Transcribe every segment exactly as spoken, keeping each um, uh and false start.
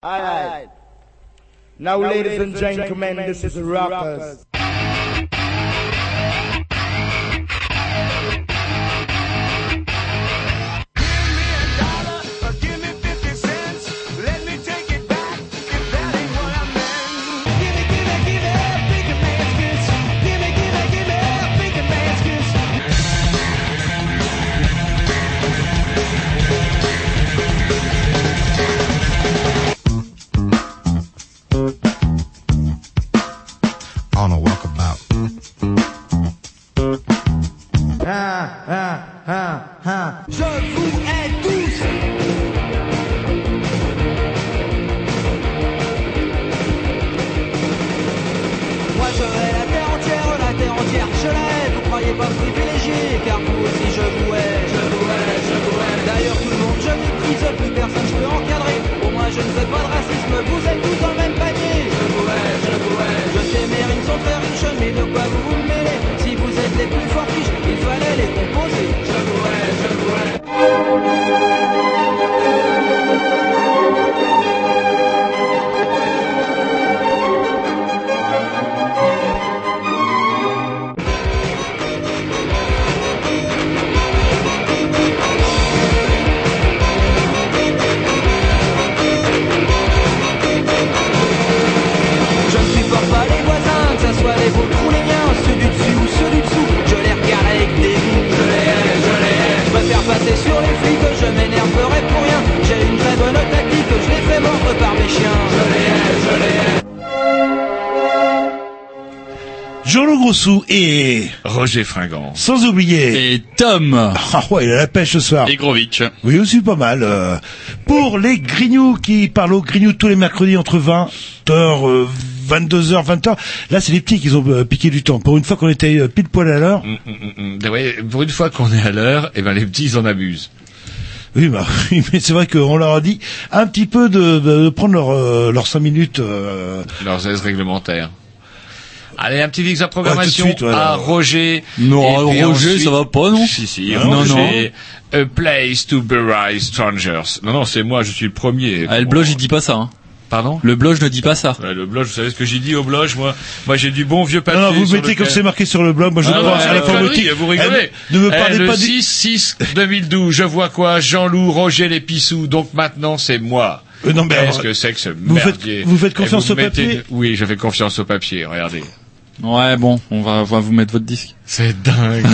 All right. Now, now ladies and gentlemen, this is the Rockers. Et Roger Fringant. Sans oublier. Et Tom. Ah ouais, il a la pêche ce soir. Et Grovitch. Oui, aussi pas mal. Euh, pour les Grignoux qui parlent aux Grignoux tous les mercredis entre vingt heures, vingt-deux heures, vingt heures. Là, c'est les petits qui ont euh, piqué du temps. Pour une fois qu'on était euh, pile poil à l'heure. Mm, mm, mm, ouais, pour une fois qu'on est à l'heure, eh ben, les petits, ils en abusent. Oui, bah, oui, mais c'est vrai qu'on leur a dit un petit peu de, de prendre leurs euh, leur cinq minutes. Euh... Leurs aises réglementaires. Allez, un petit vix à programmation ouais, suite, ouais, à Roger. Non, Roger, ensuite... ça va pas, non? Si, si, ah, non, Roger. Non. A place to bury strangers. Non, non, c'est moi, je suis le premier. Ah, le blog, il dit pas ça, hein. Pardon? Le blog ne dit pas ça. Ouais, le blog, vous savez ce que j'ai dit au blog, moi. Moi, j'ai du bon vieux papier. Non, non, vous mettez lequel... comme c'est marqué sur le blog, moi, je ah, pense ouais, à la photographie. Vous rigolez. Eh, ne me parlez eh, le pas du... six six deux mille douze, je vois quoi? Jean-Loup, Roger les Pissous, donc maintenant, c'est moi. Euh, non, mais qu'est-ce que c'est que ce vous merdier? Faites, vous faites confiance vous au mettez... papier? Oui, je fais confiance au papier, regardez. Ouais, bon, on va, on va vous mettre votre disque. C'est dingue.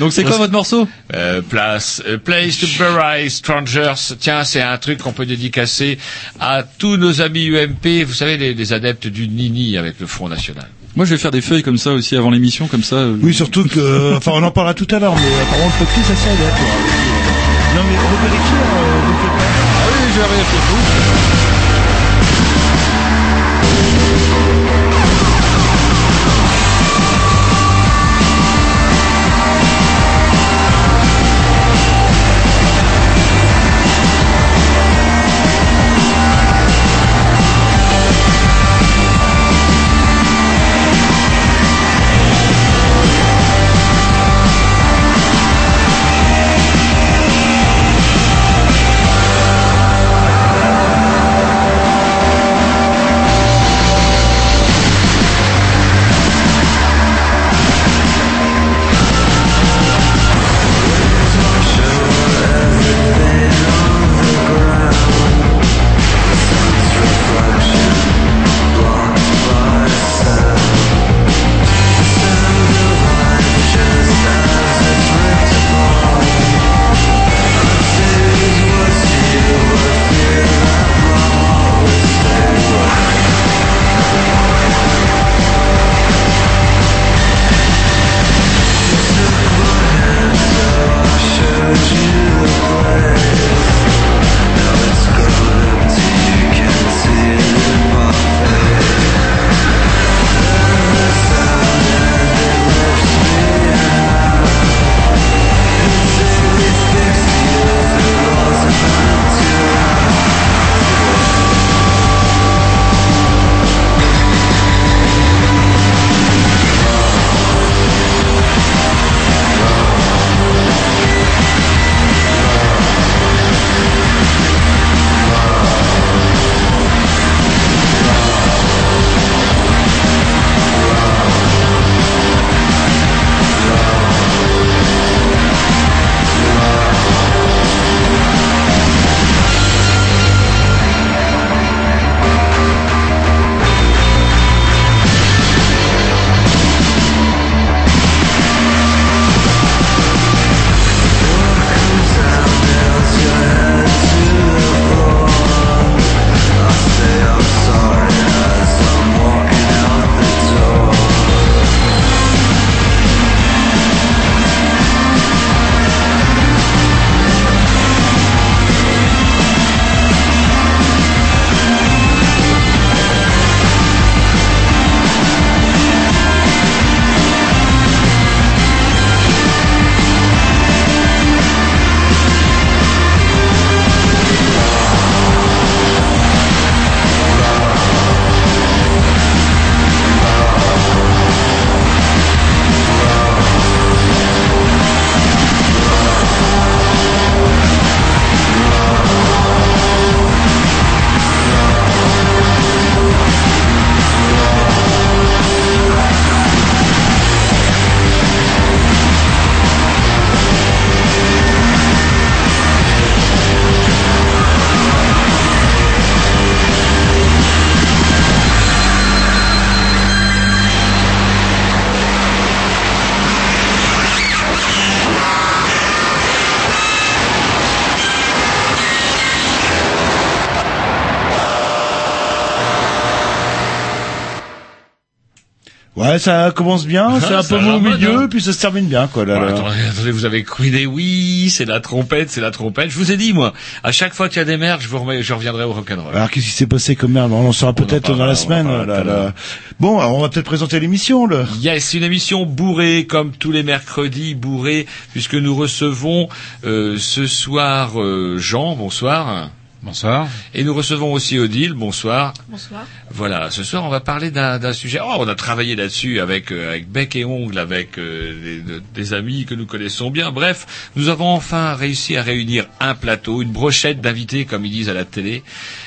Donc c'est quoi votre morceau? Euh, place, euh, place to bury strangers. Tiens, c'est un truc qu'on peut dédicacer à tous nos amis U M P. Vous savez, les, les adeptes du Nini avec le Front National. Moi, je vais faire des feuilles comme ça aussi avant l'émission, comme ça. Euh... Oui, surtout que, enfin, on en parlera tout à l'heure, mais apparemment le petit, ça c'est aléatoire. Non mais reconnectez. Euh, ah oui, je vais arriver, c'est tout. Ouais, ça commence bien, c'est un peu mou au milieu, puis ça se termine bien, quoi. Là, ouais, là. Attendez, attendez, vous avez crié, oui, c'est la trompette, c'est la trompette. Je vous ai dit, moi, à chaque fois qu'il y a des merdes, je vous remets, je reviendrai au rock'n'roll. Alors, qu'est-ce qui s'est passé comme merde? On en saura peut-être dans la semaine. Là, là, là. Bon, alors, on va peut-être présenter l'émission, là. Yes, une émission bourrée, comme tous les mercredis, bourrée, puisque nous recevons euh, ce soir euh, Jean, bonsoir. Bonsoir. Et nous recevons aussi Odile. Bonsoir. Bonsoir. Voilà. Ce soir, on va parler d'un, d'un sujet. Oh, on a travaillé là-dessus avec euh, avec bec et ongle, avec euh, des, des amis que nous connaissons bien. Bref, nous avons enfin réussi à réunir un plateau, une brochette d'invités, comme ils disent à la télé,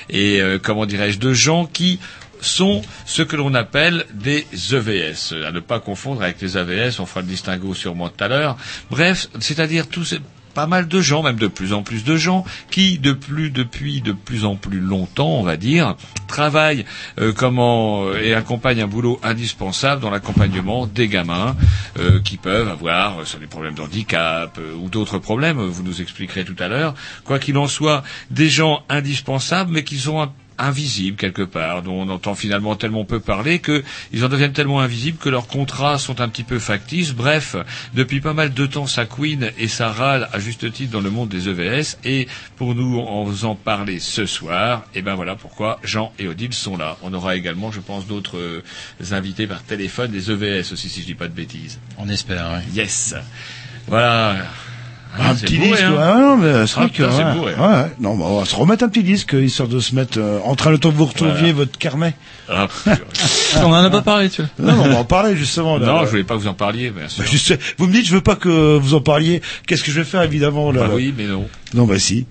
et euh, comment dirais-je, de gens qui sont ce que l'on appelle des E V S, à ne pas confondre avec les A V S. On fera le distinguo sûrement tout à l'heure. Bref, c'est-à-dire tous ces pas mal de gens, même de plus en plus de gens, qui de plus, depuis de plus en plus longtemps, on va dire, travaillent euh, comment, et accompagnent un boulot indispensable dans l'accompagnement des gamins euh, qui peuvent avoir euh, sur des problèmes d'handicap euh, ou d'autres problèmes, vous nous expliquerez tout à l'heure. Quoi qu'il en soit, des gens indispensables, mais qui sont un invisibles quelque part, dont on entend finalement tellement peu parler qu'ils en deviennent tellement invisibles que leurs contrats sont un petit peu factices. Bref, depuis pas mal de temps, ça couine et ça râle à juste titre dans le monde des E V S. Et pour nous en en parler ce soir, et ben voilà pourquoi Jean et Odile sont là. On aura également, je pense, d'autres euh, invités par téléphone des E V S aussi, si je dis pas de bêtises. On espère, oui. Yes. Voilà. Ah, un petit bourré, disque, hein. Ah, non, mais c'est vrai ah, que, putain, ouais. C'est bourré. Ouais, ouais. Non, bah, on va se remettre un petit disque, histoire de se mettre, euh, en train de temps que vous retrouviez voilà. votre carnet. Ah, on en a pas parlé, tu vois. Non, on va en parler, justement, là. Non, là. Je voulais pas que vous en parliez, bien sûr. Bah, je sais, vous me dites, je veux pas que vous en parliez. Qu'est-ce que je vais faire, évidemment, là? Bah oui, mais non. Non, bah si.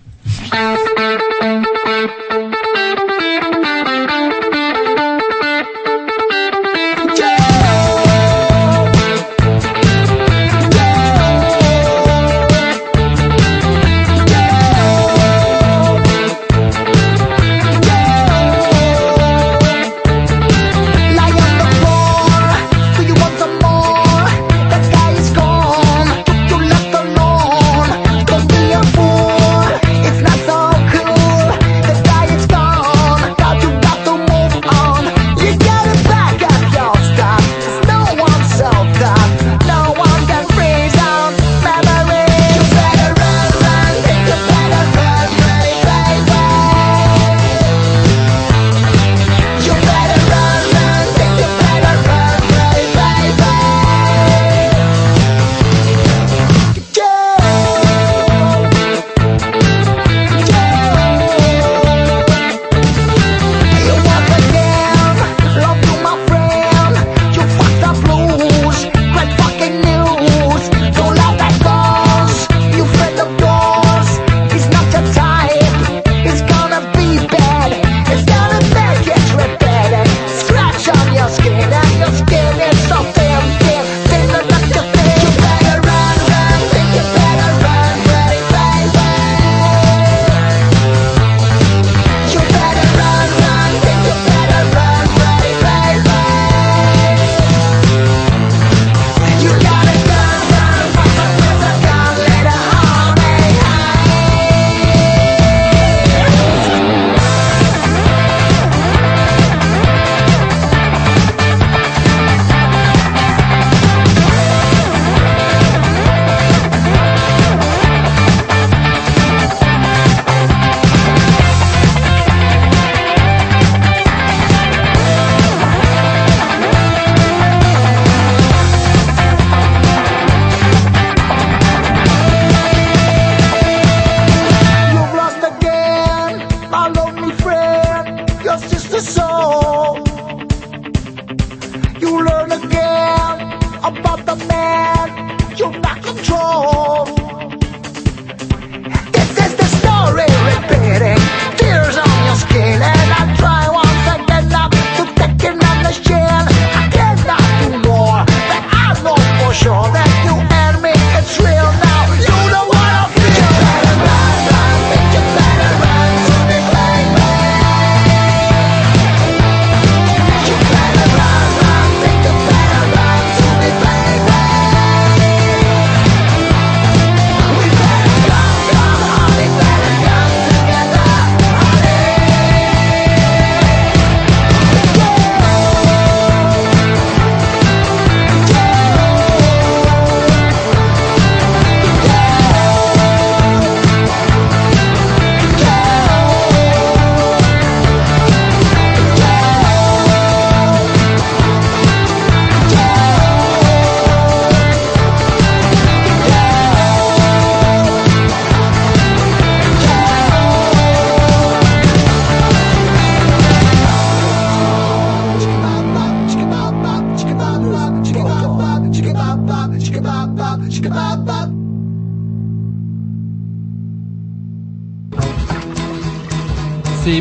C'est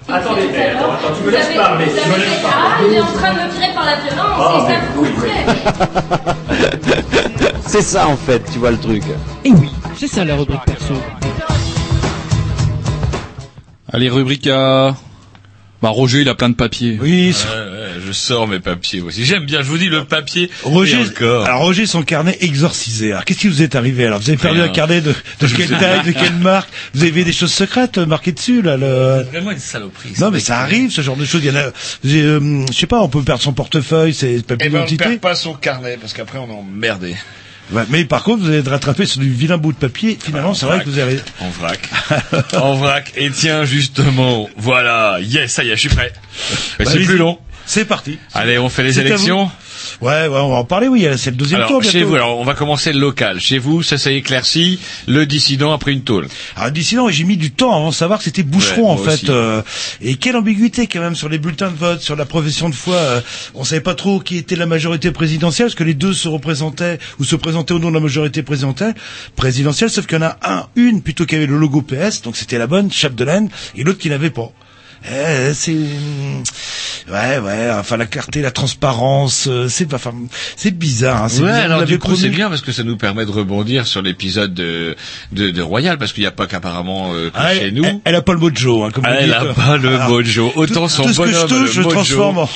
Attendez, attends, attends, tu me laisses parler. Tu me laisses parler. Ah, il est en train de me tirer par la violence, oh, et ça me coûterait. C'est ça en fait, tu vois le truc. Et oui, c'est ça la rubrique perso. Allez, rubrique à... Bah Roger, il a plein de papiers. Oui, euh, je sors mes papiers aussi. J'aime bien, je vous dis, le papier. Roger, alors Roger, son carnet exorcisé. Alors, qu'est-ce qui vous est arrivé? Alors, vous avez perdu Rien. Un carnet de, de quelle taille, de quelle marque? Vous avez des choses secrètes marquées dessus, là, le... C'est vraiment une saloperie. Non, mais ça arrive, ce genre de choses. Il y en a, euh, je sais pas, on peut perdre son portefeuille, ses papiers d'identité. Eh ben, on perd pas son carnet, parce qu'après, on est emmerdé. Ouais, mais par contre, vous allez être rattrapé sur du vilain bout de papier. Finalement, ah, c'est vrai que vous allez... En vrac. En vrac. Et tiens, justement, voilà. Yes, ça y est, je suis prêt. Bah, c'est plus long. C'est parti. Allez, on fait les élections. Ouais, ouais, on va en parler, oui. C'est le deuxième alors, tour, bientôt. Chez vous, alors, on va commencer le local. Chez vous, ça s'est éclairci. Le dissident a pris une tôle. Alors, le dissident, j'ai mis du temps avant de savoir que c'était Boucheron, ouais, en fait. Euh, et quelle ambiguïté, quand même, sur les bulletins de vote, sur la profession de foi. Euh, on savait pas trop qui était la majorité présidentielle, parce que les deux se représentaient, ou se présentaient au nom de la majorité présidentielle, sauf qu'il y en a un, une, plutôt qui avait le logo P S, donc c'était la bonne, Chapdelaine, et l'autre qui n'avait pas. Eh, c'est ouais ouais enfin la clarté, la transparence, c'est enfin c'est bizarre hein, c'est ouais bizarre, alors du coup c'est bien parce que ça nous permet de rebondir sur l'épisode de, de de Royal parce qu'il n'y a pas qu'apparemment euh, que ah, chez elle, nous elle, elle a pas le mojo hein, comme elle, vous elle dites. A pas le alors, mojo autant tout, son tout bonhomme que je touche, le mojo je transforme en,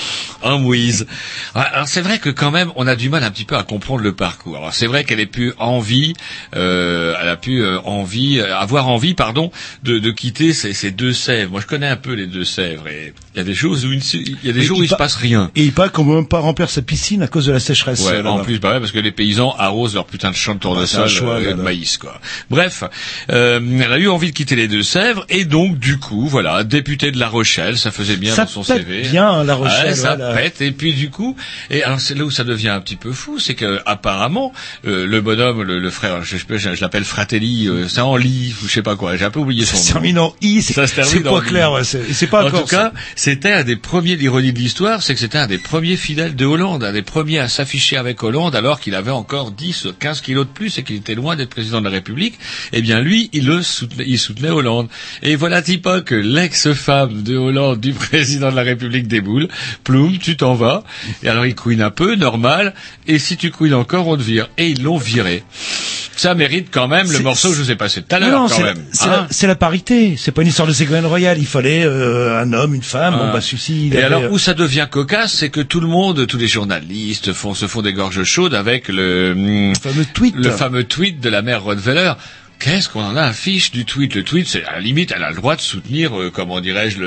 en Wiz. Alors c'est vrai que quand même on a du mal un petit peu à comprendre le parcours. Alors c'est vrai qu'elle a pu envie euh, elle a pu euh, envie avoir envie pardon de de quitter ces, ces deux Sèvres. Moi je connais un peu les Deux-Sèvres et il y a des choses où il y a des jours où il se passe rien. Et il paraît qu'on ne peut pas remplir sa piscine à cause de la sécheresse. Ouais, là, en là. Plus, bah ouais, parce que les paysans arrosent leur putain de champ de tournesol et de maïs, quoi. Bref, euh, elle a eu envie de quitter les Deux-Sèvres et donc, du coup, voilà, députée de La Rochelle, ça faisait bien ça dans son C V. Ça pète bien, La Rochelle. Ouais, ça voilà. Pète. Et puis, du coup, et alors, c'est là où ça devient un petit peu fou, c'est que, apparemment, euh, le bonhomme, le, le frère, je, je, je, je l'appelle Fratelli, euh, c'est en lit, ou je sais pas quoi, j'ai un peu oublié son nom. Ça se termine en I, c'est pas clair, ouais, c'est... C'est pas en encore, tout cas, c'était un des premiers, l'ironie de l'histoire, c'est que c'était un des premiers fidèles de Hollande, un des premiers à s'afficher avec Hollande alors qu'il avait encore dix, quinze kilos de plus et qu'il était loin d'être président de la République. Eh bien, lui, il le soutenait, il soutenait Hollande. Et voilà, Tipa, que l'ex-femme de Hollande, du président de la République déboule. Ploum, tu t'en vas. Et alors, il couine un peu, normal. Et si tu couines encore, on te vire. Et ils l'ont viré. Ça mérite quand même le morceau que je vous ai passé tout à l'heure, quand même. C'est hein la, la parité. C'est pas une histoire de Ségolène Royal. Il fallait euh, un homme, une femme. Ah. Bon, bah, celui-ci. Et avait... alors où ça devient cocasse, c'est que tout le monde, tous les journalistes, font, se font des gorges chaudes avec le, le fameux tweet, le fameux tweet de la mère Rockefeller. Qu'est-ce qu'on en a à fiche du tweet? Le tweet, c'est à la limite, elle a le droit de soutenir, euh, comment dirais-je,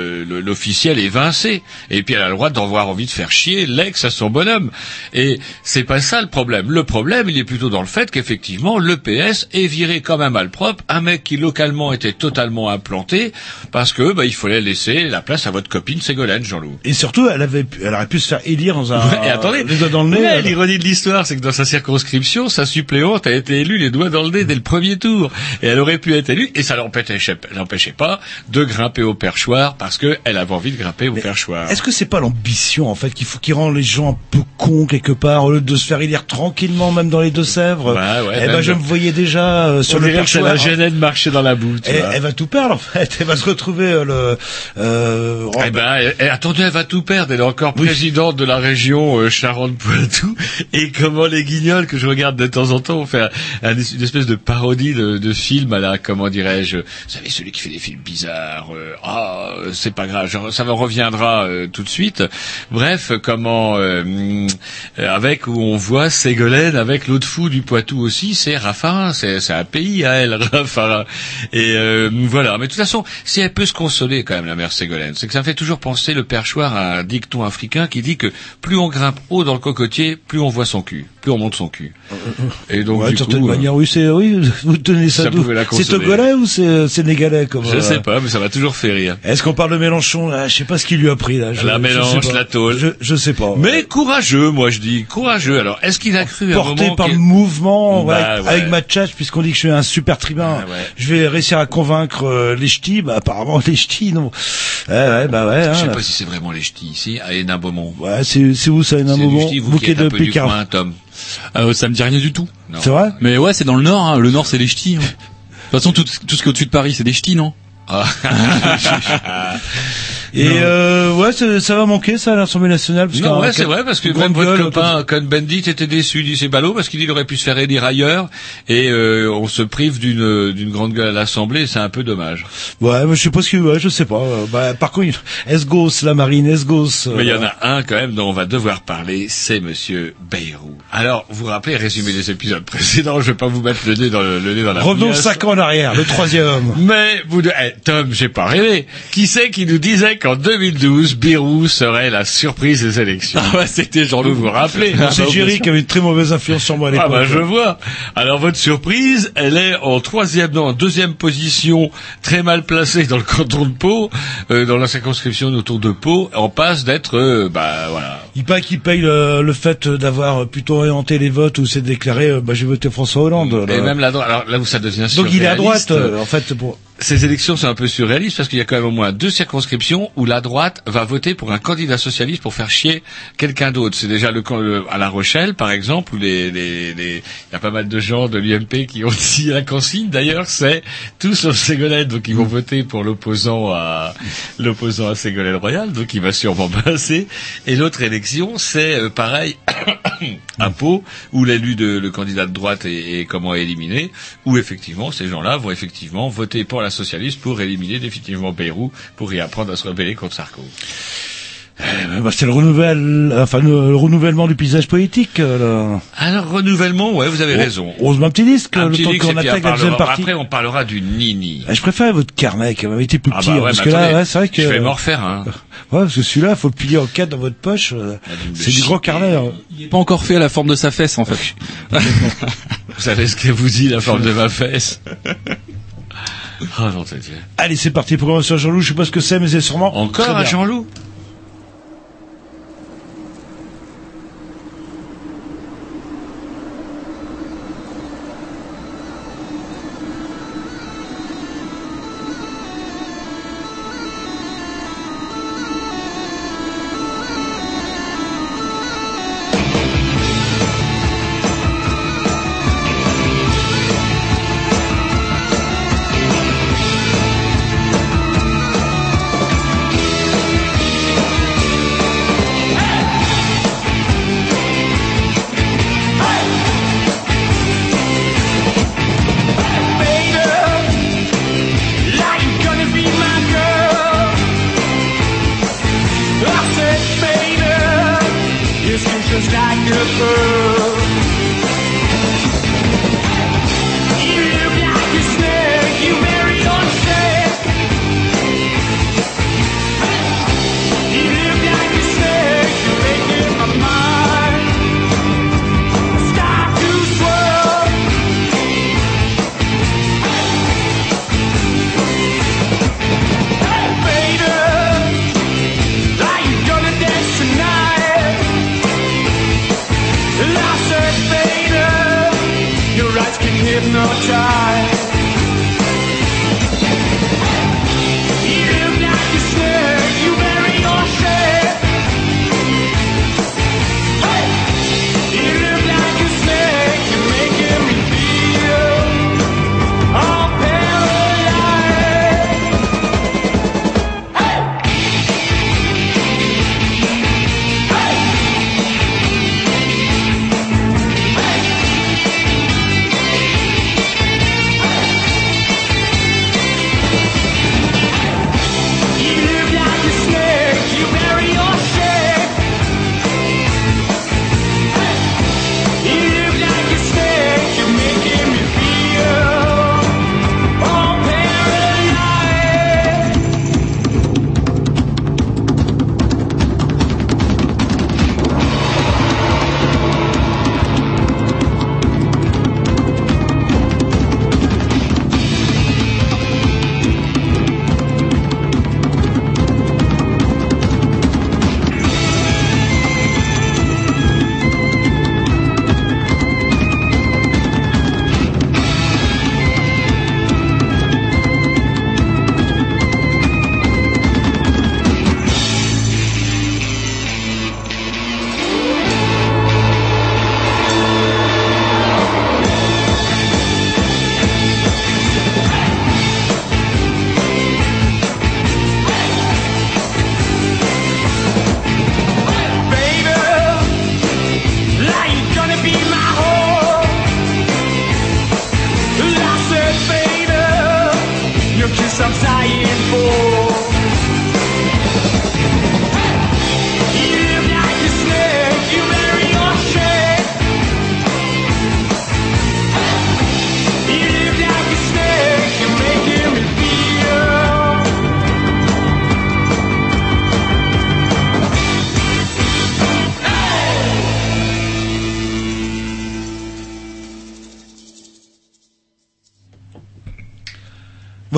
l'officiel évincé. Et puis elle a le droit d'avoir envie de faire chier l'ex à son bonhomme. Et c'est pas ça le problème. Le problème, il est plutôt dans le fait qu'effectivement, le P S est viré comme un malpropre, un mec qui localement était totalement implanté, parce que bah il fallait laisser la place à votre copine Ségolène, Jean-Loup. Et surtout, elle avait, elle aurait pu se faire élire dans un... Ouais, et attendez, les doigts dans le nez. Ouais, l'ironie de l'histoire, c'est que dans sa circonscription, sa suppléante a été élue les doigts dans le nez dès le premier tour. Et elle aurait pu être élue, et ça l'empêchait pas de grimper au perchoir, parce que elle avait envie de grimper au mais perchoir. Est-ce que c'est pas l'ambition, en fait, qu'il faut, qui rend les gens un peu cons, quelque part, au lieu de se faire élire tranquillement, même dans les Deux-Sèvres? Bah, ouais, eh ben, bah, je me voyais déjà, euh, sur le perchoir. Elle gênait hein. de marcher dans la boue, tu et, vois. Elle va tout perdre, en fait. Elle va se retrouver, euh, le, euh, eh ben, elle, elle, attendez, elle va tout perdre. Elle est encore oui. présidente de la région, euh, Charente-Poitou. Et comment les guignols que je regarde de temps en temps ont fait un, un, une espèce de parodie de, de film à la, comment dirais-je, vous savez, celui qui fait des films bizarres, euh, ah, c'est pas grave, genre, ça me reviendra euh, tout de suite. Bref, comment, euh, avec, où on voit Ségolène avec l'autre fou du Poitou aussi, c'est Raffarin, c'est, c'est un pays à elle, Raffarin. Et euh, voilà, mais de toute façon, si elle peut se consoler quand même, la mère Ségolène, c'est que ça me fait toujours penser le perchoir à un dicton africain qui dit que plus on grimpe haut dans le cocotier, plus on voit son cul. que on monte son cul. Et donc, ouais, du certaine coup, manière, oui, c'est, oui, vous tenez ça, ça d'où? C'est togolais ou c'est sénégalais, comme Je euh... sais pas, mais ça m'a toujours fait rire. Est-ce qu'on parle de Mélenchon? Là, je sais pas ce qu'il lui a pris, là. Je, la mélange, la tôle. Je, je sais pas. Mais courageux, moi, je dis, courageux. Alors, est-ce qu'il a cru à un moment? Porté par le mouvement, bah, ouais, ouais. Avec ma tchatche, puisqu'on dit que je suis un super tribun. Ah, ouais. Je vais réussir à convaincre euh, les ch'tis, bah, apparemment, les ch'tis, non. Eh, ouais, bah, ouais. Je hein, sais là. pas si c'est vraiment les ch'tis ici, à Hénin-Beaumont. Ouais, c'est, c'est où, ça, Hénin-Beaumont? Bouquet de Picard. Euh, ça me dit rien du tout. C'est vrai? Mais ouais, c'est dans le nord, hein. Le nord, c'est les ch'tis. Hein. De toute façon, tout, tout ce qui est au-dessus de Paris, c'est des ch'tis, non? Et euh, ouais, ça, ça va manquer, ça, à l'Assemblée nationale. Parce non, ouais, c'est vrai, parce que même gueule, votre copain, Cohn Bendit, était déçu, dit c'est ballot, parce qu'il dit il aurait pu se faire élire ailleurs, et euh, on se prive d'une, d'une grande gueule à l'Assemblée, c'est un peu dommage. Ouais, mais je sais pas ce que, ouais, je sais pas. Bah, par contre, Esgos, la marine, Esgos. Euh, mais il y en a un, quand même, dont on va devoir parler, c'est monsieur Bayrou. Alors, vous vous rappelez, résumé des épisodes précédents, je vais pas vous mettre le nez dans le, le nez dans la Revenons pièce. cinq ans en arrière, le troisième homme. Mais, vous, de... hey, Tom, j'ai pas rêvé. Qui c'est qui nous disait qu'en deux mille douze, Bayrou serait la surprise des élections. Ah bah, c'était Jean-Loup, vous vous rappelez. C'est Géry qui avait une très mauvaise influence sur moi à l'époque. Ah bah, je vois. Alors, votre surprise, elle est en troisième, non, en deuxième position, très mal placée dans le canton de Pau, euh, dans la circonscription autour de Pau, en passe d'être, euh, bah, voilà. Il pas qu'il paye le, le fait d'avoir plutôt orienté les votes où c'est déclaré, euh, bah, j'ai voté François Hollande. Là. Et même là, alors là où ça devient surréaliste. Donc il est à droite, euh, en fait, pour... Ces élections sont un peu surréalistes parce qu'il y a quand même au moins deux circonscriptions où la droite va voter pour un candidat socialiste pour faire chier quelqu'un d'autre. C'est déjà le cas à La Rochelle, par exemple, où les, les, les, il y a pas mal de gens de l'U M P qui ont aussi la consigne. D'ailleurs, c'est tout sauf Ségolène. Donc, ils vont voter pour l'opposant à, l'opposant à Ségolène Royal. Donc, il va sûrement passer. Et l'autre élection, c'est euh, pareil à Pau, où l'élu de, le candidat de droite est, est comment éliminé, où effectivement, ces gens-là vont effectivement voter pour la socialiste pour éliminer définitivement Bayrou, pour y apprendre à se rebeller contre Sarko. Euh, bah, c'est le renouvelle, enfin le, le renouvellement du paysage politique. Là. Alors renouvellement, ouais, vous avez on, raison. On se met un petit disque un le petit temps qu'on attaque la deuxième partie. Après, on parlera du nini. Ah, je préfère votre carnet qui m'avait été plus petit, ah bah ouais, parce bah, que attendez, là, ouais, c'est vrai que je vais m'en refaire. Hein. Ouais, parce que celui-là, faut le plier en quatre dans votre poche. Ah, c'est du gros carnet. Hein. Il est pas encore fait à la forme de sa fesse, en fait. Vous savez ce que vous dit la forme de ma fesse. Oh, non, allez, c'est parti pour commencer à Jean-Loup. Je sais pas ce que c'est, mais c'est sûrement... Encore à Jean-Loup.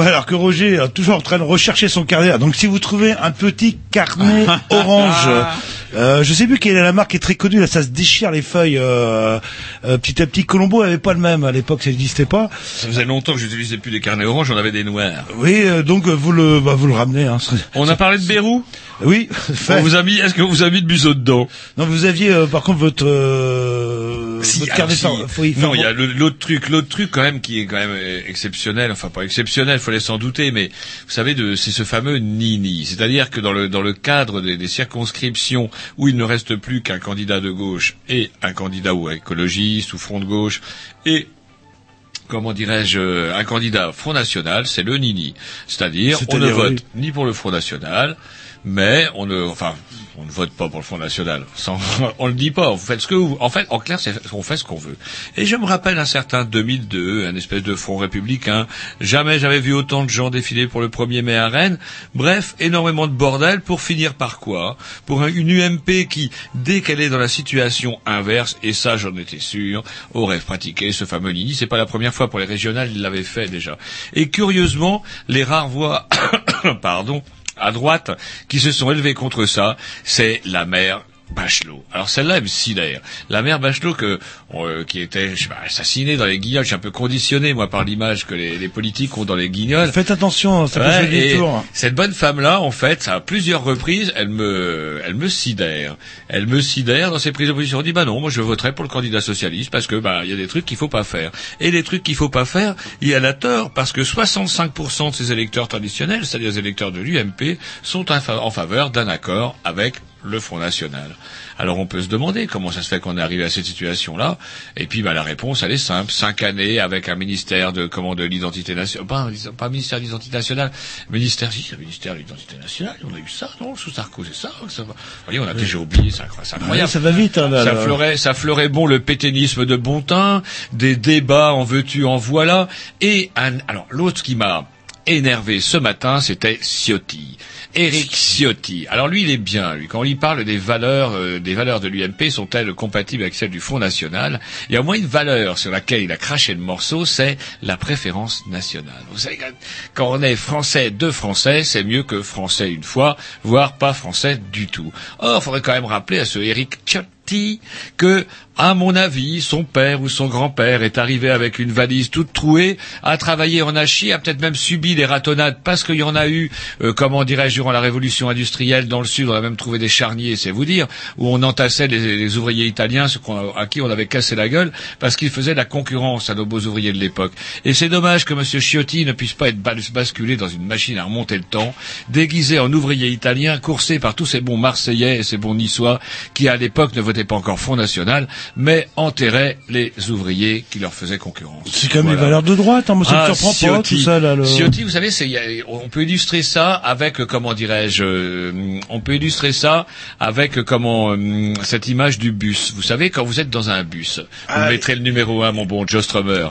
Ouais, alors que Roger est toujours en train de rechercher son carnet. Donc si vous trouvez un petit carnet orange, euh, je sais plus quelle est la marque qui est très connue, là ça se déchire les feuilles euh, euh, petit à petit. Colombo avait pas le même à l'époque, ça n'existait pas. Ça faisait longtemps que j'utilisais plus des carnets orange, on avait des noirs. Oui, euh, donc vous le bah, vous le ramenez. Hein. On a parlé de Bayrou. Oui. On vous a mis. Est-ce que vous avez mis de museau dedans? Non, vous aviez euh, par contre votre. Euh, si, votre carnet si. sans, faut y faire non, il bon. y a l'autre truc, l'autre truc quand même qui est quand même exceptionnel. Enfin pas exceptionnel. Il fallait s'en douter, mais vous savez, de, c'est ce fameux ni-ni. C'est-à-dire que dans le, dans le cadre des, des circonscriptions où il ne reste plus qu'un candidat de gauche et un candidat ou écologiste ou front de gauche et comment dirais-je, un candidat Front National, c'est le ni-ni. C'est-à-dire, c'est on ne vote oui. ni pour le Front National, mais on ne, enfin, on ne vote pas pour le Front National. Sans, on le dit pas. Vous faites ce que vous, en fait, en clair, c'est, on fait ce qu'on veut. Et je me rappelle un certain deux mille deux, un espèce de front républicain. Jamais j'avais vu autant de gens défiler pour le premier mai à Rennes. Bref, énormément de bordel pour finir par quoi? Pour un, une U M P qui, dès qu'elle est dans la situation inverse, et ça, j'en étais sûr, aurait pratiqué ce fameux nini. C'est pas la première fois pour les régionales, ils l'avaient fait déjà. Et curieusement, les rares voix, pardon, à droite, qui se sont élevés contre ça, c'est la mère Bachelot. Alors celle-là est sidère. La mère Bachelot que, euh, qui était je sais pas, assassinée dans les guignols, je suis un peu conditionné moi par l'image que les, les politiques ont dans les guignols. Faites attention, ça ouais, peut faire du tour. Cette bonne femme-là, en fait, à plusieurs reprises, elle me, elle me sidère. Elle me sidère dans ses prises de position. On dit bah non, moi je voterai pour le candidat socialiste parce que bah il y a des trucs qu'il faut pas faire. Et les trucs qu'il faut pas faire, il y a la tort parce que soixante-cinq pour cent de ses électeurs traditionnels, c'est-à-dire les électeurs de l'U M P, sont en faveur d'un accord avec le Front National. Alors on peut se demander comment ça se fait qu'on est arrivé à cette situation-là. Et puis bah, la réponse, elle est simple. Cinq années avec un ministère de comment de l'identité nationale. Pas, pas ministère de l'identité nationale. Ministère, si, c'est ministère de l'identité nationale. On a eu ça, non? Sous Sarkozy, c'est ça, ça va. Vous voyez, on a oui. déjà oublié ça. C'est incroyable. Oui, ça va vite. Hein, là, ça, fleurait, ça fleurait bon le pétainisme de Bontin, des débats en veux-tu, en voilà. Et un, alors l'autre qui m'a énervé ce matin, c'était Ciotti. Eric Ciotti. Alors lui, il est bien, lui. Quand on lui parle des valeurs, euh, des valeurs de l'U M P, sont-elles compatibles avec celles du Front National? Il y a au moins une valeur sur laquelle il a craché le morceau, c'est la préférence nationale. Vous savez, quand on est français de français, c'est mieux que français une fois, voire pas français du tout. Or, il faudrait quand même rappeler à ce Eric Ciotti que, à mon avis, son père ou son grand-père est arrivé avec une valise toute trouée, a travaillé en hachis, a peut-être même subi des ratonnades parce qu'il y en a eu, euh, comment dirais-je, durant la révolution industrielle dans le Sud, on a même trouvé des charniers, c'est vous dire, où on entassait les, les ouvriers italiens à qui on avait cassé la gueule parce qu'ils faisaient de la concurrence à nos beaux ouvriers de l'époque. Et c'est dommage que M. Ciotti ne puisse pas être basculé dans une machine à remonter le temps, déguisé en ouvrier italien, coursé par tous ces bons Marseillais et ces bons Niçois qui, à l'époque, ne votaient pas encore Front National, mais enterrait les ouvriers qui leur faisaient concurrence. C'est quand même voilà. des valeurs de droite, hein, moi ça ah, me surprend Ciotti. pas, tout ça, là, le... Ciotti, vous savez, c'est, on peut illustrer ça avec, comment dirais-je, euh, on peut illustrer ça avec, comment, euh, cette image du bus. Vous savez, quand vous êtes dans un bus, ah, vous mettrez le numéro un, mon bon Joe Strummer.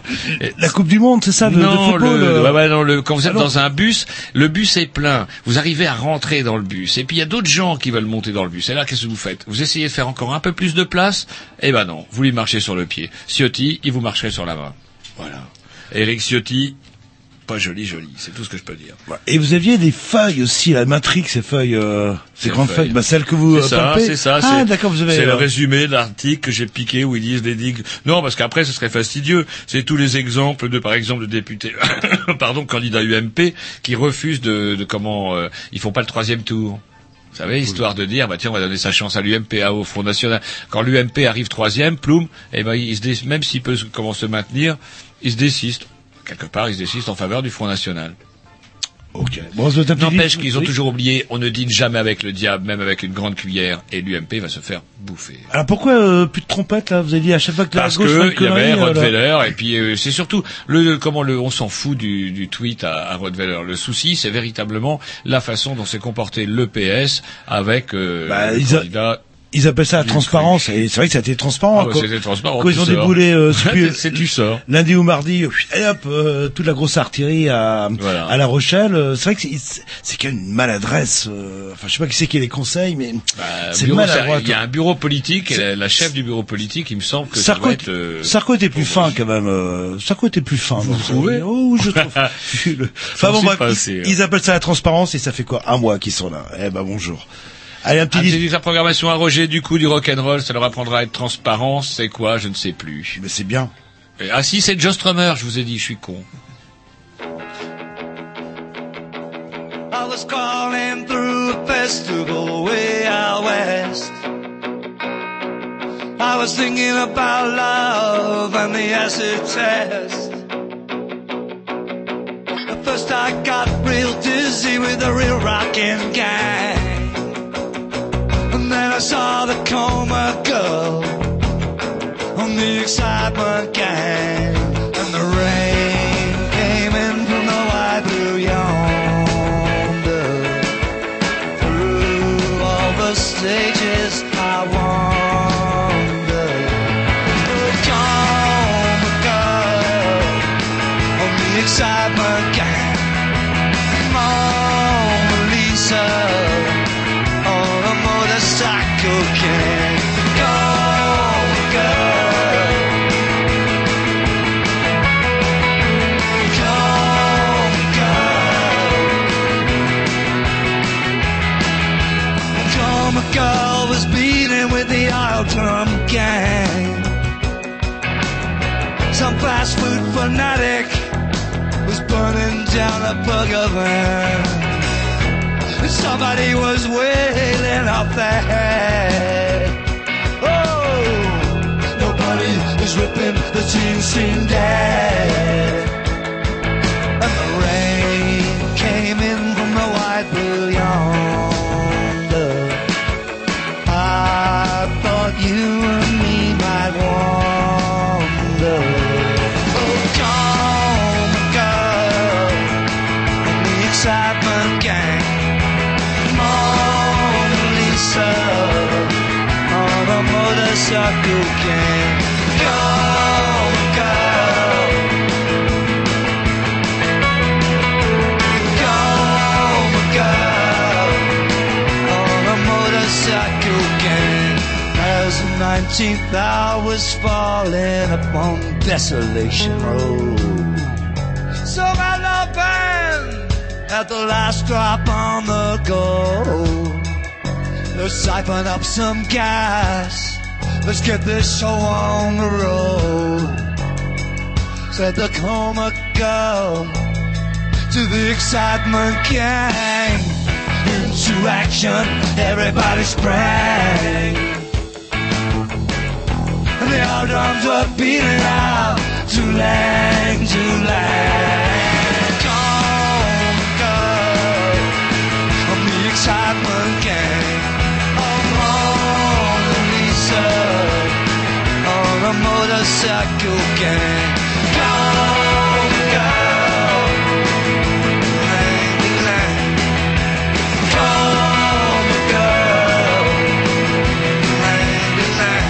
La Coupe du Monde, c'est ça, le, non, de football, le, le... Bah, bah, non, le, quand vous êtes Alors... dans un bus, le bus est plein. Vous arrivez à rentrer dans le bus. Et puis, il y a d'autres gens qui veulent monter dans le bus. Et là, qu'est-ce que vous faites? Vous essayez de faire encore un peu plus de place, eh ben non, vous lui marchez sur le pied. Ciotti, il vous marcherait sur la main. Voilà. Eric Ciotti, pas joli, joli. C'est tout ce que je peux dire. Voilà. Et vous aviez des feuilles aussi, la matrix, ces feuilles, euh, ces grandes feuilles, feuilles. Bah, celles que vous c'est ça, c'est ça. Ah, c'est, d'accord, vous avez. C'est euh... le résumé de l'article que j'ai piqué où ils disent des digues. Non, parce qu'après, ce serait fastidieux. C'est tous les exemples de, par exemple, de députés, pardon, candidats U M P qui refusent de, de comment, euh, ils font pas le troisième tour. Vous savez, histoire de dire, bah tiens, on va donner sa chance à l'U M P, au Front National. Quand l'U M P arrive troisième, ploum, et ben il se dé... même s'il peut comment se maintenir, il se désiste. Quelque part, il se désiste en faveur du Front National. Ok. Bon, n'empêche qu'ils ont toujours oublié, on ne dîne jamais avec le diable, même avec une grande cuillère, et l'U M P va se faire bouffer. Alors pourquoi euh, plus de trompettes là? Vous avez dit à chaque fois que la Parce gauche que il y avait Rottweiler, et puis euh, c'est surtout le comment le on s'en fout du, du tweet à, à Rottweiler. Le souci, c'est véritablement la façon dont s'est comporté le P S avec euh, bah, le candidat. Ils appellent ça la transparence, et c'est vrai que ça a été transparent. Ah ouais, c'était transparent. Quand ils ont déboulé, euh, c'est tu sors. Lundi ou mardi, et hop, euh, toute la grosse artillerie à, voilà. à La Rochelle. Euh, c'est vrai que c'est, c'est quand même une maladresse. Euh, enfin, je sais pas qui c'est qui est les conseils, mais bah, c'est maladroit. Il y a un bureau politique, la, la chef du bureau politique, il me semble que Sarko, ça être, euh, Sarko était plus fin quand même. Euh, Sarko était plus fin. Vous, vous trouvez? Oh, je trouve. le... Enfin bon, bref, passé, ils, ils appellent ça la transparence, et ça fait quoi? Un mois qu'ils sont là. Eh ben bonjour. Allez, un petit disque. La programmation à Roger, du coup, du rock'n'roll, ça leur apprendra à être transparent, c'est quoi, je ne sais plus. Mais c'est bien. Et, ah si, c'est Joe Strummer, je vous ai dit, je suis con. I was calling through a festival way out west. I was thinking about love and the acid test. At first I got real dizzy with a real rockin' gang. Then I saw the coma girl on the excitement gang, and the rain came in from the wide blue yonder. Through all the stages I wander. The coma girl on the excitement gang, Mona Lisa. Fast food fanatic was burning down a bug oven, and somebody was wailing off their head. Oh, nobody is ripping the teen scene dead. And the rain came in from the wide blue yonder. I thought you and me might wander. Cyber gang, Mona Lisa on a motorcycle gang. Girl, girl, girl, girl on a motorcycle gang. As the nineteenth hour was falling upon Desolation Road, so my love band. At the last drop on the go, let's siphon up some gas, let's get this show on the road, said the coma girl to the excitement gang. Into action everybody sprang, and the old drums were beating out to lang, to lang. Excitement gang, oh Mona Lisa on a motorcycle gang. Come girl, lang lang. Come girl, lang lang.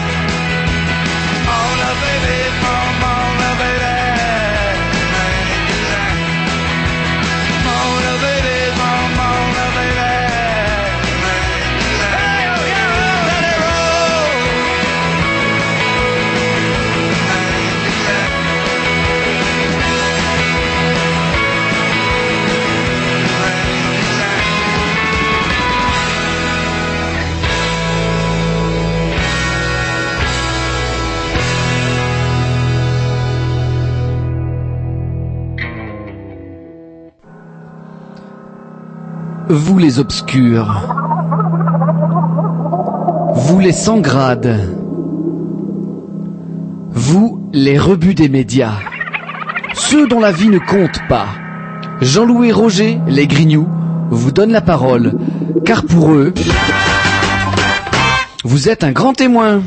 Mona baby, Mona baby, lang lang. Mona baby, Mona baby. Vous les obscurs, vous les sans grade, vous les rebuts des médias, ceux dont la vie ne compte pas, Jean-Louis et Roger, les grignoux, vous donnent la parole, car pour eux, vous êtes un grand témoin.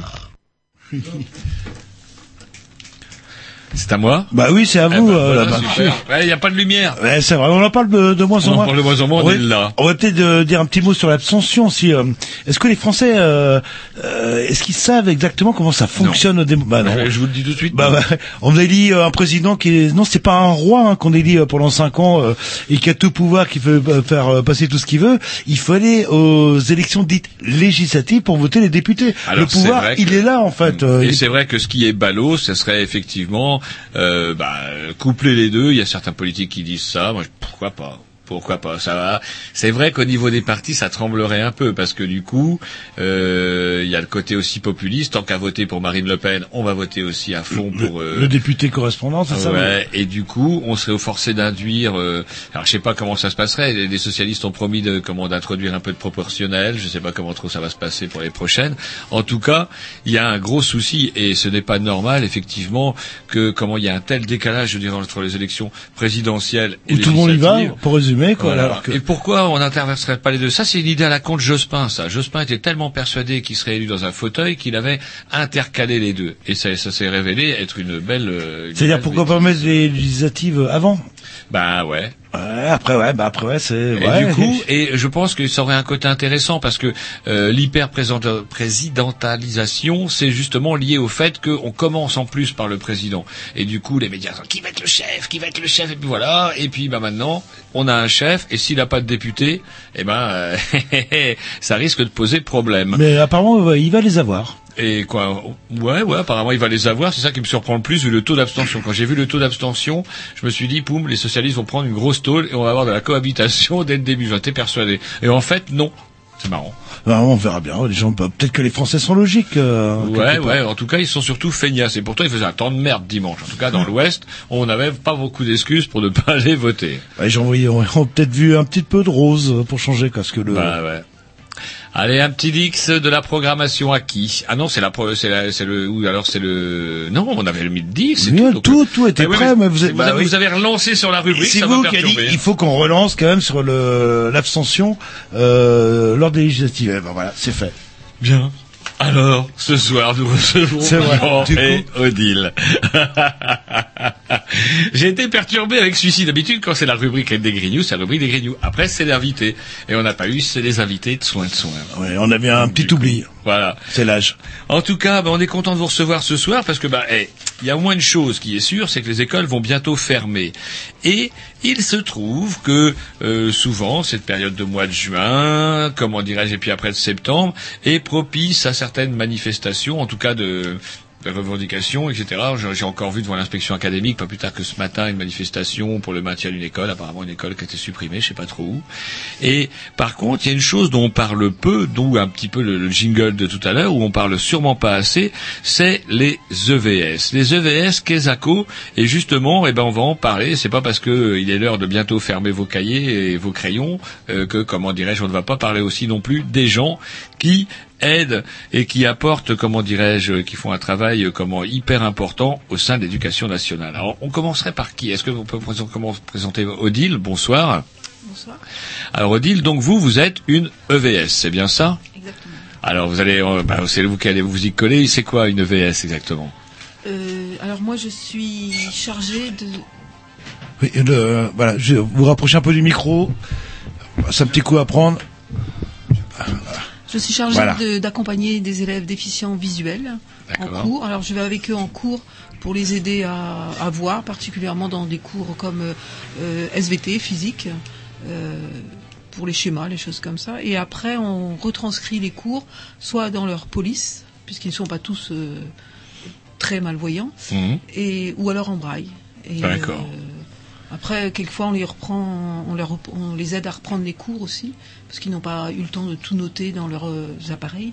C'est à moi? Bah oui, c'est à vous. Eh ben, euh, voilà, là-bas. Il n'y a pas de lumière. Ouais, c'est vrai, on en parle de, de moins en moins. On en parle de moins en moins, on, on est là. On va peut-être euh, dire un petit mot sur l'abstention. Si, euh, est-ce que les Français, euh, euh, est-ce qu'ils savent exactement comment ça fonctionne au démo... bah, non. Je vous le dis tout de suite. Bah, bah, on élit euh, un président qui est... Non, c'est pas un roi hein, qu'on élit euh, pendant cinq ans euh, et qui a tout pouvoir, qui veut euh, faire euh, passer tout ce qu'il veut. Il faut aller aux élections dites législatives pour voter les députés. Alors, le pouvoir, il que... est là, en fait. Euh, et il... c'est vrai que ce qui est ballot, ce serait effectivement... Euh, bah, coupler les deux, il y a certains politiques qui disent ça, moi, pourquoi pas? Pourquoi pas, ça va. C'est vrai qu'au niveau des partis, ça tremblerait un peu, parce que du coup, euh, il y a le côté aussi populiste. Tant qu'à voter pour Marine Le Pen, on va voter aussi à fond pour... Euh... Le député correspondant, c'est ça? Ouais, et du coup, on serait forcé d'induire... Euh... Alors, je sais pas comment ça se passerait. Les, les socialistes ont promis de, comment, d'introduire un peu de proportionnel. Je sais pas comment trop ça va se passer pour les prochaines. En tout cas, il y a un gros souci, et ce n'est pas normal, effectivement, que comment il y a un tel décalage, je dirais, entre les élections présidentielles et législatives. Tout le monde y va, pour résumer. Quoi, voilà. Alors que... Et pourquoi on n'interverserait pas les deux? Ça, c'est une idée à la con de Jospin, ça. Jospin était tellement persuadé qu'il serait élu dans un fauteuil qu'il avait intercalé les deux. Et ça, ça s'est révélé être une belle... Une C'est-à-dire belle pourquoi pas mettre les législatives avant? Bah ouais. Ouais, après ouais, bah après ouais, c'est. Et ouais. Du coup, et je pense que ça aurait un côté intéressant parce que euh, l'hyper-présidentalisation, c'est justement lié au fait qu'on commence en plus par le président. Et du coup, les médias disent qui va être le chef, qui va être le chef, et puis voilà. Et puis bah maintenant, on a un chef, et s'il n'a pas de député, eh ben euh, ça risque de poser problème. Mais apparemment, il va les avoir. Et quoi, ouais, ouais, apparemment il va les avoir, c'est ça qui me surprend le plus, vu le taux d'abstention. Quand j'ai vu le taux d'abstention, je me suis dit, poum, les socialistes vont prendre une grosse tôle et on va avoir de la cohabitation dès le début, j'en étais persuadé. Et en fait, non. C'est marrant. Ben, on verra bien. Les gens, peut-être que les Français sont logiques. Euh, ouais, ouais. En tout cas, ils sont surtout feignasses. Et pourtant, ils faisaient un temps de merde dimanche. En tout cas, dans l'Ouest, on n'avait pas beaucoup d'excuses pour ne pas aller voter. Ben, les gens, oui, on a peut-être vu un petit peu de rose pour changer, parce que le... Ben, ouais. Allez, un petit dix de la programmation à qui? Ah non, c'est la, pro, c'est la, c'est le, ou alors c'est le, non, on avait mis le dix, c'est tout. Tout, tout était prêt, mais vous avez relancé sur la rubrique, ça m'a perturbé. C'est vous qui a dit, il faut qu'on relance quand même sur le, l'abstention, euh, lors des législatives. Ben voilà, c'est fait. Bien. Alors, ce soir, nous recevons Jean et Odile. J'ai été perturbé avec celui-ci. D'habitude, quand c'est la rubrique des Grignoux, c'est la rubrique des Grignoux. Après, c'est l'invité. Et on n'a pas eu, c'est les invités de soins de soins. Oui, on avait un Donc, petit oubli. Coup, voilà. C'est l'âge. En tout cas, bah, on est content de vous recevoir ce soir parce que, bah, hey, il y a au moins une chose qui est sûre, c'est que les écoles vont bientôt fermer. Et il se trouve que, euh, souvent, cette période de mois de juin, comment dirais-je, et puis après de septembre, est propice à certains certaines manifestations, en tout cas de, de revendications, et cetera. J'ai encore vu devant l'inspection académique, pas plus tard que ce matin, une manifestation pour le maintien d'une école, apparemment une école qui a été supprimée, je sais pas trop où. Et par contre, il y a une chose dont on parle peu, d'où un petit peu le, le jingle de tout à l'heure, où on parle sûrement pas assez, c'est les E V S. Les E V S, Quesaco, et justement, eh ben, on va en parler, c'est pas parce que euh, il est l'heure de bientôt fermer vos cahiers et vos crayons, euh, que, comment dirais-je, on ne va pas parler aussi non plus des gens qui aident et qui apportent, comment dirais-je, qui font un travail comment hyper important au sein de l'éducation nationale. Alors, on commencerait par qui? Est-ce que vous pouvez comment présenter Odile? Bonsoir. Bonsoir. Alors, Odile, donc vous, vous êtes une E V S, c'est bien ça? Exactement. Alors, vous allez, euh, bah, c'est vous qui allez vous y coller. C'est quoi une E V S exactement? euh, Alors, moi, je suis chargée de... Oui, de, euh, voilà, je, vous rapprochez un peu du micro. C'est un petit coup à prendre. Voilà. Je suis chargée voilà. de, d'accompagner des élèves déficients visuels D'accord. en cours. Alors, je vais avec eux en cours pour les aider à, à voir, particulièrement dans des cours comme euh, S V T, physique, euh, pour les schémas, les choses comme ça. Et après, on retranscrit les cours, soit dans leur police, puisqu'ils ne sont pas tous euh, très malvoyants, mmh. et, ou alors en braille. Et, D'accord. Euh, Après, quelquefois, on les reprend, on, leur, on les aide à reprendre les cours aussi, parce qu'ils n'ont pas eu le temps de tout noter dans leurs euh, appareils.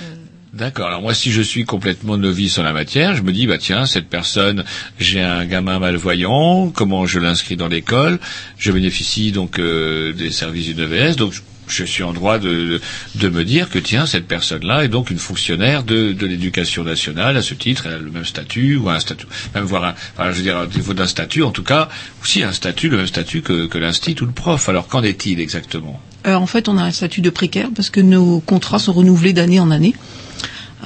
Euh... D'accord. Alors moi, si je suis complètement novice en la matière, je me dis, bah tiens, cette personne, j'ai un gamin malvoyant, comment je l'inscris dans l'école? Je bénéficie donc euh, des services d'une E V S, donc je... Je suis en droit de, de me dire que, tiens, cette personne-là est donc une fonctionnaire de, de l'éducation nationale. À ce titre, elle a le même statut, ou un statut, même voire un, enfin, je veux dire, au niveau d'un statut, en tout cas, aussi un statut, le même statut que, que l'instit ou le prof. Alors, qu'en est-il exactement? euh, En fait, on a un statut de précaire parce que nos contrats sont renouvelés d'année en année.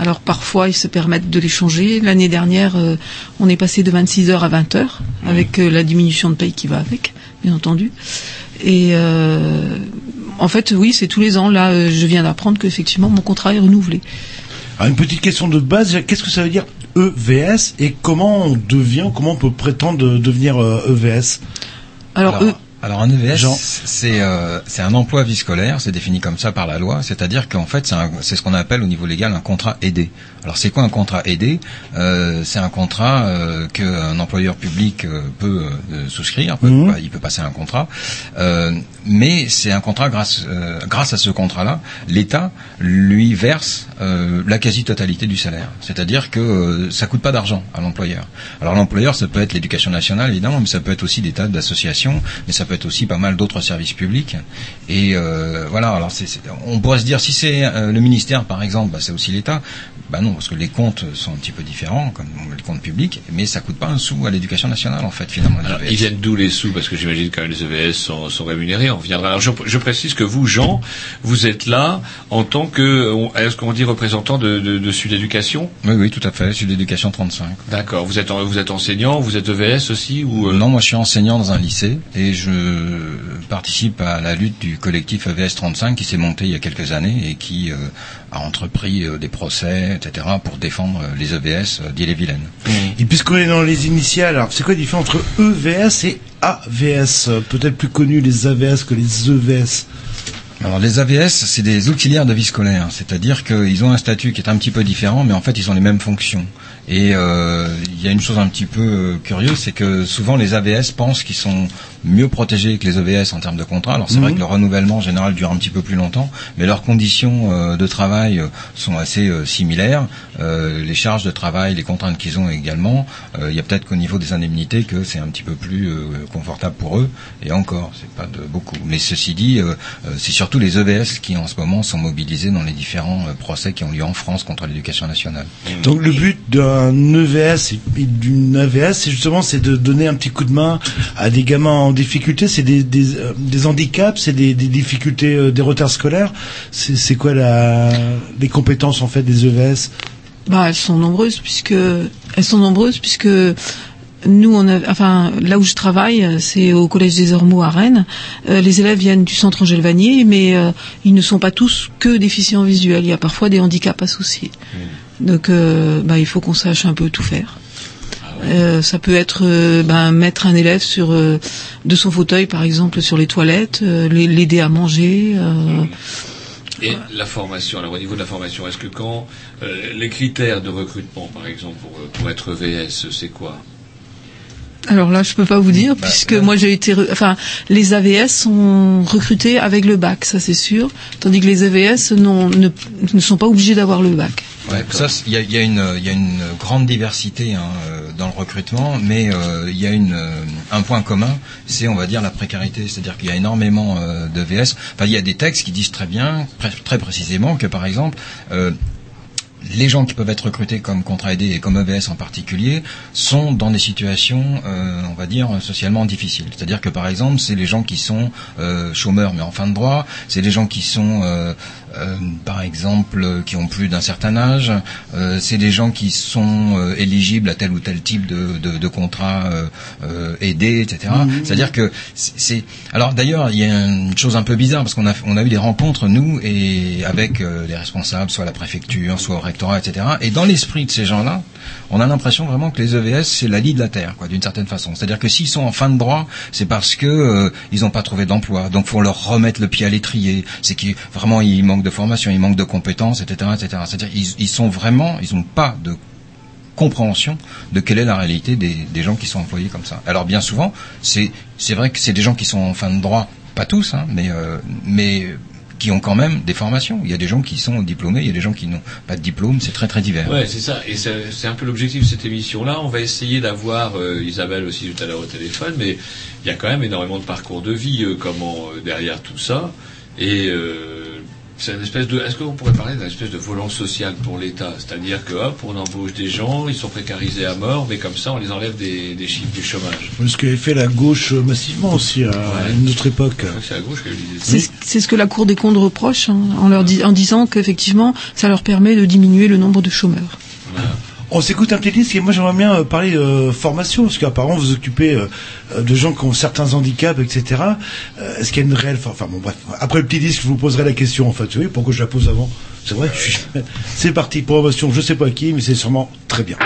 Alors parfois, ils se permettent de les changer. L'année dernière, euh, on est passé de vingt-six heures à vingt heures, avec euh, la diminution de paye qui va avec, bien entendu. Et euh, en fait, oui, c'est tous les ans. Là, euh, je viens d'apprendre qu'effectivement, mon contrat est renouvelé. Alors, une petite question de base, qu'est-ce que ça veut dire E V S et comment on devient, comment on peut prétendre devenir euh, E V S ? Alors, Alors... Euh, Alors un E V S, Jean. c'est euh, c'est un emploi vie scolaire, c'est défini comme ça par la loi, c'est-à-dire qu'en fait c'est, un, c'est ce qu'on appelle au niveau légal un contrat aidé. Alors c'est quoi un contrat aidé ? euh, C'est un contrat euh, qu'un employeur public euh, peut euh, souscrire, peut, mmh. il peut passer un contrat, euh, mais c'est un contrat grâce euh, grâce à ce contrat-là, l'État lui verse euh, la quasi-totalité du salaire, c'est-à-dire que euh, ça coûte pas d'argent à l'employeur. Alors l'employeur, ça peut être l'éducation nationale évidemment, mais ça peut être aussi des tas d'associations, mais ça peut être aussi pas mal d'autres services publics. Et euh, voilà, alors c'est, c'est, on pourrait se dire, si c'est euh, le ministère, par exemple, bah, c'est aussi l'État. Bah non, parce que les comptes sont un petit peu différents, comme les comptes publics, mais ça coûte pas un sou à l'éducation nationale, en fait, finalement. Alors, ils viennent d'où les sous ? Parce que j'imagine quand même les E V S sont, sont rémunérés. On reviendra. Alors, je, je précise que vous, Jean, vous êtes là en tant que, est-ce qu'on dit représentant de, de, de Sud Éducation ? Oui, oui, tout à fait, Sud Éducation trente-cinq. D'accord. Vous êtes, vous êtes enseignant, vous êtes E V S aussi ou euh... Non, moi je suis enseignant dans un lycée et je Je participe à la lutte du collectif E V S trente-cinq qui s'est monté il y a quelques années et qui euh, a entrepris euh, des procès, et cetera, pour défendre euh, les E V S euh, d'Ille-et-Vilaine. Mmh. Et puisqu'on est dans les initiales, alors c'est quoi la différence entre E V S et A V S ? Peut-être plus connus les A V S que les E V S. Alors les A V S, c'est des auxiliaires de vie scolaire, c'est-à-dire qu'ils ont un statut qui est un petit peu différent, mais en fait ils ont les mêmes fonctions. Et euh, il y a une chose un petit peu curieuse, c'est que souvent les A V S pensent qu'ils sont mieux protégés que les E V S en termes de contrat. Alors c'est mmh. vrai que le renouvellement en général dure un petit peu plus longtemps, mais leurs conditions euh, de travail sont assez euh, similaires. Euh, les charges de travail, les contraintes qu'ils ont également. Euh, il y a peut-être qu'au niveau des indemnités que c'est un petit peu plus euh, confortable pour eux. Et encore, c'est pas de beaucoup. Mais ceci dit, euh, c'est surtout les E V S qui en ce moment sont mobilisés dans les différents euh, procès qui ont lieu en France contre l'éducation nationale. Donc le but d'un E V S et d'une A V S, c'est justement c'est de donner un petit coup de main à des gamins en difficulté, c'est des, des, euh, des handicaps, c'est des, des difficultés, euh, des retards scolaires. C'est, c'est quoi la, les compétences en fait des E V S ? Bah, elles sont nombreuses puisque elles sont nombreuses puisque nous, on a, enfin, là où je travaille, c'est au collège des Ormeaux à Rennes. Euh, les élèves viennent du centre Angèle Vanier, mais euh, ils ne sont pas tous que déficients visuels. Il y a parfois des handicaps associés. Mmh. Donc, euh, bah, il faut qu'on sache un peu tout faire. Ah ouais. euh, ça peut être euh, bah, mettre un élève sur euh, de son fauteuil, par exemple, sur les toilettes, euh, l'aider à manger. Euh, mmh. Et la formation, alors au niveau de la formation, est-ce que quand euh, les critères de recrutement, par exemple, pour, pour être E V S, c'est quoi ? Alors là, je peux pas vous dire, bah, puisque euh... moi j'ai été, re... enfin, les A V S sont recrutés avec le bac, ça c'est sûr, tandis que les E V S non, ne, ne sont pas obligés d'avoir le bac. Ouais, ça, il y a, y a une, il y a une grande diversité hein, dans le recrutement, mais il euh, y a une, un point commun, c'est on va dire la précarité, c'est-à-dire qu'il y a énormément euh, d'E V S. Enfin, il y a des textes qui disent très bien, très, très précisément que par exemple. Euh, Les gens qui peuvent être recrutés comme contrat aidé et comme E V S en particulier sont dans des situations, euh, on va dire, socialement difficiles. C'est-à-dire que, par exemple, c'est les gens qui sont euh, chômeurs mais en fin de droit, c'est les gens qui sont, euh, euh, par exemple, qui ont plus d'un certain âge, euh, c'est les gens qui sont euh, éligibles à tel ou tel type de, de, de contrat euh, euh, aidé, et cetera. Mmh. C'est-à-dire que c'est... Alors, d'ailleurs, il y a une chose un peu bizarre parce qu'on a, on a eu des rencontres, nous, et avec euh, les responsables, soit à la préfecture, soit au rectorat, et cetera. Et dans l'esprit de ces gens-là, on a l'impression vraiment que les E V S, c'est la lie de la terre, quoi, d'une certaine façon. C'est-à-dire que s'ils sont en fin de droit, c'est parce que euh, ils n'ont pas trouvé d'emploi. Donc, faut leur remettre le pied à l'étrier. C'est qu'ils vraiment ils manquent de formation, ils manquent de compétences, et cetera, et cetera. C'est-à-dire ils, ils sont vraiment, ils n'ont pas de compréhension de quelle est la réalité des, des gens qui sont employés comme ça. Alors, bien souvent, c'est c'est vrai que c'est des gens qui sont en fin de droit, pas tous, hein, mais euh, mais qui ont quand même des formations. Il y a des gens qui sont diplômés, il y a des gens qui n'ont pas de diplôme, c'est très très divers. Ouais, c'est ça, et c'est, c'est un peu l'objectif de cette émission-là. On va essayer d'avoir euh, Isabelle aussi tout à l'heure au téléphone, mais il y a quand même énormément de parcours de vie, euh, comment euh, derrière tout ça, et euh, C'est une espèce de. Est-ce que vous pourrez parler d'une espèce de volant social pour l'État ? C'est-à-dire que hop, on embauche des gens, ils sont précarisés à mort, mais comme ça, on les enlève des, des chiffres du chômage. Ce qu'avait fait la gauche massivement aussi à ouais. une autre époque. C'est la gauche qui a eu l'idée. C'est ce que la Cour des comptes reproche, hein, en leur dis, en disant qu'effectivement, ça leur permet de diminuer le nombre de chômeurs. Voilà. On s'écoute un petit disque et moi j'aimerais bien parler euh, formation, parce qu'apparemment vous vous occupez euh, de gens qui ont certains handicaps, et cetera. Euh, est-ce qu'il y a une réelle... Enfin bon bref, après le petit disque je vous poserai la question en fait, oui, pourquoi je la pose avant. C'est vrai, je suis... C'est parti, formation, je sais pas qui, mais c'est sûrement très bien.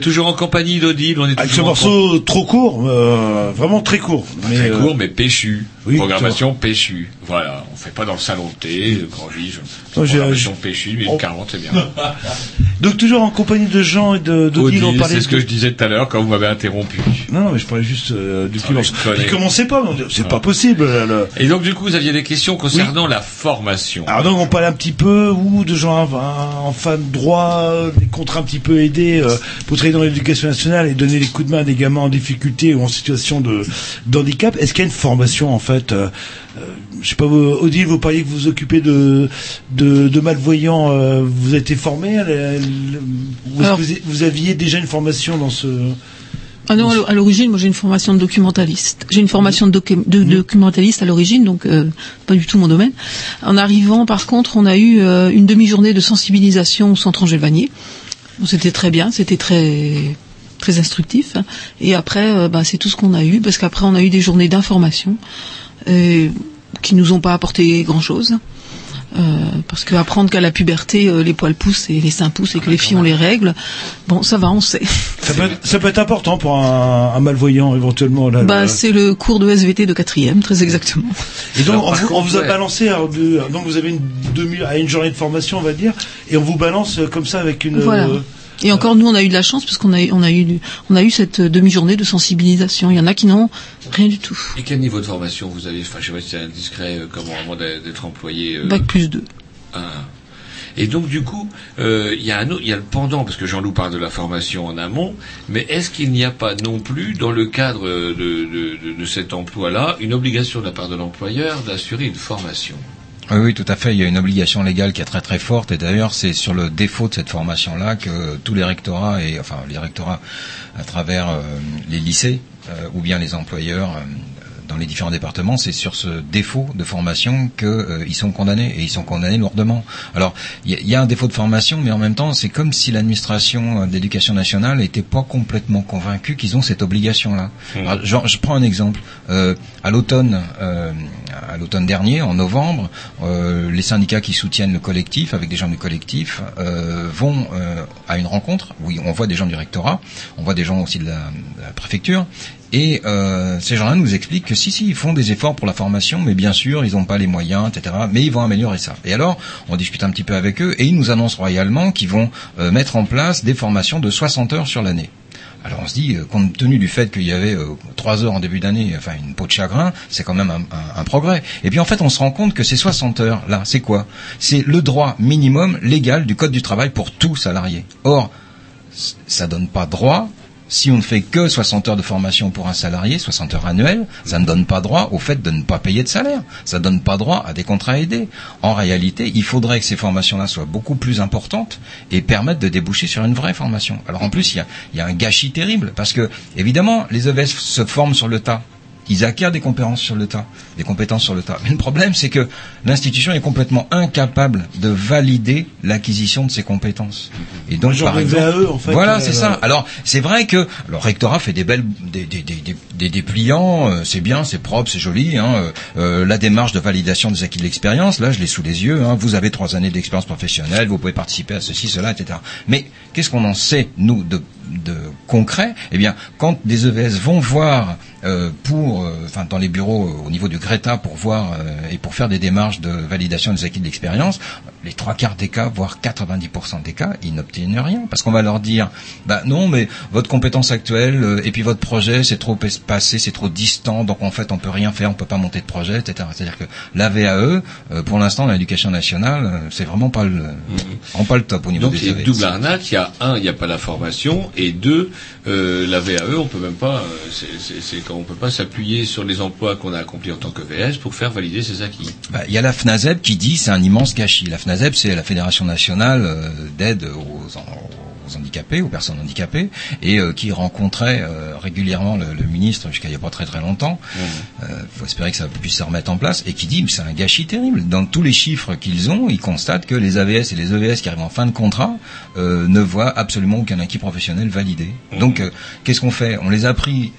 Toujours en compagnie d'Odile. On est avec ce morceau comp... trop court, euh, vraiment très court. Mais très euh... court, mais péchu. Oui, programmation péchu. Voilà, on ne fait pas dans le salon de thé, de grand vige. Programmation péchu, mais on... quarante, c'est bien. Donc toujours en compagnie de Jean et d'Odile. On parlait. C'est ce que je disais tout à l'heure quand vous m'avez interrompu. Non, non, mais je parlais juste euh, du silence. Ne commencez pas, c'est ah. pas possible. Là, là. Et donc du coup, vous aviez des questions concernant oui. la formation. Alors donc on parlait un petit peu ou de gens en fin de droit, des contrats un petit peu aidés euh, pour travailler dans l'éducation nationale et donner les coups de main à des gamins en difficulté ou en situation de d'handicap. Est-ce qu'il y a une formation en fait euh, je sais pas, vous, Odile, vous parliez que vous vous occupez de, de, de malvoyants. Euh, vous avez été formé à la, vous, Alors, vous, vous aviez déjà une formation dans ce... Ah non, à l'origine, moi j'ai une formation de documentaliste. J'ai une formation de, docu- de, de documentaliste à l'origine, donc euh, pas du tout mon domaine. En arrivant, par contre, on a eu euh, une demi-journée de sensibilisation au centre Angèle-Vanier. Bon, c'était très bien, c'était très... très instructif. Et après, euh, bah, c'est tout ce qu'on a eu, parce qu'après on a eu des journées d'information euh, qui nous ont pas apporté grand-chose. Euh, parce que apprendre qu'à la puberté euh, les poils poussent et les seins poussent et que ah, les filles ont les règles, bon ça va, on sait. Ça peut être, ça peut être important pour un, un malvoyant éventuellement. Là, bah là. C'est le cours de S V T de quatrième, très exactement. Et donc on, on vous a balancé, alors, de, donc vous avez une demi à une journée de formation on va dire, et on vous balance comme ça avec une. Voilà. Euh, Et encore, nous, on a eu de la chance parce qu'on a, on a eu, on a eu cette demi-journée de sensibilisation. Il y en a qui n'ont rien du tout. Et quel niveau de formation vous avez ? Enfin, je sais pas si c'est indiscret, euh, comment avant d'être employé. Euh... Bac plus deux. Ah. Et donc, du coup, il euh, y a un autre, il y a le pendant, parce que Jean-Loup parle de la formation en amont, mais est-ce qu'il n'y a pas non plus, dans le cadre de, de, de cet emploi-là, une obligation de la part de l'employeur d'assurer une formation ? Oui, oui, tout à fait. Il y a une obligation légale qui est très très forte, et d'ailleurs c'est sur le défaut de cette formation-là que tous les rectorats et enfin les rectorats à travers euh, les lycées euh, ou bien les employeurs euh, dans les différents départements, c'est sur ce défaut de formation que euh, ils sont condamnés, et ils sont condamnés lourdement. Alors il y, y a un défaut de formation, mais en même temps c'est comme si l'administration de l'Éducation nationale n'était pas complètement convaincue qu'ils ont cette obligation-là. Alors, genre, je prends un exemple. Euh, à l'automne. Euh, à l'automne dernier, en novembre, euh, les syndicats qui soutiennent le collectif, avec des gens du collectif, euh, vont euh, à une rencontre où on voit des gens du rectorat, on voit des gens aussi de la, de la préfecture, Et euh, ces gens-là nous expliquent que si, si, ils font des efforts pour la formation, mais bien sûr, ils n'ont pas les moyens, et cetera. Mais ils vont améliorer ça. Et alors, on discute un petit peu avec eux, et ils nous annoncent royalement qu'ils vont euh, mettre en place des formations de soixante heures sur l'année. Alors on se dit, compte tenu du fait qu'il y avait euh, trois heures en début d'année, enfin une peau de chagrin, c'est quand même un, un, un progrès. Et puis en fait, on se rend compte que ces soixante heures, là, c'est quoi ? C'est le droit minimum légal du Code du travail pour tout salarié. Or, ça donne pas droit. Si on ne fait que soixante heures de formation pour un salarié, soixante heures annuelles, ça ne donne pas droit au fait de ne pas payer de salaire. Ça ne donne pas droit à des contrats aidés. En réalité, il faudrait que ces formations-là soient beaucoup plus importantes et permettent de déboucher sur une vraie formation. Alors en plus, il y a, il y a un gâchis terrible parce que, évidemment, les E V S se forment sur le tas. Ils acquièrent des compétences sur le tas, des compétences sur le tas. Mais le problème, c'est que l'institution est complètement incapable de valider l'acquisition de ces compétences. Et donc, genre par exemple, V A E, en fait, voilà, euh, c'est ça. Alors, c'est vrai que le rectorat fait des belles, des des des des, des dépliants. Euh, c'est bien, c'est propre, c'est joli. Hein, euh, la démarche de validation des acquis de l'expérience, là, je l'ai sous les yeux. Hein, vous avez trois années d'expérience professionnelle, vous pouvez participer à ceci, cela, et cetera. Mais qu'est-ce qu'on en sait, nous, de de concret? Eh bien, quand des E V S vont voir euh, pour, enfin, euh, dans les bureaux euh, au niveau du Greta pour voir euh, et pour faire des démarches de validation des acquis de l'expérience, les trois quarts des cas, voire quatre-vingt-dix pour cent des cas, ils n'obtiennent rien parce qu'on va leur dire, bah non, mais votre compétence actuelle euh, et puis votre projet, c'est trop espacé, c'est trop distant, donc en fait, on peut rien faire, on peut pas monter de projet, et cetera. C'est-à-dire que la V A E, euh, pour l'instant, l'éducation nationale, euh, c'est vraiment pas le, vraiment pas le top au niveau donc, des E V S. Donc, double arnaque. Il y a un, il y a pas la formation. Et deux, euh, la V A E, on peut même pas, euh, c'est, c'est, c'est quand on peut pas s'appuyer sur les emplois qu'on a accomplis en tant que V S pour faire valider ses acquis. Bah, il y a la FNASEP qui dit c'est un immense gâchis. La FNASEP, c'est la Fédération nationale euh, d'aide aux, aux handicapés, aux personnes handicapées, et euh, qui rencontrait euh, régulièrement le, le ministre jusqu'à il y a pas très très longtemps. Mmh. Euh, faut espérer que ça puisse se remettre en place et qui dit c'est un gâchis terrible. Dans tous les chiffres qu'ils ont, ils constatent que les A V S et les E V S qui arrivent en fin de contrat euh, ne voient absolument aucun acquis professionnel validé. Mmh. Donc, euh, qu'est-ce qu'on fait ? On les a pris.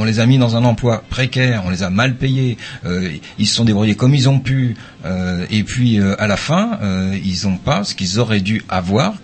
On les a mis dans un emploi précaire, on les a mal payés, euh, ils se sont débrouillés comme ils ont pu, euh, et puis euh, à la fin, euh, ils n'ont pas ce qu'ils auraient dû avoir,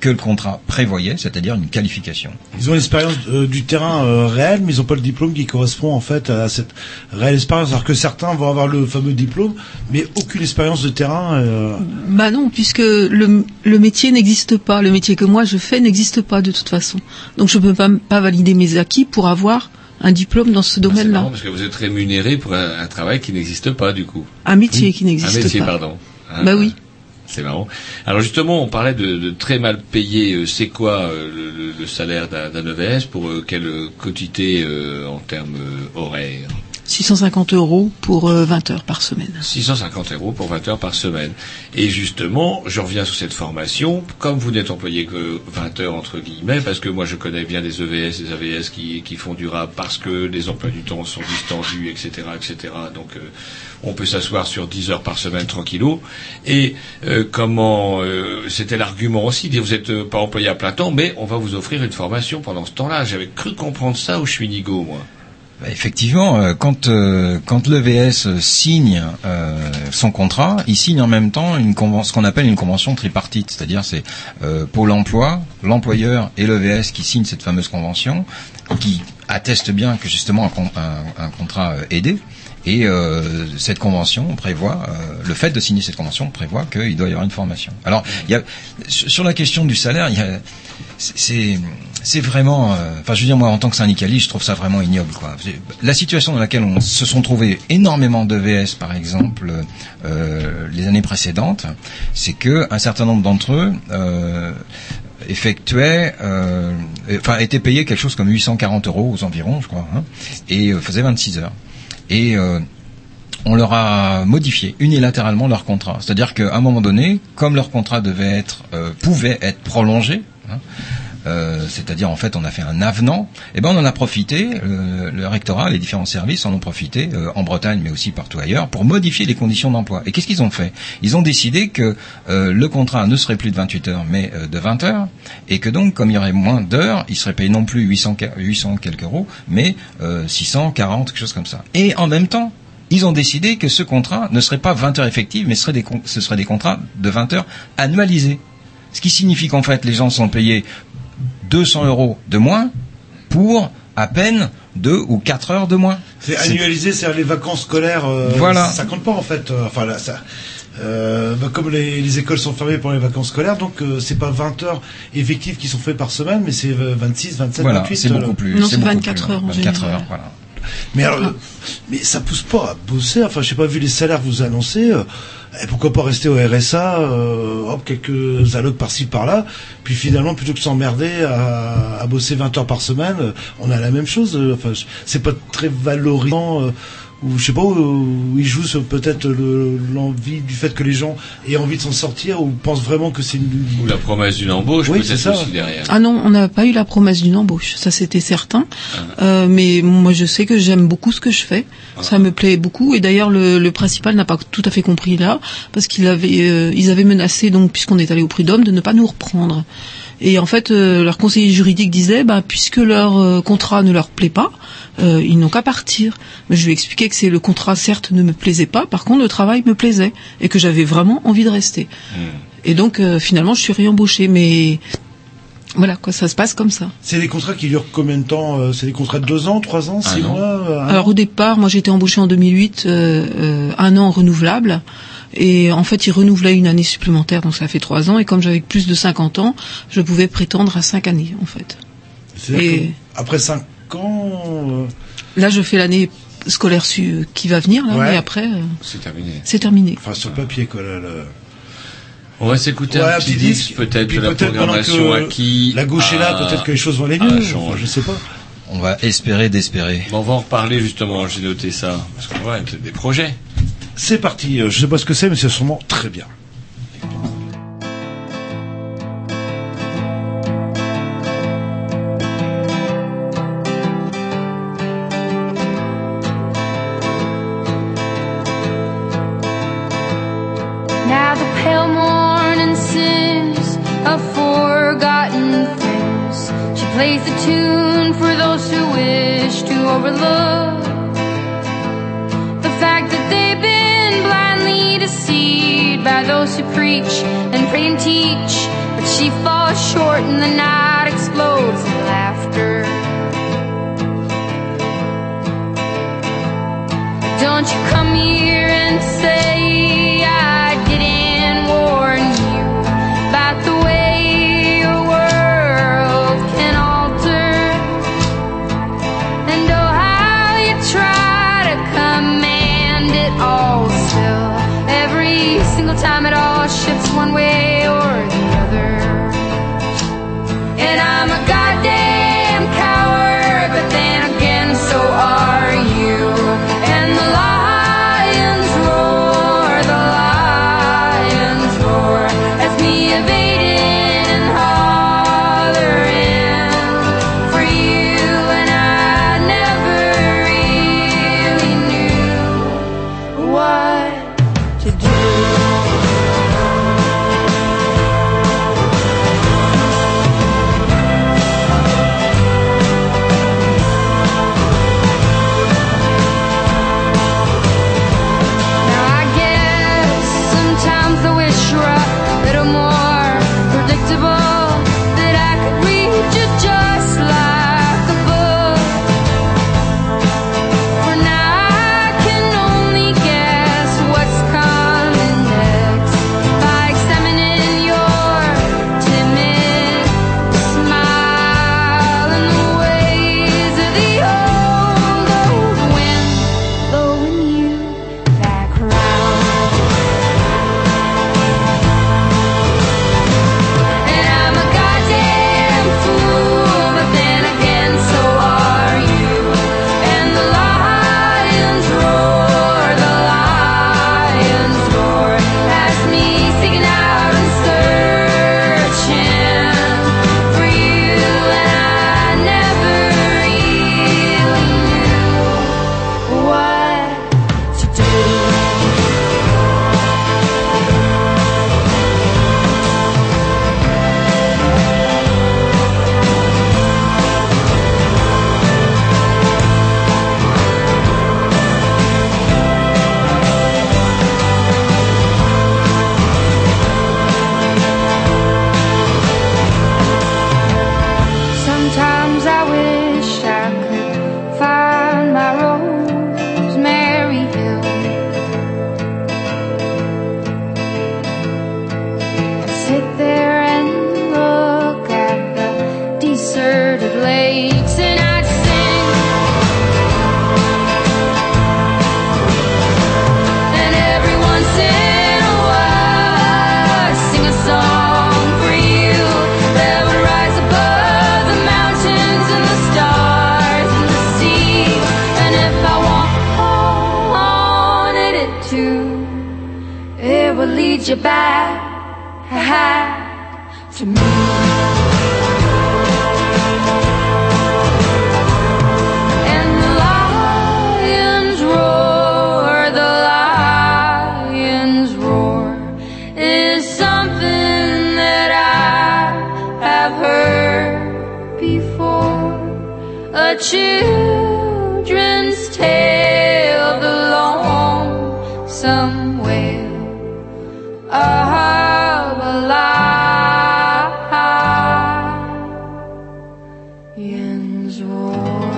que le contrat prévoyait, c'est-à-dire une qualification. Ils ont l'expérience euh, du terrain euh, réel, mais ils n'ont pas le diplôme qui correspond en fait à cette réelle expérience. Alors que certains vont avoir le fameux diplôme, mais aucune expérience de terrain. Euh... Bah non, puisque le, le métier n'existe pas. Le métier que moi je fais n'existe pas de toute façon. Donc je ne peux pas, pas valider mes acquis pour avoir un diplôme dans ce domaine-là. C'est marrant parce que vous êtes rémunéré pour un, un travail qui n'existe pas du coup. Un métier oui. qui n'existe pas. Un métier, pas. pardon. Hein, bah oui. C'est marrant. Alors justement, on parlait de, de très mal payé. Euh, c'est quoi euh, le, le salaire d'un, d'un E V S pour euh, quelle quotité euh, en termes euh, horaires ? six cent cinquante euros pour euh, vingt heures par semaine. six cent cinquante euros pour vingt heures par semaine. Et justement, je reviens sur cette formation. Comme vous n'êtes employé que vingt heures entre guillemets, parce que moi je connais bien des E V S, des A V S qui, qui font du rap parce que les emplois du temps sont distendus, et cetera, et cetera. Donc euh, on peut s'asseoir sur dix heures par semaine tranquillo. Et euh, comment euh, c'était l'argument aussi, dire vous êtes euh, pas employé à plein temps, mais on va vous offrir une formation pendant ce temps-là. J'avais cru comprendre ça au Schwinigo, moi. Effectivement, quand euh, quand l'E V S signe euh, son contrat, il signe en même temps une convention, ce qu'on appelle une convention tripartite, c'est-à-dire c'est euh, Pôle Emploi, l'employeur et l'E V S qui signent cette fameuse convention, qui atteste bien que justement un, un, un contrat aidé. Et euh, cette convention prévoit, euh, le fait de signer cette convention prévoit qu'il doit y avoir une formation. Alors, il y a, sur la question du salaire, il y a, c'est, c'est vraiment, euh, enfin, je veux dire, moi, en tant que syndicaliste, je trouve ça vraiment ignoble, quoi. La situation dans laquelle on se sont trouvés énormément d'E V S, par exemple, euh, les années précédentes, c'est que un certain nombre d'entre eux euh, effectuaient, euh, enfin, étaient payés quelque chose comme huit cent quarante euros aux environs, je crois, hein, et euh, faisaient vingt-six heures. Et euh, on leur a modifié unilatéralement leur contrat. C'est-à-dire qu'à un moment donné, comme leur contrat devait être, euh, pouvait être prolongé, hein, euh, c'est-à-dire en fait on a fait un avenant, eh ben on en a profité, euh, le rectorat, les différents services en ont profité, euh, en Bretagne mais aussi partout ailleurs, pour modifier les conditions d'emploi. Et qu'est-ce qu'ils ont fait ? Ils ont décidé que euh, le contrat ne serait plus de vingt-huit heures mais euh, de vingt heures, et que donc comme il y aurait moins d'heures, ils seraient payés non plus huit cents quelques euros, mais euh, six cent quarante, quelque chose comme ça. Et en même temps, ils ont décidé que ce contrat ne serait pas vingt heures effectives, mais ce serait des, ce serait des contrats de vingt heures annualisés. Ce qui signifie qu'en fait, les gens sont payés deux cents euros de moins pour à peine deux ou quatre heures de moins. C'est annualisé, c'est les vacances scolaires. Euh, voilà. Ça compte pas en fait. Euh, enfin là, ça. Euh, bah comme les, les écoles sont fermées pendant les vacances scolaires, donc euh, c'est pas vingt heures effectives qui sont faites par semaine, mais c'est euh, vingt-six, vingt-sept, voilà, vingt-huit. Voilà, c'est beaucoup plus. Non, c'est, c'est vingt-quatre heures. vingt-quatre heures, voilà. Mais alors, euh, mais ça pousse pas à bosser. Enfin, je sais pas, vu les salaires que vous annoncez, euh, et pourquoi pas rester au R S A, euh, hop, quelques allocs par-ci par-là, puis finalement, plutôt que s'emmerder à, à bosser vingt heures par semaine, on a la même chose. Enfin, c'est pas très valorisant. Euh, ou je sais pas, où ils jouent sur peut-être le, l'envie du fait que les gens aient envie de s'en sortir, ou pensent vraiment que c'est une... Ou la promesse d'une embauche, oui, peut-être aussi derrière. Ah non, on n'a pas eu la promesse d'une embauche, ça c'était certain. Ah. Euh, mais moi je sais que j'aime beaucoup ce que je fais, ah. ça me plaît beaucoup. Et d'ailleurs le, le principal n'a pas tout à fait compris là, parce qu'ils avaient, euh, ils avaient menacé, donc puisqu'on est allé au prud'homme, de ne pas nous reprendre. Et en fait, euh, leur conseiller juridique disait, bah, puisque leur euh, contrat ne leur plaît pas, euh, ils n'ont qu'à partir. Mais je lui ai expliqué que c'est le contrat, certes, ne me plaisait pas, par contre, le travail me plaisait, et que j'avais vraiment envie de rester. Mmh. Et donc, euh, finalement, je suis réembauchée, mais... Voilà, quoi, ça se passe comme ça. C'est des contrats qui durent combien de temps? C'est des contrats de deux ans, trois ans, six mois? Alors au départ, moi j'ai été embauchée en deux mille huit, euh, euh, un an renouvelable. Et en fait, ils renouvelaient une année supplémentaire, donc ça fait trois ans. Et comme j'avais plus de cinquante ans, je pouvais prétendre à cinq années, en fait. C'est-à-dire et après cinq ans... Euh... Là, je fais l'année scolaire su- qui va venir, là, ouais. Mais après... Euh, c'est terminé. C'est terminé. Enfin, sur le papier, quoi, là... là... On va s'écouter ouais, un petit disque, peut-être, de la peut-être programmation acquis. La gauche à... est là, peut-être que les choses vont aller mieux, enfin, je sais pas. On va espérer d'espérer. Bon, on va en reparler, justement, j'ai noté ça. Parce qu'on voit des projets. C'est parti, je sais pas ce que c'est, mais c'est sûrement très bien. To do do, it will lead you back to me. A children's tale, the lonesome wail of a lion's roar.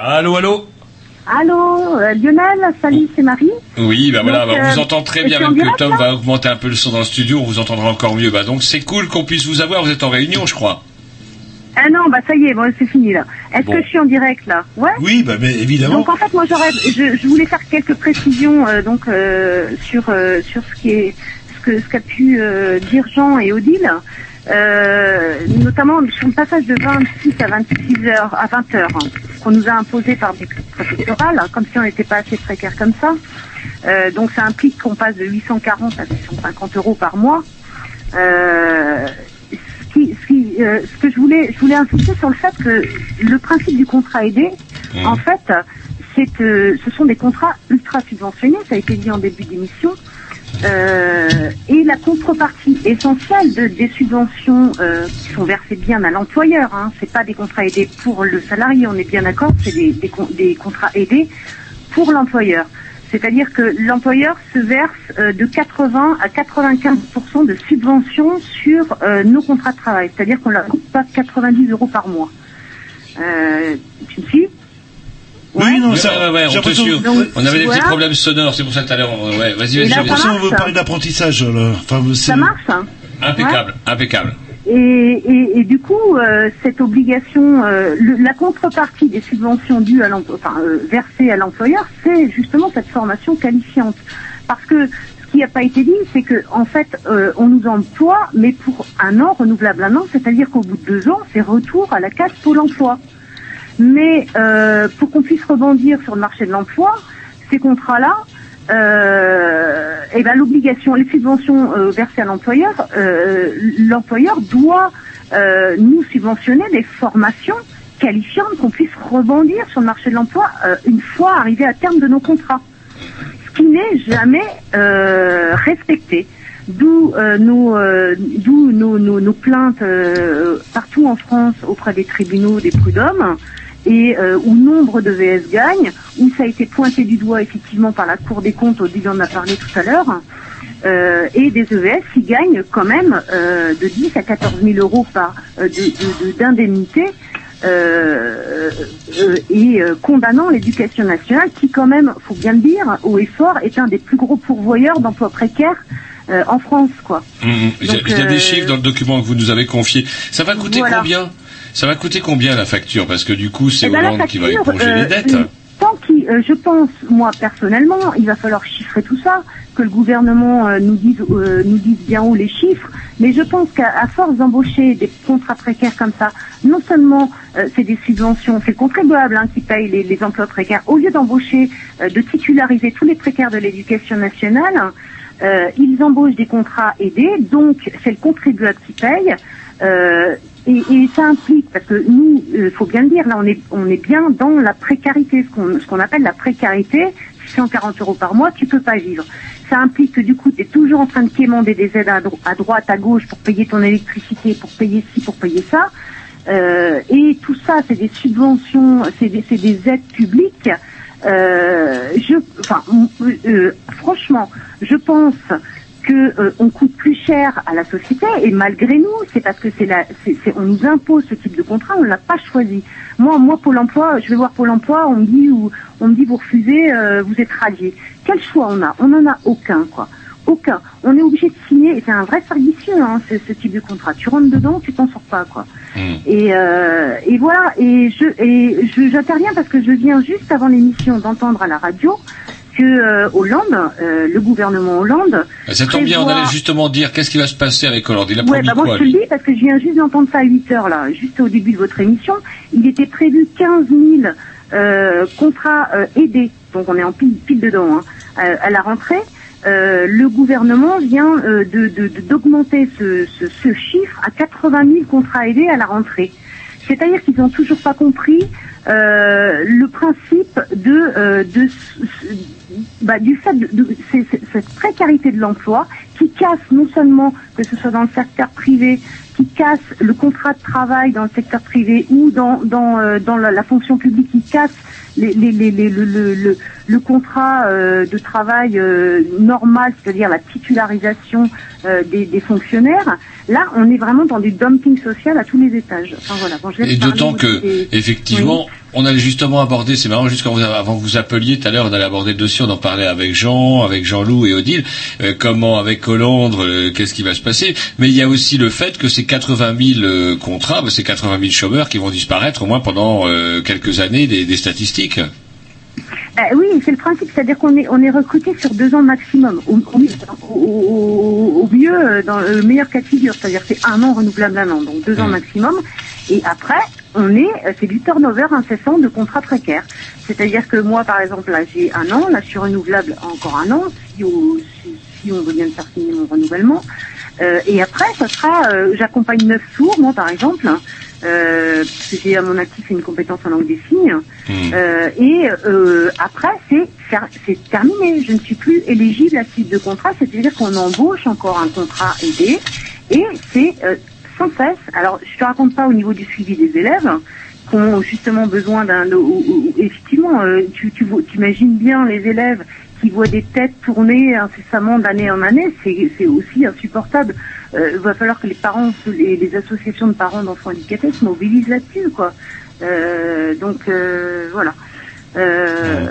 Allô, allô. Allô, euh, Lionel, salut, c'est Marie. Oui, ben bah voilà, donc, bah, on euh, vous entend très bien, même que Tom va augmenter un peu le son dans le studio, on vous entendra encore mieux. Bah, donc c'est cool qu'on puisse vous avoir, vous êtes en réunion, je crois. Ah non, bah ça y est, bon, c'est fini là. Est-ce bon. que je suis en direct là? Ouais. Oui, bah mais évidemment. Donc en fait, moi j'aurais, je, je voulais faire quelques précisions euh, donc euh, sur euh, sur ce qui est ce que ce qu'a pu euh, dire Jean et Odile. Euh, notamment sur le passage de vingt-six à vingt-six heures, à vingt heures, hein, qu'on nous a imposé par des préfectorales, hein, comme si on n'était pas assez précaire comme ça. Euh, donc ça implique qu'on passe de huit cent quarante à six cent cinquante euros par mois. Euh, ce, qui, ce, qui, euh, ce que je voulais, je voulais insister sur le fait que le principe du contrat aidé, mmh. en fait, c'est, euh, ce sont des contrats ultra subventionnés, ça a été dit en début d'émission. Euh, et la contrepartie essentielle de, des subventions euh, qui sont versées bien à l'employeur, hein, c'est pas des contrats aidés pour le salarié, on est bien d'accord, c'est des, des, des contrats aidés pour l'employeur. C'est-à-dire que l'employeur se verse euh, de quatre-vingts à quatre-vingt-quinze pour cent de subventions sur euh, nos contrats de travail, c'est-à-dire qu'on leur coupe pas quatre-vingt-dix euros par mois. Euh, tu me suis ? Ouais. Oui, non, ça, ouais, ouais, on, sûr. Donc, on avait des voilà. petits problèmes sonores, c'est pour ça tout à l'heure. Ouais, vas-y, vas-y. J'ai l'impression qu'on veut parler d'apprentissage. Là. Enfin, ça marche, hein. Impeccable, ouais. impeccable. Et, et, et du coup, euh, cette obligation, euh, le, la contrepartie des subventions dues à l'emploi, enfin, euh, versées à l'employeur, c'est justement cette formation qualifiante. Parce que ce qui n'a pas été dit, c'est que en fait, euh, on nous emploie, mais pour un an, renouvelable un an, c'est-à-dire qu'au bout de deux ans, c'est retour à la case Pôle Emploi. Mais euh, pour qu'on puisse rebondir sur le marché de l'emploi, ces contrats-là, euh, eh ben l'obligation, les subventions euh, versées à l'employeur, euh, l'employeur doit euh, nous subventionner des formations qualifiantes qu'on puisse rebondir sur le marché de l'emploi euh, une fois arrivé à terme de nos contrats, ce qui n'est jamais euh, respecté. D'où euh, nos, euh, d'où nos, nos, nos plaintes euh, partout en France auprès des tribunaux, des prud'hommes, et euh, où nombre de V S gagnent, où ça a été pointé du doigt effectivement par la Cour des comptes, Odile en a parlé tout à l'heure, euh, et des E V S qui gagnent quand même euh, de dix à quatorze mille euros par euh, de, de, de, d'indemnité, euh, euh, et euh, condamnant l'éducation nationale, qui quand même, faut bien le dire, haut et fort, est un des plus gros pourvoyeurs d'emplois précaires. Euh, en France, quoi. Mmh, il y a euh... des chiffres dans le document que vous nous avez confié. Ça va coûter voilà. combien ? Ça va coûter combien la facture ? Parce que du coup, c'est eh ben Hollande facture, qui va éponger euh, les dettes. Tant qu'il, euh, je pense, moi personnellement, il va falloir chiffrer tout ça, que le gouvernement euh, nous dise, euh, nous dise bien où les chiffres. Mais je pense qu'à à force d'embaucher des contrats précaires comme ça, non seulement euh, c'est des subventions, c'est le contribuable hein, qui paye les, les emplois précaires. Au lieu d'embaucher, euh, de titulariser tous les précaires de l'éducation nationale. Euh, ils embauchent des contrats aidés, donc c'est le contribuable qui paye, euh, et, et ça implique, parce que nous, euh, faut bien le dire, là on est on est bien dans la précarité, ce qu'on ce qu'on appelle la précarité, cent quarante euros par mois, tu peux pas vivre. Ça implique que du coup tu es toujours en train de quémander des aides à, dro- à droite, à gauche pour payer ton électricité, pour payer ci, pour payer ça, euh, et tout ça c'est des subventions, c'est des, c'est des aides publiques. Euh, je, enfin, euh, franchement, je pense que euh, on coûte plus cher à la société, et malgré nous, c'est parce que c'est la, c'est, c'est, on nous impose ce type de contrat, on l'a pas choisi. Moi, moi Pôle Emploi, je vais voir Pôle Emploi, on me dit, ou, on me dit vous refusez, euh, vous êtes radié. Quel choix on a? On en a aucun, quoi. Aucun. On est obligé de signer, et c'est un vrai servicieux, hein, ce, ce type de contrat. Tu rentres dedans, tu t'en sors pas, quoi. Mmh. Et, euh, et voilà, et je, et je, j'interviens parce que je viens juste avant l'émission d'entendre à la radio que euh, Hollande, euh, le gouvernement Hollande... Ça tombe bien, on allait justement dire qu'est-ce qui va se passer avec Hollande. Il a ouais, promis bah moi, quoi, je te le dis parce que je viens juste d'entendre ça à huit heures, là, juste au début de votre émission. Il était prévu quinze mille euh, contrats euh, aidés, donc on est en pile, pile dedans, hein, à, à la rentrée. Euh, le gouvernement vient euh, de, de, de, d'augmenter ce, ce, ce chiffre à quatre-vingt mille contrats aidés à la rentrée. C'est-à-dire qu'ils n'ont toujours pas compris euh, le principe de, euh, de, bah, du fait de, de c'est, c'est, cette précarité de l'emploi qui casse non seulement que ce soit dans le secteur privé, qui casse le contrat de travail dans le secteur privé ou dans, dans, euh, dans la, la fonction publique, qui casse Les, les, les, les, le, le, le, le contrat euh, de travail euh, normal, c'est-à-dire la titularisation euh, des, des fonctionnaires. Là, on est vraiment dans du dumping social à tous les étages. Enfin, voilà. Bon, je vais Et d'autant que, des... effectivement, oui. on allait justement aborder, c'est marrant, juste quand vous, avant que vous appeliez tout à l'heure, on allait aborder le dossier, on en parlait avec Jean, avec Jean-Loup et Odile, euh, comment avec Hollande, euh, qu'est-ce qui va se passer. Mais il y a aussi le fait que ces quatre-vingt mille euh, contrats, bah, ces quatre-vingt mille chômeurs qui vont disparaître au moins pendant euh, quelques années des, des statistiques. Euh, oui, c'est le principe, c'est-à-dire qu'on est on est recruté sur deux ans maximum, au, au, au, au mieux, dans le meilleur cas de figure, c'est-à-dire c'est un an renouvelable un an, donc deux mmh. ans maximum, et après on est c'est du turnover incessant de contrats précaires, c'est-à-dire que moi par exemple là j'ai un an, là je suis renouvelable encore un an si on, si, si on veut bien me faire signer mon renouvellement, euh, et après ça sera euh, j'accompagne neuf sourds moi par exemple. Euh, parce que j'ai à mon actif une compétence en langue des signes, mmh. euh, et euh, après c'est, c'est terminé, je ne suis plus éligible à ce type de contrat, c'est-à-dire qu'on embauche encore un contrat aidé, et c'est euh, sans cesse. Alors je te raconte pas au niveau du suivi des élèves qui ont justement besoin d'un, ou, ou, effectivement, euh, tu, tu tu imagines bien les élèves qui voient des têtes tourner incessamment d'année en année, c'est, c'est aussi insupportable. Euh, il va falloir que les parents, les, les associations de parents d'enfants handicapés se mobilisent là-dessus, quoi. Euh, donc euh, voilà. Euh...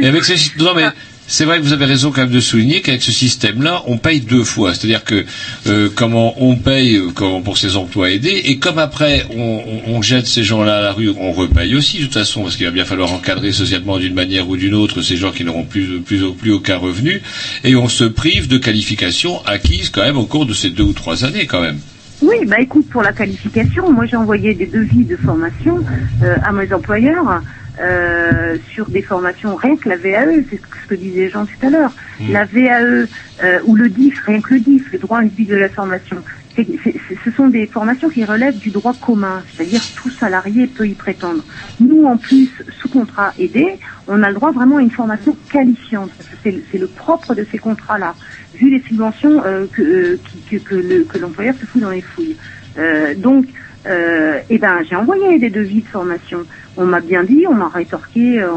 Et avec ces... non mais c'est vrai que vous avez raison quand même de souligner qu'avec ce système-là, on paye deux fois. C'est-à-dire que euh, comment on paye comment pour ces emplois aidés, et comme après on, on, on jette ces gens-là à la rue, on repaye aussi de toute façon, parce qu'il va bien falloir encadrer socialement d'une manière ou d'une autre ces gens qui n'auront plus, plus, plus aucun revenu, et on se prive de qualifications acquises quand même au cours de ces deux ou trois années quand même. Oui, bah écoute, pour la qualification, moi j'ai envoyé des devis de formation euh, à mes employeurs. Euh, sur des formations, rien que la V A E, c'est ce que disait Jean tout à l'heure, mmh. la V A E euh, ou le D I F, rien que le D I F, le droit individuel de la formation, c'est, c'est, ce sont des formations qui relèvent du droit commun, c'est-à-dire tout salarié peut y prétendre. Nous, en plus, sous contrat aidé, on a le droit vraiment à une formation qualifiante, parce que c'est, c'est le propre de ces contrats-là, vu les subventions euh, que, euh, qui, que, que, le, que l'employeur se fout dans les fouilles. Euh, donc, Euh, eh ben, j'ai envoyé des devis de formation. On m'a bien dit, on m'a rétorqué, euh,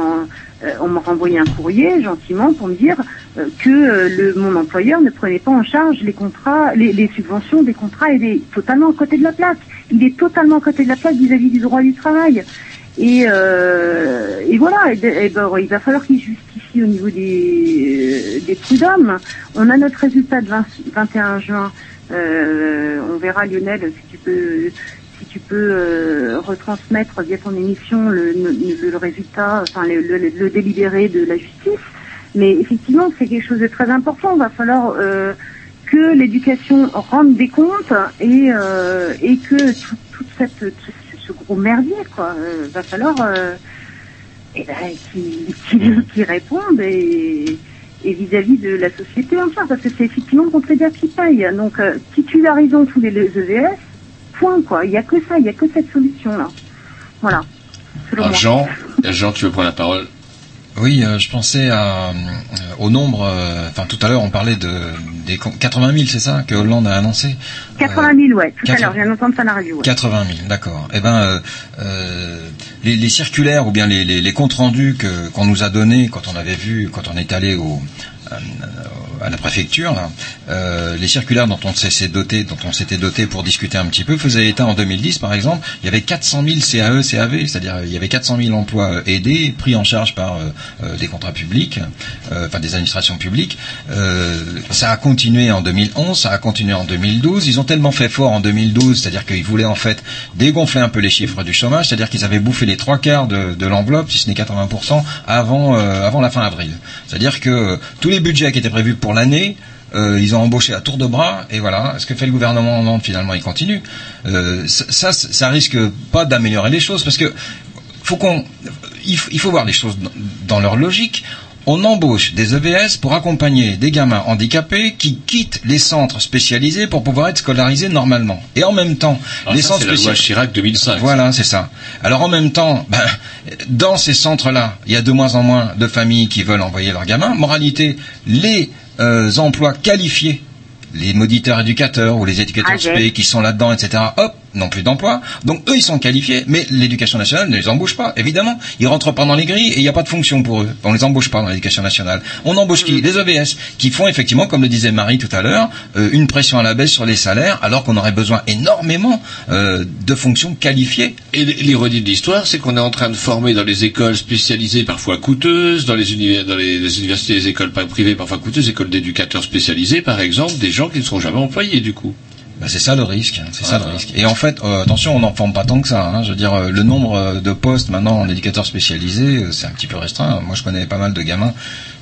euh, on m'a renvoyé un courrier gentiment pour me dire euh, que euh, le, mon employeur ne prenait pas en charge les contrats, les, les subventions des contrats aidés, totalement à côté de la plaque. Il est totalement à côté de la plaque vis-à-vis du droit du travail. Et, euh, et voilà, et, et ben, il va falloir qu'il justifie au niveau des, des prud'hommes. On a notre résultat de vingt, vingt et un juin. Euh, on verra, Lionel, si tu peux... si tu peux euh, retransmettre via ton émission le, le, le résultat, enfin le, le, le délibéré de la justice. Mais effectivement, c'est quelque chose de très important. Il va falloir euh, que l'éducation rende des comptes et, euh, et que tout, toute cette, tout ce gros merdier, quoi, euh, va falloir euh, eh ben, qu'il, qu'il, qu'il réponde et, et vis-à-vis de la société entière, parce que c'est effectivement le contribuable qui paye. Donc, euh, titularisons tous les E V S. Point, quoi. Il n'y a que ça, il n'y a que cette solution-là. Voilà. Alors, Jean, Jean, tu veux prendre la parole? Oui, euh, je pensais à, euh, au nombre. Enfin, euh, tout à l'heure, on parlait de des quatre-vingt mille, c'est ça, que Hollande a annoncé. quatre-vingt mille, ouais. Tout quatre-vingts, à l'heure, je viens d'entendre ça à la radio. Ouais. quatre-vingt mille, d'accord. Eh ben, euh, euh, les, les circulaires ou bien les, les, les comptes rendus que qu'on nous a donnés quand on avait vu, quand on est allé au à la préfecture, euh, les circulaires dont on s'était doté, dont on s'était doté pour discuter un petit peu, faisaient état en deux mille dix, par exemple, il y avait quatre cent mille C A E, C A V, c'est-à-dire il y avait quatre cent mille emplois aidés, pris en charge par euh, des contrats publics, euh, enfin des administrations publiques. Euh, ça a continué en deux mille onze, ça a continué en deux mille douze. Ils ont tellement fait fort en deux mille douze, c'est-à-dire qu'ils voulaient en fait dégonfler un peu les chiffres du chômage, c'est-à-dire qu'ils avaient bouffé les trois quarts de, de l'enveloppe, si ce n'est quatre-vingts pour cent, avant, euh, avant la fin avril. C'est-à-dire que euh, tous les budgets qui étaient prévus pour l'année, euh, ils ont embauché à tour de bras, et voilà, ce que fait le gouvernement Hollande, finalement, il continue. Euh, ça, ça risque pas d'améliorer les choses, parce que faut qu'on, il faut, il faut voir les choses dans leur logique. On embauche des E V S pour accompagner des gamins handicapés qui quittent les centres spécialisés pour pouvoir être scolarisés normalement. Et en même temps, alors les ça, centres spécialisés. C'est la loi Chirac deux mille cinq. Voilà, c'est ça. Alors en même temps, ben, dans ces centres-là, il y a de moins en moins de familles qui veulent envoyer leurs gamins. Moralité, les euh, emplois qualifiés, les moniteurs éducateurs ou les éducateurs okay. spé qui sont là-dedans, et cetera, hop, n'ont plus d'emploi. Donc eux, ils sont qualifiés, mais l'éducation nationale ne les embauche pas, évidemment. Ils rentrent pas dans les grilles et il n'y a pas de fonction pour eux. On les embauche pas dans l'éducation nationale. On embauche qui ? Les E V S, qui font effectivement, comme le disait Marie tout à l'heure, euh, une pression à la baisse sur les salaires, alors qu'on aurait besoin énormément euh, de fonctions qualifiées. Et l'ironie de l'histoire, c'est qu'on est en train de former dans les écoles spécialisées parfois coûteuses, dans les, uni- dans les, les universités, les écoles privées parfois coûteuses, écoles d'éducateurs spécialisés, par exemple, des gens qui ne seront jamais employés, du coup. Ben c'est ça le risque, c'est ah, ça le risque. Et en fait, euh, attention, on n'en forme pas tant que ça. Hein. Je veux dire, euh, le nombre de postes maintenant en éducateur spécialisé, euh, c'est un petit peu restreint. Moi, je connais pas mal de gamins,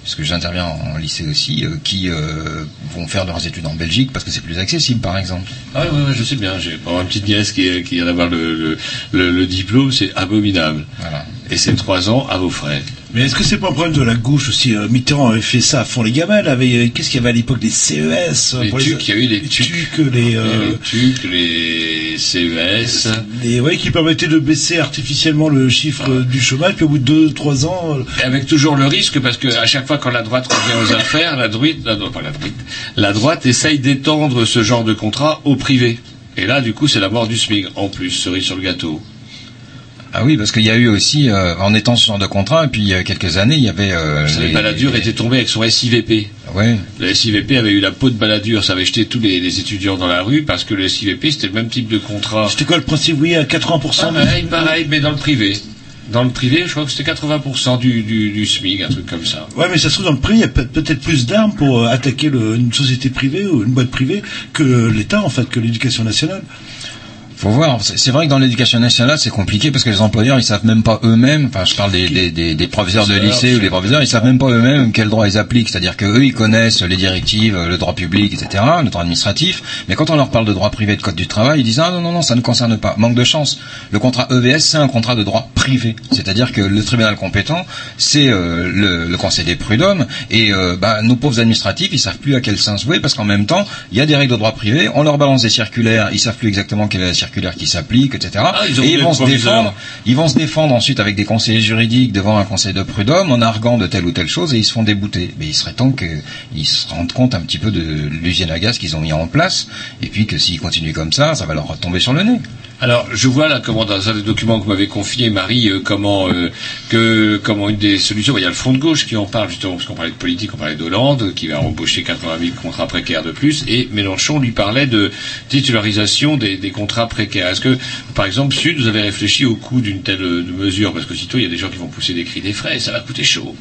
puisque j'interviens en, en lycée aussi, euh, qui euh, vont faire leurs études en Belgique parce que c'est plus accessible, par exemple. Ah oui, oui, je sais bien. J'ai bon, une petite nièce qui, qui vient d'avoir le, le, le, le diplôme, c'est abominable. Voilà. Et c'est trois ans à vos frais. Mais est-ce que c'est pas un problème de la gauche aussi? Mitterrand avait fait ça à fond les gamins. Là, avec, qu'est-ce qu'il y avait à l'époque? Les C E S. Les T U C, il y a eu les T U C. Les T U C, les C E S. Les, ouais, qui permettaient de baisser artificiellement le chiffre ah. du chômage. Puis au bout de deux trois ans... Et avec toujours le risque, parce que à chaque fois quand la droite revient aux affaires, la, druite, la, non, pas la, druite, la droite essaye d'étendre ce genre de contrat au privé. Et là, du coup, c'est la mort du S M I C. En plus, cerise sur le gâteau. Ah oui, parce qu'il y a eu aussi, euh, en étant ce genre de contrat, et puis il y a quelques années, il y avait... Euh, les, Balladur les... était tombé avec son S I V P. Ouais. Le S I V P avait eu la peau de Balladur, ça avait jeté tous les, les étudiants dans la rue, parce que le S I V P, c'était le même type de contrat. C'était quoi le principe? Oui, à quatre-vingts pour cent. Ah, pareil, pareil, mais dans le privé. Dans le privé, je crois que c'était quatre-vingts pour cent du, du, du S M I C, un truc comme ça. Ouais, mais ça se trouve, dans le privé, il y a peut-être plus d'armes pour attaquer le, une société privée ou une boîte privée que l'État, en fait, que l'éducation nationale. Faut voir. C'est vrai que dans l'éducation nationale, c'est compliqué parce que les employeurs, ils savent même pas eux-mêmes. Enfin, je parle des, des, des, des professeurs de lycée ou des professeurs, ils savent même pas eux-mêmes quel droit ils appliquent. C'est-à-dire que eux, ils connaissent les directives, le droit public, et cetera, le droit administratif. Mais quand on leur parle de droit privé, de code du travail, ils disent ah non non non, ça ne concerne pas. Manque de chance. Le contrat E V S, c'est un contrat de droit privé. C'est-à-dire que le tribunal compétent, c'est euh, le, le conseil des prud'hommes. Et euh, bah, nos pauvres administratifs, ils savent plus à quel sens jouer parce qu'en même temps, il y a des règles de droit privé. On leur balance des circulaires, ils savent plus exactement quelle est la circulaire qui s'applique, et cetera. Ah, ils et ils vont se défendre. Ils vont se défendre ensuite avec des conseillers juridiques devant un conseil de prud'homme en arguant de telle ou telle chose et ils se font débouter. Mais il serait temps qu'ils se rendent compte un petit peu de l'usine à gaz qu'ils ont mis en place et puis que s'ils continuent comme ça, ça va leur retomber sur le nez. Alors, je vois là comment dans un des documents que m'avait confié Marie, euh, comment euh, que comment une des solutions. Il y a le Front de gauche qui en parle justement parce qu'on parlait de politique, on parlait d'Hollande qui va embaucher quatre-vingt mille contrats précaires de plus et Mélenchon lui parlait de titularisation des, des contrats précaires. Est-ce que, par exemple, Sud, vous avez réfléchi au coût d'une telle de mesure? Parce qu'aussitôt, il y a des gens qui vont pousser des cris des frais, et ça va coûter chaud.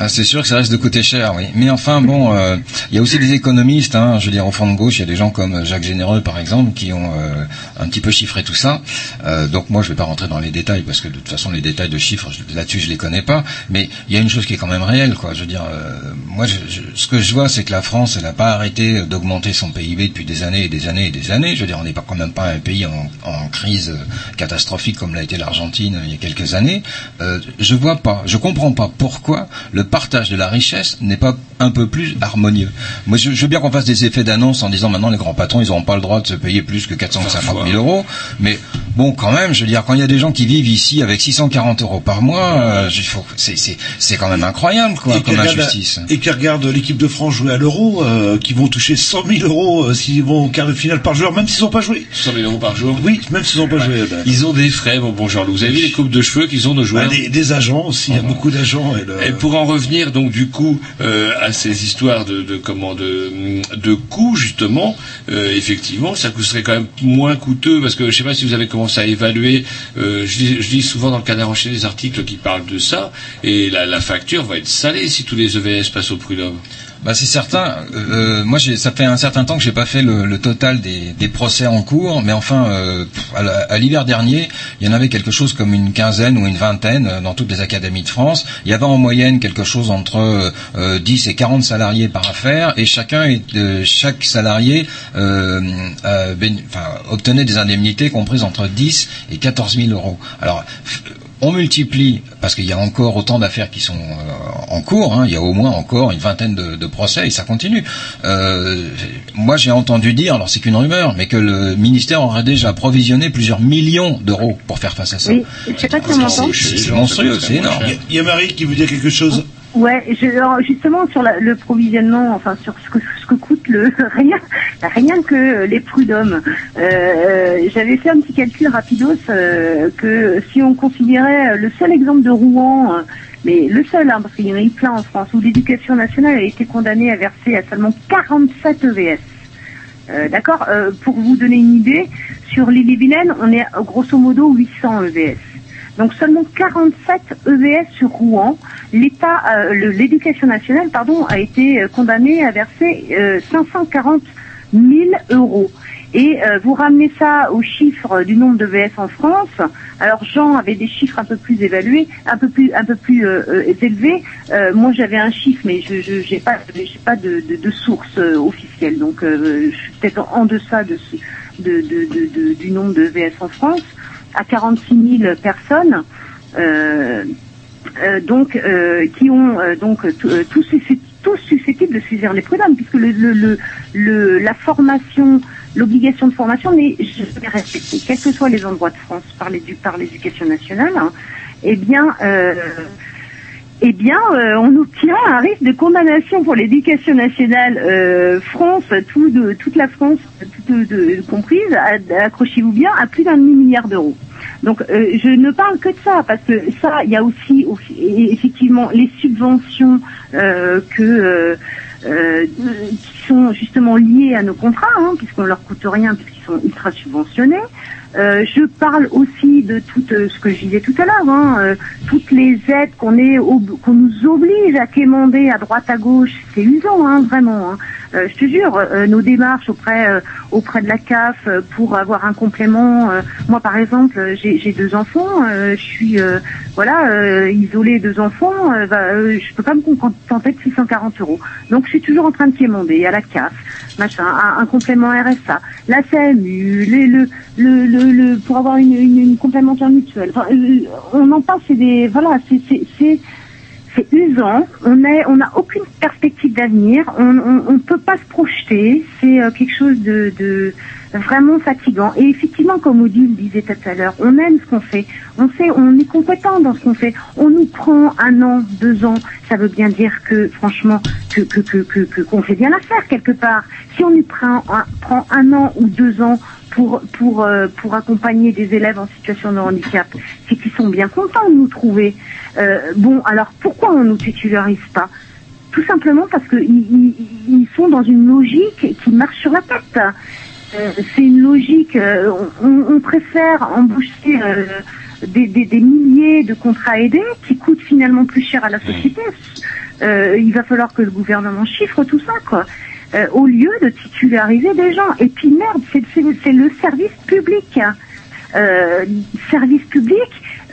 Ah, c'est sûr que ça risque de coûter cher, oui. Mais enfin, bon, euh, il y a aussi des économistes, hein, je veux dire, au Front de gauche, il y a des gens comme Jacques Généreux, par exemple, qui ont euh, un petit peu chiffré tout ça. Euh, donc moi, je ne vais pas rentrer dans les détails, parce que de toute façon, les détails de chiffres, je, là-dessus, je ne les connais pas. Mais il y a une chose qui est quand même réelle, quoi. Je veux dire, euh, moi, je, je, ce que je vois, c'est que la France, elle n'a pas arrêté d'augmenter son P I B depuis des années et des années et des années. Je veux dire, on n'est pas quand même pas un pays en, en crise catastrophique comme l'a été l'Argentine il y a quelques années. Euh, je vois pas, je comprends pas pourquoi le partage de la richesse n'est pas un peu plus harmonieux. Moi, je, je veux bien qu'on fasse des effets d'annonce en disant maintenant les grands patrons, ils n'auront pas le droit de se payer plus que quatre cent cinquante mille euros. Mais Bon, quand même, je veux dire, quand il y a des gens qui vivent ici avec six cent quarante euros par mois, euh, faut, c'est, c'est, c'est quand même incroyable, quoi, comme injustice. Et qui regardent l'équipe de France jouer à l'Euro, euh, qui vont toucher cent mille euros euh, s'ils vont au quart de finale par joueur, même s'ils n'ont pas joué. cent mille euros par jour. Oui, même s'ils n'ont pas ouais. joué. Bah, ils ont des frais, bon, bon, genre, vous avez vu les coupes de cheveux qu'ils ont de joueurs. Bah, des, des agents aussi, il y a beaucoup d'agents. Et, le... et pour en revenir, donc, du coup, euh, à ces histoires de, de, comment, de, de coûts, justement, euh, effectivement, ça serait quand même moins coûteux, parce que je sais pas si vous avez commencé à évaluer, euh, je, je lis souvent dans le Canard Enchaîné des articles qui parlent de ça, et la, la facture va être salée si tous les E V S passent au prud'homme. Bah c'est certain. Euh, moi, j'ai, ça fait un certain temps que j'ai pas fait le, le total des, des procès en cours, mais enfin, euh, à, la, à l'hiver dernier, il y en avait quelque chose comme une quinzaine ou une vingtaine dans toutes les académies de France. Il y avait en moyenne quelque chose entre euh, dix et quarante salariés par affaire, et chacun, est, euh, chaque salarié euh, euh, béni, enfin, obtenait des indemnités comprises entre dix et quatorze mille euros. Alors, on multiplie, parce qu'il y a encore autant d'affaires qui sont euh, en cours, hein, il y a au moins encore une vingtaine de, de procès, et ça continue. Euh, moi, j'ai entendu dire, alors c'est qu'une rumeur, mais que le ministère aurait déjà provisionné plusieurs millions d'euros pour faire face à ça. Oui, je sais pas comment on pense. C'est, c'est monstrueux, c'est énorme. Il y a Marie qui veut dire quelque chose. Ouais, je, alors justement sur la, le provisionnement, enfin sur ce que, ce que coûte le rien, rien que les prud'hommes. Euh, j'avais fait un petit calcul rapidos euh, que si on considérait le seul exemple de Rouen, mais le seul, hein, parce qu'il y en a eu plein en France, où l'éducation nationale a été condamnée à verser à seulement quarante-sept E V S. Euh, d'accord, euh, pour vous donner une idée, sur l'Ille-et-Vilaine, on est grosso modo huit cents E V S. Donc seulement quarante-sept E V S sur Rouen. L'État, euh, le, l'éducation nationale, pardon, a été condamnée à verser euh, cinq cent quarante mille euros. Et euh, vous ramenez ça au chiffre du nombre d'E V S en France. Alors Jean avait des chiffres un peu plus évalués, un peu plus, un peu plus euh, euh, élevés. Euh, moi j'avais un chiffre, mais je, je j'ai pas, j'ai pas de, de, de source euh, officielle. Donc euh, je suis peut-être en deçà de, de, de, de, de du nombre d'E V S en France. À quarante-six mille personnes, euh, euh, donc euh, qui ont euh, donc euh, tous tous susceptibles de saisir les prud'hommes, puisque le, le, le, le, la formation, l'obligation de formation n'est jamais respectée, quels que soient les endroits de France par, les, par l'éducation nationale. Hein, eh bien, euh, eh bien, euh, on obtient un risque de condamnation pour l'éducation nationale euh, France, tout de, toute la France, tout de, de, comprise, accrochez-vous bien, à plus d'un demi-milliard d'euros. Donc, euh, je ne parle que de ça, parce que ça, il y a aussi, aussi effectivement les subventions euh, que euh, euh, qui sont justement liées à nos contrats, hein, puisqu'on leur coûte rien, puisqu'ils sont ultra subventionnés. Euh, je parle aussi de tout euh, ce que je disais tout à l'heure, hein, euh, toutes les aides qu'on est ob- qu'on nous oblige à quémander à droite à gauche, c'est usant, hein, vraiment. Hein. Euh, je te jure, euh, nos démarches auprès euh, auprès de la C A F euh, pour avoir un complément. Euh, moi, par exemple, j'ai, j'ai deux enfants, euh, je suis euh, voilà euh, isolée, deux enfants, euh, bah, euh, je peux pas me contenter de six cent quarante euros. Donc, je suis toujours en train de quémander à la C A F, machin, un, un complément R S A, la C M U, les, le le, le Le, le, pour avoir une, une, une complémentaire mutuelle. Enfin, euh, on en parle, c'est des voilà, c'est c'est c'est, c'est usant. On est, on n'a aucune perspective d'avenir. On, on on peut pas se projeter. C'est euh, quelque chose de, de vraiment fatigant. Et effectivement, comme Odile disait tout à l'heure, on aime ce qu'on fait. On sait, on est compétent dans ce qu'on fait. On nous prend un an, deux ans. Ça veut bien dire que, franchement, que que que que, que qu'on fait bien l'affaire quelque part. Si on nous prend un, prend un an ou deux ans pour pour euh, pour accompagner des élèves en situation de handicap, c'est qu'ils sont bien contents de nous trouver. Euh, bon, alors pourquoi on nous titularise pas? Tout simplement parce que ils, ils, ils sont dans une logique qui marche sur la tête. Euh, c'est une logique. Euh, on, on préfère embaucher euh, des, des des milliers de contrats aidés qui coûtent finalement plus cher à la société. Euh, il va falloir que le gouvernement chiffre tout ça, quoi. Euh, au lieu de titulariser des gens. Et puis merde, c'est, c'est, c'est le service public. Euh, service public,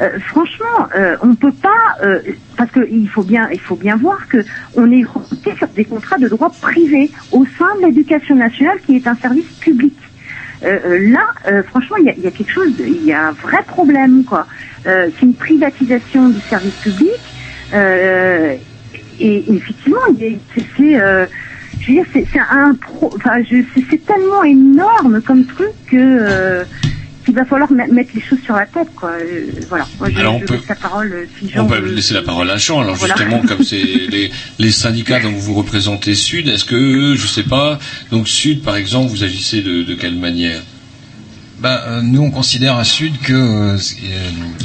euh, franchement, euh, on peut pas, euh, parce que il faut bien, il faut bien voir que on est rentré sur des contrats de droit privé au sein de l'éducation nationale, qui est un service public. Euh, là, euh, franchement, il y a, y a quelque chose, il y a un vrai problème, quoi. Euh, c'est une privatisation du service public. Euh, et, et effectivement, c'est, c'est euh, je veux dire, c'est, c'est un pro, enfin, je, c'est, c'est tellement énorme comme truc que euh, qu'il va falloir mettre les choses sur la tête, quoi. Euh, voilà. Moi, je, alors on je peut... laisse la parole, si on peut laisser la parole à Jean. Alors voilà. Justement, comme c'est les, les syndicats dont vous représentez Sud, est-ce que, je sais pas, donc Sud, par exemple, vous agissez de, de quelle manière? Bah, euh, nous, on considère à Sud que, euh,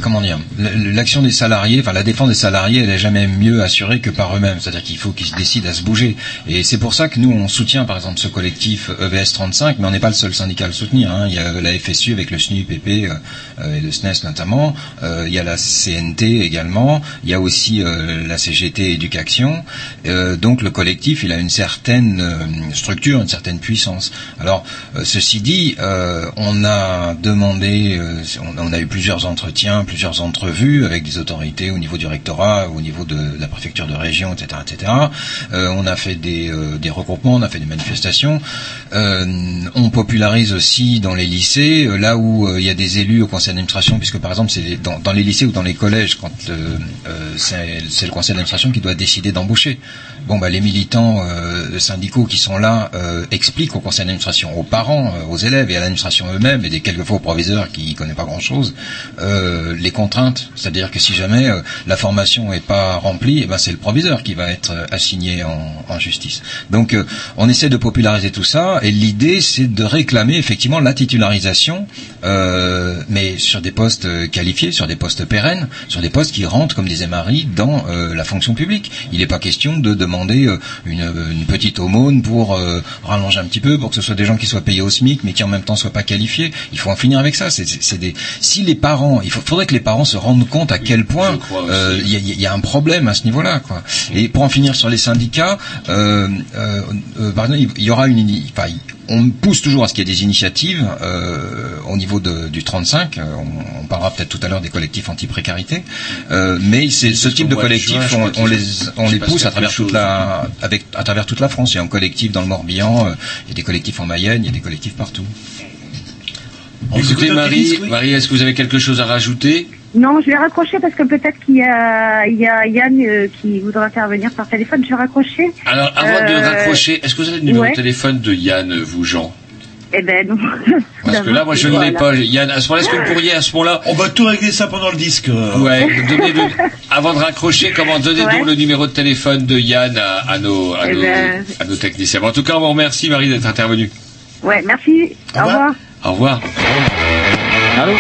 comment dire, l'action des salariés, enfin la défense des salariés, elle n'est jamais mieux assurée que par eux-mêmes. C'est-à-dire qu'il faut qu'ils se décident à se bouger. Et c'est pour ça que nous, on soutient, par exemple, ce collectif E V S trente-cinq, mais on n'est pas le seul syndicat à le soutenir, hein. Il y a la F S U avec le S N U I P P euh, et le S N E S notamment. Euh, il y a la C N T également. Il y a aussi euh, la C G T Éducation. Euh, donc le collectif, il a une certaine euh, structure, une certaine puissance. Alors, euh, ceci dit, euh, on a demandé, euh, on, on a eu plusieurs entretiens, plusieurs entrevues avec des autorités au niveau du rectorat, au niveau de, de la préfecture de région, et cetera, et cetera. Euh, on a fait des, euh, des regroupements, on a fait des manifestations. Euh, on popularise aussi dans les lycées, euh, là où euh, il y a des élus au conseil d'administration, puisque par exemple c'est les, dans, dans les lycées ou dans les collèges, quand euh, euh, c'est, c'est le conseil d'administration qui doit décider d'embaucher. Bon, bah les militants euh, syndicaux qui sont là euh, expliquent au conseil d'administration, aux parents, euh, aux élèves et à l'administration eux-mêmes, et des quelquefois au proviseur qui ne connaît pas grand-chose, euh, les contraintes. C'est-à-dire que si jamais euh, la formation n'est pas remplie, eh ben c'est le proviseur qui va être assigné en, en justice. Donc euh, on essaie de populariser tout ça, et l'idée c'est de réclamer effectivement la titularisation, euh, mais sur des postes qualifiés, sur des postes pérennes, sur des postes qui rentrent comme disait Marie dans euh, la fonction publique. Il n'est pas question de demander euh, une, une petite aumône pour euh, rallonger un petit peu, pour que ce soit des gens qui soient payés au S M I C mais qui en même temps ne soient pas qualifiés. Il faut en finir avec ça. C'est, c'est des... Si les parents, il faut, faudrait que les parents se rendent compte à oui, quel point euh, il y, y a un problème à ce niveau-là, quoi. Oui. Et pour en finir sur les syndicats, euh, euh, euh, pardon, il y aura une, enfin, on pousse toujours à ce qu'il y ait des initiatives euh, au niveau de, du trente-cinq. On, on parlera peut-être tout à l'heure des collectifs anti-précarité, euh, mais c'est, ce type de collectifs, on, on les, on les pousse à travers toute la, avec, à travers toute la France. Il y a un collectif dans le Morbihan, euh, il y a des collectifs en Mayenne, il y a des collectifs partout. Écoutez, Marie, Marie, est-ce que vous avez quelque chose à rajouter? Non, je vais raccrocher parce que peut-être qu'il y a, il y a Yann euh, qui voudra intervenir par téléphone. Je vais raccrocher. Alors, avant euh... de raccrocher, est-ce que vous avez le numéro ouais. de téléphone de Yann, vous, Jean? Eh ben non. Parce que là, moi, je ne l'ai pas. Yann, à ce moment-là, est-ce que vous pourriez, à ce moment-là... On va tout régler ça pendant le disque. Ouais. Donnez le... Avant de raccrocher, comment donner ouais. donc le numéro de téléphone de Yann à, à, nos, à, eh nos, ben... à nos techniciens. Bon, en tout cas, on vous remercie, Marie, d'être intervenue. Ouais, merci. Au, Au revoir. revoir. Au revoir. Allô ?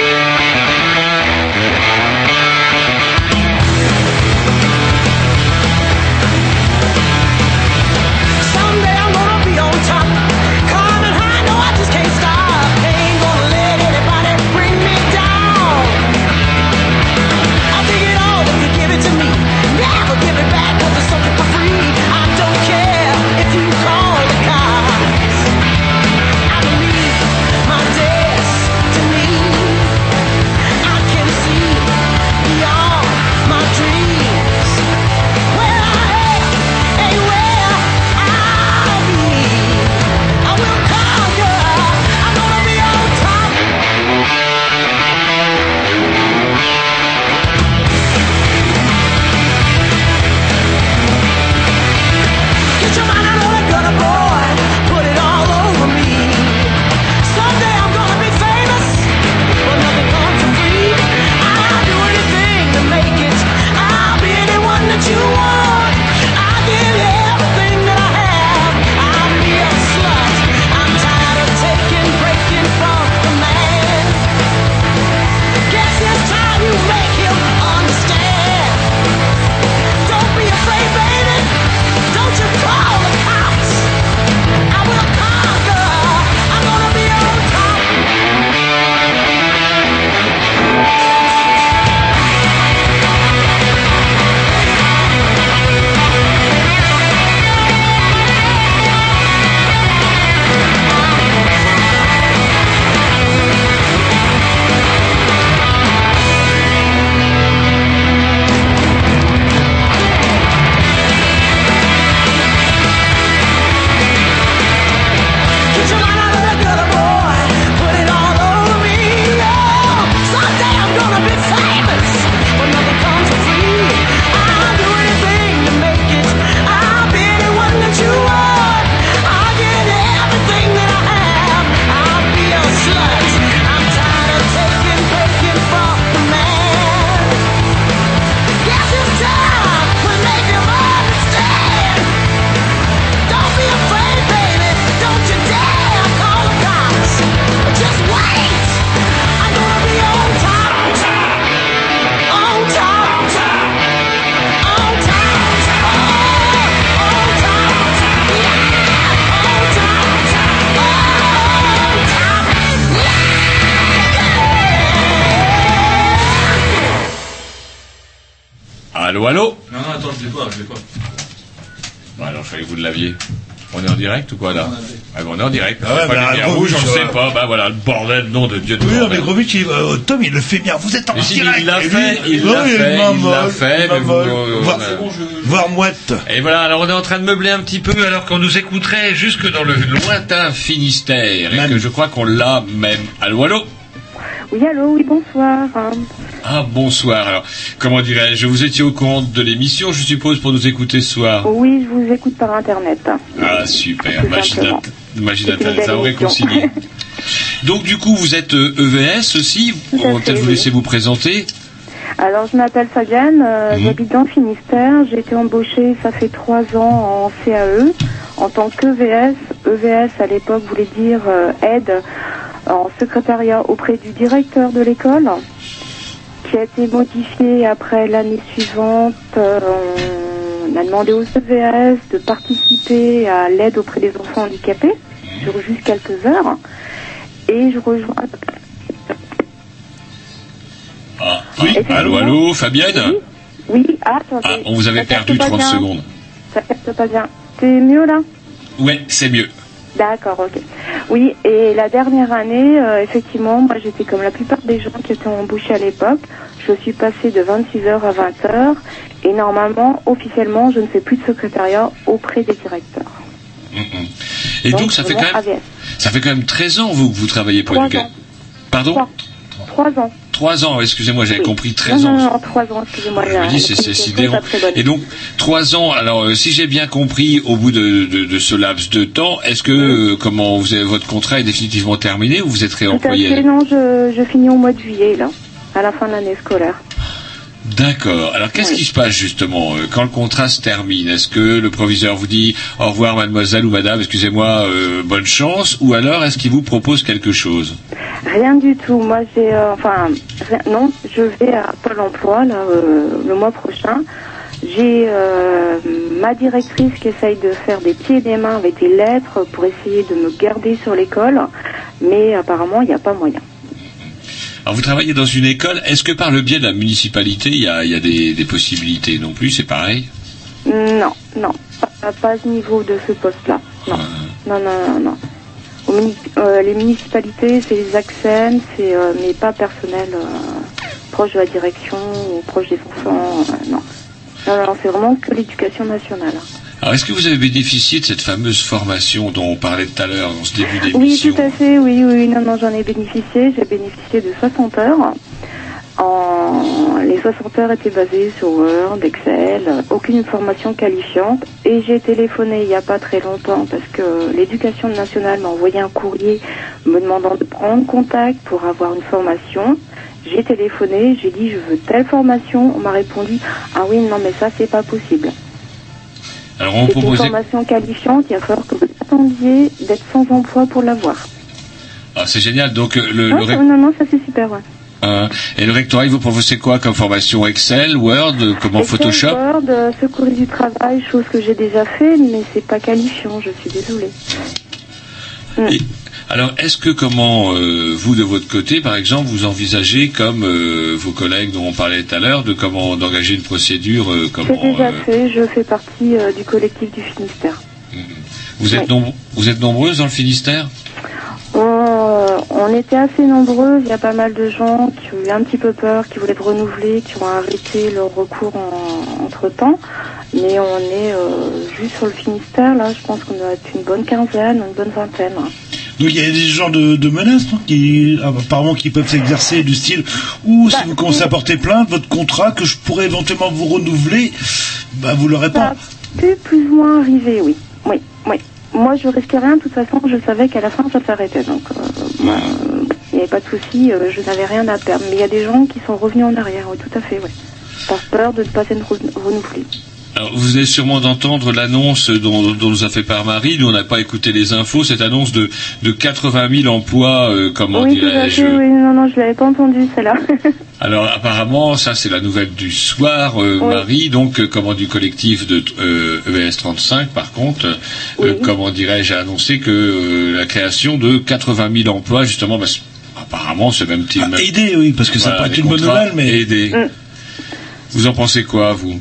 Allô, allô? Non, non, attends, je l'ai pas, je l'ai pas. Bon, alors, je fallait que vous l'aviez. On est en direct ou quoi là? Ah, ben, on est en direct. Ah ouais, bah, pas lumière rouge, on ne sait pas. Bah voilà, le bordel, nom de Dieu de oui, bordel. Oui, mais Grovitch, il, euh, Tom, il le fait bien. Vous êtes en si, direct. Il l'a fait, lui, il l'a oui, fait, il l'a fait. Mais vous, euh, voir, euh, bon, je... voir mouette. Et voilà, alors on est en train de meubler un petit peu alors qu'on nous écouterait jusque dans le lointain Finistère. Même. Et que je crois qu'on l'a même. Allô, allô? Oui, allô, oui, bonsoir. Ah, bonsoir. Alors, comment dirais-je, vous étiez au courant de l'émission, je suppose, pour nous écouter ce soir? Oui, je vous écoute par Internet. Ah, super. Magie d'Internet, ça vous réconcilie. Donc, du coup, vous êtes E V S aussi. On va peut-être vous laisser vous présenter. Alors, je m'appelle Fabienne, euh, mmh. j'habite dans le Finistère. J'ai été embauchée, ça fait trois ans, en C A E, en tant qu'E V S. E V S, à l'époque, voulait dire euh, aide en secrétariat auprès du directeur de l'école, qui a été modifié après l'année suivante. Euh, on a demandé aux E V S de participer à l'aide auprès des enfants handicapés sur juste quelques heures. Et je rejoins... Ah, oui. Allô, allô, Fabienne ? Oui, oui. Ah, ah, on vous avait perdu trente secondes. Ça capte pas bien. C'est mieux, là ? Oui, c'est mieux. D'accord, ok. Oui, et la dernière année, euh, effectivement, moi j'étais comme la plupart des gens qui étaient embauchés à l'époque. Je suis passée de vingt-six heures à vingt heures et normalement, officiellement, je ne fais plus de secrétariat auprès des directeurs. Mm-hmm. Et donc, donc ça, fait quand même, ça fait quand même treize ans vous, que vous travaillez pour l'éducation. Pardon ? Trois ans. Trois ans, excusez-moi, j'avais oui. compris treize ans. Non, non, non, trois ans, excusez-moi. Je me dis, c'est, c'est sidérant. Et donc, trois ans, alors, euh, si j'ai bien compris, au bout de, de, de ce laps de temps, est-ce que, euh, comment, vous avez, votre contrat est définitivement terminé ou vous êtes réemployé? Non, je, je finis au mois de juillet, là, à la fin de l'année scolaire. D'accord. Alors, qu'est-ce oui. qui se passe, justement, euh, quand le contrat se termine? Est-ce que le proviseur vous dit au revoir, mademoiselle ou madame, excusez-moi, euh, bonne chance? Ou alors, est-ce qu'il vous propose quelque chose? Rien du tout. Moi, j'ai... Euh, enfin, rien, non, je vais à Pôle Emploi, là, euh, le mois prochain. J'ai euh, ma directrice qui essaye de faire des pieds et des mains avec des lettres pour essayer de me garder sur l'école. Mais apparemment, il n'y a pas moyen. Alors, vous travaillez dans une école. Est-ce que par le biais de la municipalité, il y a, il y a des, des possibilités non plus? C'est pareil? Non, non. Pas, pas au niveau de ce poste-là. Non, euh... non, non, non. non. Au, euh, les municipalités, c'est les A C S E M, c'est, euh, mais pas personnel euh, proche de la direction ou proche des enfants. Euh, non. non, non, c'est vraiment que l'éducation nationale. Alors, est-ce que vous avez bénéficié de cette fameuse formation dont on parlait tout à l'heure, dans ce début d'émission? Oui, tout à fait, oui, oui, non, non, j'en ai bénéficié. J'ai bénéficié de soixante heures. En... Les soixante heures étaient basées sur Word, Excel, aucune formation qualifiante. Et j'ai téléphoné il n'y a pas très longtemps parce que l'éducation nationale m'a envoyé un courrier me demandant de prendre contact pour avoir une formation. J'ai téléphoné, j'ai dit je veux telle formation. On m'a répondu ah oui, non, mais ça, c'est pas possible. Alors on c'est proposait... une formation qualifiante, il va falloir que vous attendiez d'être sans emploi pour l'avoir. Ah, c'est génial, donc le... Non, le... Ça, non, non, ça c'est super, ouais. Euh, et le rectorat, il vous proposait quoi comme formation? Excel, Word, comment? Excel, Photoshop, Word, euh, secours du travail, chose que j'ai déjà fait, mais c'est pas qualifiant, je suis désolée. Mm. Et... Alors, est-ce que, comment, euh, vous, de votre côté, par exemple, vous envisagez, comme euh, vos collègues dont on parlait tout à l'heure, de comment d'engager une procédure euh, comment, C'est déjà euh... fait, je fais partie euh, du collectif du Finistère. Vous êtes, oui. nom... vous êtes nombreuses dans le Finistère? euh, On était assez nombreuses, il y a pas mal de gens qui ont eu un petit peu peur, qui voulaient renouveler, qui ont arrêté leur recours en... entre-temps. Mais on est euh, juste sur le Finistère, là, je pense qu'on doit être une bonne quinzaine, une bonne vingtaine. Donc il y a des genres de, de menaces hein, qui apparemment qui peuvent s'exercer du style ou bah, si vous commencez à porter plainte, votre contrat que je pourrais éventuellement vous renouveler, bah vous l'aurez pas. Ça peut plus ou moins arriver, oui. Oui, oui. Moi je risquais rien, de toute façon je savais qu'à la fin ça s'arrêtait, donc euh, bah, il n'y avait pas de souci, euh, je n'avais rien à perdre. Mais il y a des gens qui sont revenus en arrière, oui, tout à fait, oui. Par peur de ne pas être renouvelés. Alors, vous venez sûrement d'entendre l'annonce dont, dont nous a fait part Marie, nous on n'a pas écouté les infos, cette annonce de, de quatre-vingt mille emplois, euh, comment oui, dirais-je oui, non, non, je ne l'avais pas entendu celle-là. Alors apparemment, ça c'est la nouvelle du soir, euh, oui. Marie, donc euh, comment du collectif de euh, E V S trente-cinq par contre, euh, oui. comment dirais-je, a annoncé que euh, la création de quatre-vingt mille emplois, justement, bah, apparemment ce même type... Ah, aider, oui, parce que voilà, ça peut être une bonne nouvelle, mais... Aider. Mm. Vous en pensez quoi, vous?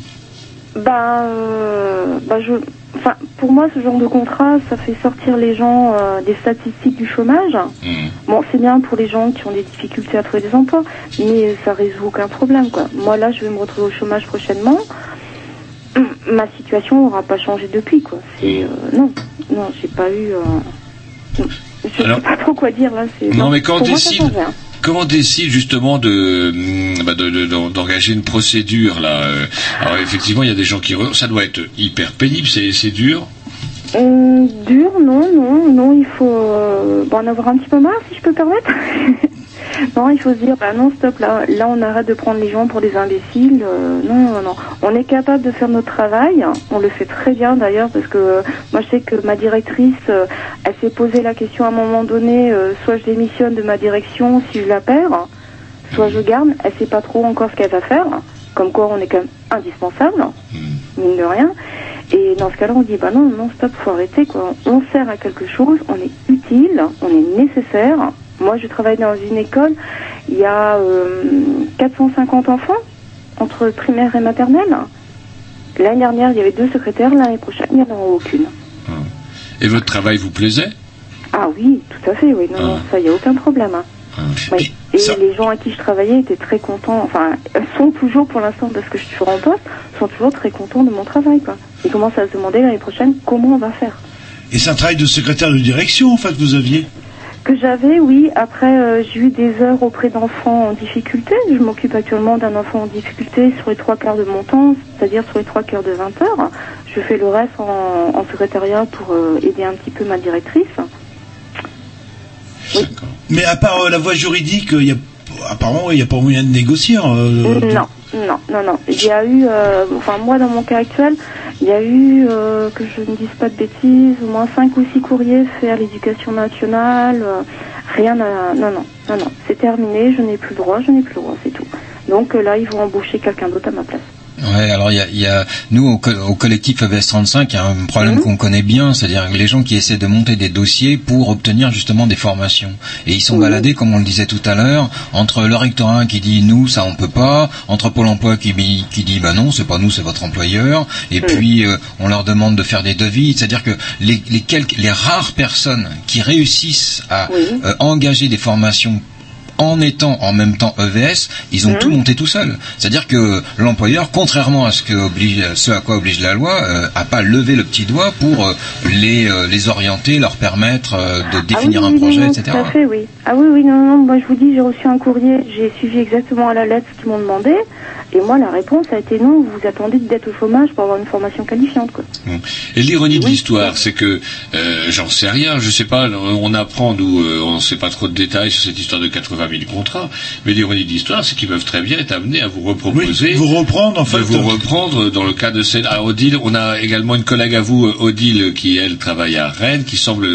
Bah, euh, bah je, enfin, pour moi, ce genre de contrat, ça fait sortir les gens euh, des statistiques du chômage. Mmh. Bon, c'est bien pour les gens qui ont des difficultés à trouver des emplois, mais ça résout aucun problème, quoi. Moi, là, je vais me retrouver au chômage prochainement. Ma situation n'aura pas changé depuis, quoi. C'est, euh, non, non, j'ai pas eu. Euh, je Alors, sais pas trop quoi dire là. C'est, non, non, mais quand on décide. Comment on décide justement de, bah de, de, de d'engager une procédure là? Alors effectivement, il y a des gens qui ça doit être hyper pénible, c'est c'est dur. Hum, dur, non, non, non, il faut euh, bon, en avoir un petit peu marre, si je peux permettre. Non, il faut se dire, bah non, stop, là, là, on arrête de prendre les gens pour des imbéciles. Euh, non, non, non. On est capable de faire notre travail. On le fait très bien, d'ailleurs, parce que euh, moi, je sais que ma directrice, euh, elle s'est posé la question à un moment donné, euh, soit je démissionne de ma direction si je la perds, soit je garde. Elle sait pas trop encore ce qu'elle va faire. Comme quoi, on est quand même indispensable, mine de rien. Et dans ce cas-là, on dit, bah non, non, stop, faut arrêter, quoi. On sert à quelque chose, on est utile, on est nécessaire. Moi, je travaille dans une école, il y a euh, quatre cent cinquante enfants, entre primaire et maternelle. L'année dernière, il y avait deux secrétaires, l'année prochaine, il n'y en aura aucune. Ah. Et votre travail vous plaisait? Ah oui, tout à fait, oui. Non, ah. non, ça, il n'y a aucun problème. Hein. Ah. Oui. Et ça... les gens à qui je travaillais étaient très contents, enfin, sont toujours pour l'instant, parce que je suis en poste, sont toujours très contents de mon travail, quoi. Ils commencent à se demander l'année prochaine comment on va faire. Et c'est un travail de secrétaire de direction, en fait, vous aviez? Que j'avais, oui. Après, euh, j'ai eu des heures auprès d'enfants en difficulté. Je m'occupe actuellement d'un enfant en difficulté sur les trois quarts de mon temps, c'est-à-dire sur les trois quarts de vingt heures. Je fais le reste en, en secrétariat pour euh, aider un petit peu ma directrice. Oui. Mais à part euh, la voie juridique, il y a, apparemment, il n'y a pas moyen de négocier. Euh, non, non, non, non. Il y a eu, euh, enfin moi dans mon cas actuel, il y a eu, euh, que je ne dise pas de bêtises, au moins cinq ou six courriers faits à l'éducation nationale. Euh, rien à... Non, non, non, non. C'est terminé, je n'ai plus le droit, je n'ai plus le droit, c'est tout. Donc euh, là, ils vont embaucher quelqu'un d'autre à ma place. Ouais, alors il y a, y a nous au, co- au collectif E V S trente-cinq, il y a un problème mmh. qu'on connaît bien, c'est-à-dire les gens qui essaient de monter des dossiers pour obtenir justement des formations, et ils sont mmh. baladés, comme on le disait tout à l'heure, entre le rectorat qui dit nous ça on peut pas, entre Pôle Emploi qui qui dit bah non c'est pas nous c'est votre employeur, et mmh. puis euh, on leur demande de faire des devis, c'est-à-dire que les les quelques les rares personnes qui réussissent à mmh. euh, engager des formations en étant en même temps E V S, ils ont mmh. tout monté tout seul. C'est-à-dire que l'employeur, contrairement à ce, que oblige, ce à quoi oblige la loi, euh, a pas levé le petit doigt pour euh, les, euh, les orienter, leur permettre euh, de définir ah oui, un oui, projet, non, non, et cetera. Tout à fait, oui. Ah oui, oui, non, non, moi je vous dis, j'ai reçu un courrier, j'ai suivi exactement à la lettre ce qu'ils m'ont demandé, et moi la réponse a été non, vous attendez d'être au chômage pour avoir une formation qualifiante, quoi. Et l'ironie oui, de l'histoire, c'est que euh, j'en sais rien, je sais pas, on apprend, nous, euh, on sait pas trop de détails sur cette histoire de quatre-vingts mille contrats, mais l'ironie de l'histoire, c'est qu'ils peuvent très bien être amenés à vous reproposer, oui, vous reprendre en fait, de vous reprendre dans le cas de celle à Odile. On a également une collègue à vous, Odile, qui elle travaille à Rennes, qui semble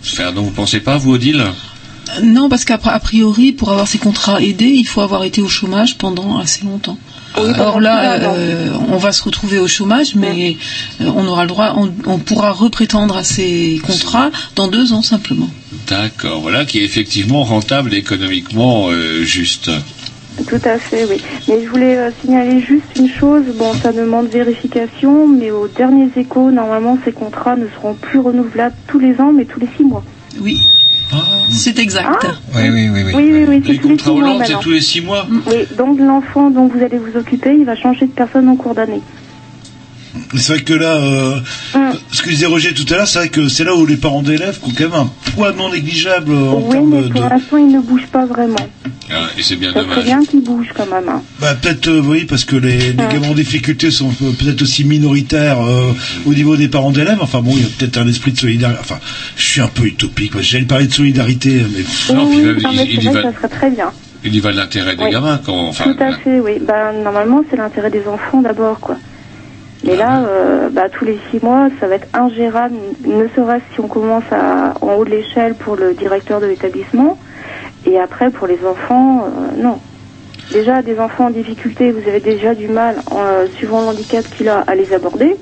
faire. Non, vous pensez pas, vous, Odile? Non, parce qu'a priori, pour avoir ces contrats aidés, il faut avoir été au chômage pendant assez longtemps. Or là, euh, on va se retrouver au chômage, mais on aura le droit, on, on pourra reprétendre à ces contrats dans deux ans simplement. D'accord, voilà, qui est effectivement rentable économiquement euh, juste. Tout à fait, oui. Mais je voulais euh, signaler juste une chose. Bon, ça demande vérification, mais aux derniers échos, normalement, ces contrats ne seront plus renouvelables tous les ans, mais tous les six mois. Oui. C'est exact. Ah, oui, oui, oui, oui. oui, oui, oui c'est les contrats Hollande, c'est tous les six mois. Oui, donc l'enfant dont vous allez vous occuper, il va changer de personne en cours d'année. C'est vrai que là, euh, mm. ce que disait Roger tout à l'heure, c'est vrai que c'est là où les parents d'élèves ont quand même un poids non négligeable en oui, termes de... pour l'instant, ils ne bougent pas vraiment. Ah, et c'est bien ça dommage. C'est bien qu'ils bougent quand même. Hein. Bah, peut-être, euh, oui, parce que les, les mm. gamins en difficulté sont peut-être aussi minoritaires euh, au niveau des parents d'élèves. Enfin bon, il y a peut-être un esprit de solidarité. Enfin, je suis un peu utopique. J'allais parler de solidarité, mais... Non, oui, puis, non, mais il, il vrai, va... ça serait très bien. Il y va de l'intérêt des oui. gamins. Quand, enfin, tout à là... fait, oui. Bah, normalement, c'est l'intérêt des enfants d'abord, quoi. Mais là, euh, bah, tous les six mois, ça va être ingérable, ne serait-ce si on commence à, en haut de l'échelle pour le directeur de l'établissement, et après pour les enfants, euh, non. Déjà, des enfants en difficulté, vous avez déjà du mal, euh, suivant l'handicap qu'il a, à les aborder.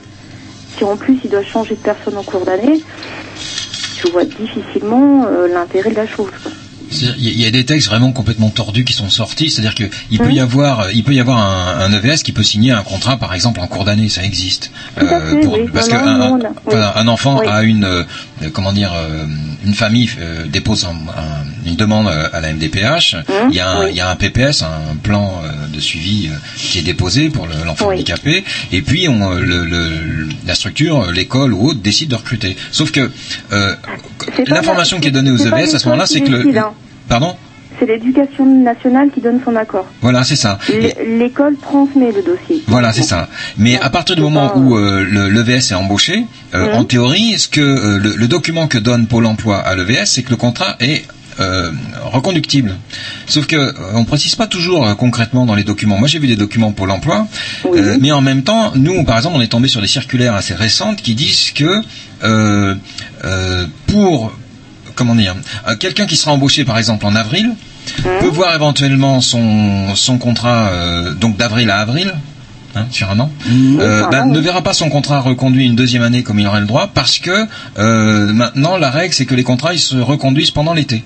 Si en plus, il doit changer de personne en cours d'année, je vois difficilement euh, l'intérêt de la chose, quoi. Il y a des textes vraiment complètement tordus qui sont sortis, c'est-à-dire que il peut y avoir, il peut y avoir un, un E V S qui peut signer un contrat, par exemple, en cours d'année, ça existe. Euh, pour, oui, parce qu'un un, oui. un enfant oui. a une, euh, comment dire, une famille euh, dépose un, un, une demande à la M D P H. Mmh, il y a un, oui. il y a un P P S, un plan de suivi euh, qui est déposé pour le, l'enfant oui. handicapé. Et puis, on, le, le, la structure, l'école ou autre décide de recruter. Sauf que euh, l'information qui est donnée aux E V S à ce moment-là, c'est que le Pardon ? C'est l'Éducation nationale qui donne son accord. Voilà, c'est ça. L- l'école transmet le dossier. Voilà, c'est ça. Mais ouais, à partir du moment pas... où euh, le, l'E V S est embauché, euh, mmh. en théorie, ce que euh, le, le document que donne Pôle Emploi à l'E V S, c'est que le contrat est Euh, reconductible. Sauf que euh, on précise pas toujours euh, concrètement dans les documents. Moi, j'ai vu des documents Pôle Emploi, oui. euh, mais en même temps, nous, par exemple, on est tombé sur des circulaires assez récentes qui disent que euh, euh, pour comment dire, euh, quelqu'un qui sera embauché, par exemple, en avril, mmh. peut voir éventuellement son son contrat euh, donc d'avril à avril. Hein, sur un an, mmh. euh, bah, ne verra pas son contrat reconduit une deuxième année comme il aurait le droit, parce que euh, maintenant la règle c'est que les contrats ils se reconduisent pendant l'été.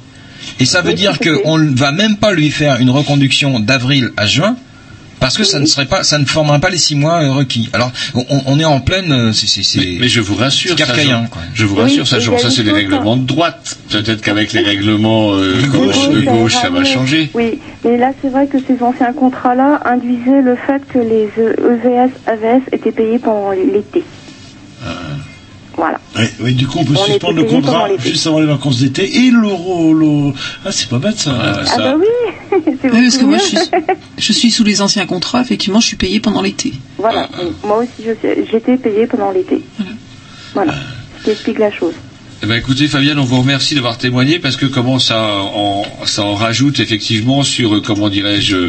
Et ça veut oui, dire qu'on ne va même pas lui faire une reconduction d'avril à juin, parce que oui. ça ne serait pas, ça ne formera pas les six mois requis. Alors on, on est en pleine, c'est, c'est, c'est mais, mais je vous rassure, ça, Jean, quoi. Je vous rassure, oui, ça, Jean, ça c'est des règlements de droite. Peut-être qu'avec les règlements euh, gauche, de gauche, ça va changer. Oui. Et là, c'est vrai que ces anciens contrats-là induisaient le fait que les E V S-A V S étaient payés pendant l'été. Euh... Voilà. Oui, oui, du coup, on peut on suspendre le contrat juste avant les vacances d'été et l'euro. l'euro... Ah, c'est pas bête, ça. Ah, ça. Ah bah oui, c'est oui, parce que moi, je suis, je suis sous les anciens contrats. Effectivement, je suis payée pendant l'été. Voilà. Euh, moi aussi, je, j'étais payée pendant l'été. Voilà. Voilà. Euh... Ce qui explique la chose. Eh ben écoutez, Fabienne, on vous remercie d'avoir témoigné, parce que comment ça en, ça en rajoute effectivement sur, comment dirais-je,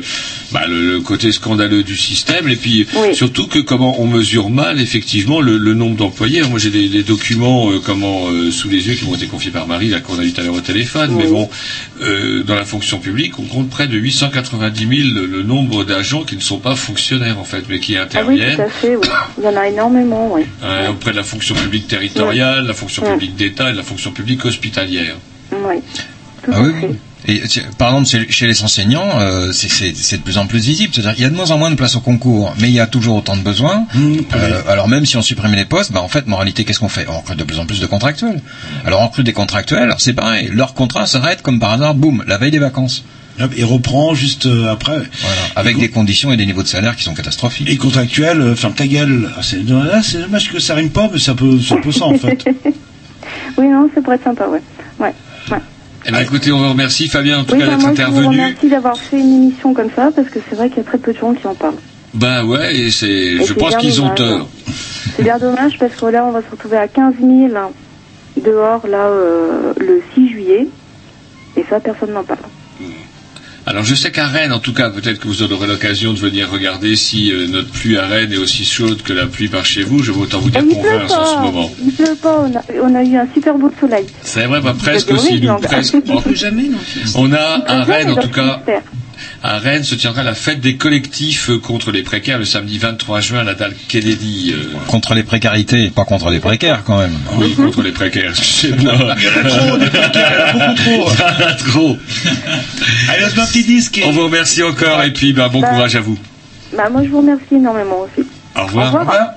bah, le, le côté scandaleux du système, et puis oui. surtout que comment on mesure mal effectivement le, le nombre d'employés. Moi j'ai des, des documents euh, comment euh, sous les yeux qui m'ont été confiés par Marie, là qu'on a eu tout à l'heure au téléphone, oui. mais bon, euh, dans la fonction publique, on compte près de huit cent quatre-vingt-dix mille le, le nombre d'agents qui ne sont pas fonctionnaires en fait, mais qui interviennent. Ah oui, tout à fait, oui. Il y en a énormément, oui. Euh, auprès de la fonction publique territoriale, oui. la fonction oui. publique d'État, et de la fonction publique hospitalière. Oui. Tout ah oui, oui. Et par exemple, chez les enseignants, euh, c'est, c'est, c'est de plus en plus visible. C'est-à-dire qu'il y a de moins en moins de places au concours, mais il y a toujours autant de besoins. Mmh, oui. euh, alors même si on supprime les postes, bah en fait, en réalité, qu'est-ce qu'on fait ? On recrute de plus en plus de contractuels. Alors on recrute des contractuels, alors c'est pareil. Leur contrat s'arrête comme par hasard, boum, la veille des vacances. Et reprend juste après. Voilà. Avec co- des conditions et des niveaux de salaire qui sont catastrophiques. Et contractuels, euh, ferme ta gueule. Ah, c'est, là, c'est dommage que ça rime pas, mais ça peut, ça peut ça en fait. Oui, non, ça pourrait être sympa, ouais. ouais. ouais. Eh bien, écoutez, on vous remercie, Fabien, en tout oui, cas, ben, d'être moi, intervenu. Je vous remercie d'avoir fait une émission comme ça, parce que c'est vrai qu'il y a très peu de gens qui en parlent. Ben ouais, et c'est, et je c'est pense qu'ils dommage, ont tort. C'est bien dommage, parce que là, on va se retrouver à quinze mille dehors, là, euh, le six juillet, et ça, personne n'en parle. Alors, je sais qu'à Rennes, en tout cas, peut-être que vous aurez l'occasion de venir regarder si euh, notre pluie à Rennes est aussi chaude que la pluie par chez vous. Je veux autant vous dire qu'on verse en ce moment. Il pleut pas, on a, on a eu un super beau soleil. C'est vrai, bah, presque aussi, nous, presque. Il ne pleut jamais, non. On a à Rennes, en tout cas... À Rennes se tiendra la fête des collectifs contre les précaires le samedi vingt-trois juin à la dalle Kennedy. Euh... Contre les précarités, pas contre les précaires quand même. Oui, contre les précaires. Il y en a trop des précaires, il y en a beaucoup trop. Il y en a trop. Allez, on se met un petit disque. On vous remercie encore et puis bah, bon bah, courage à vous. Bah, moi je vous remercie énormément aussi. Au revoir. Au revoir. Blah, blah, blah.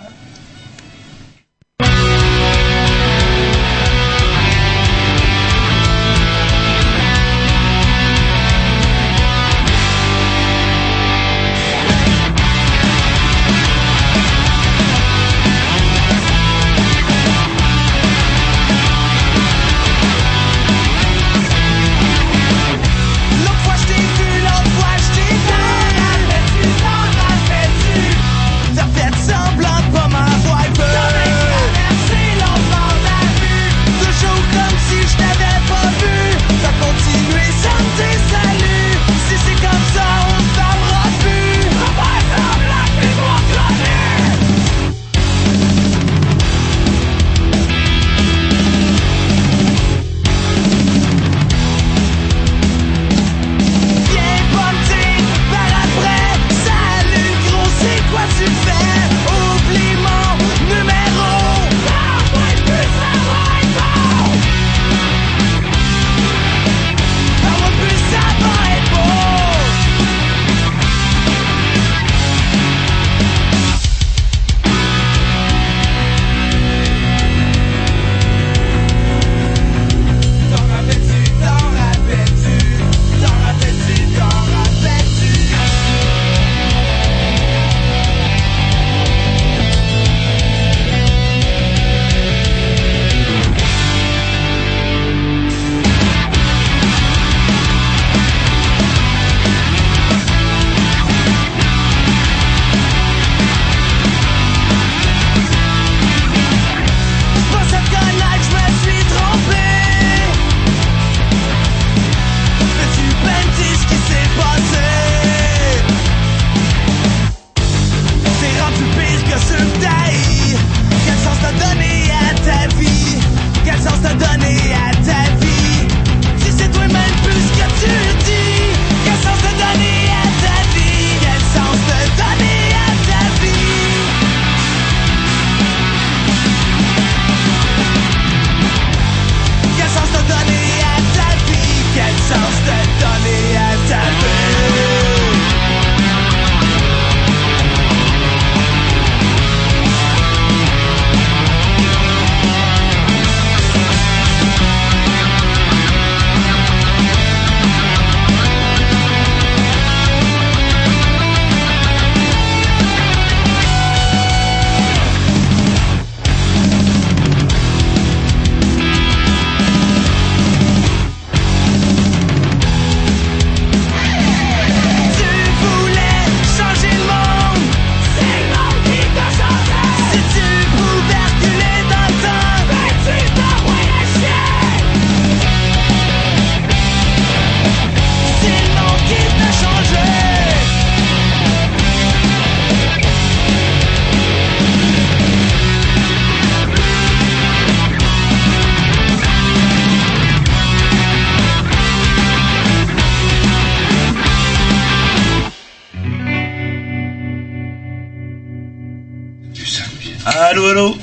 Allô, allô.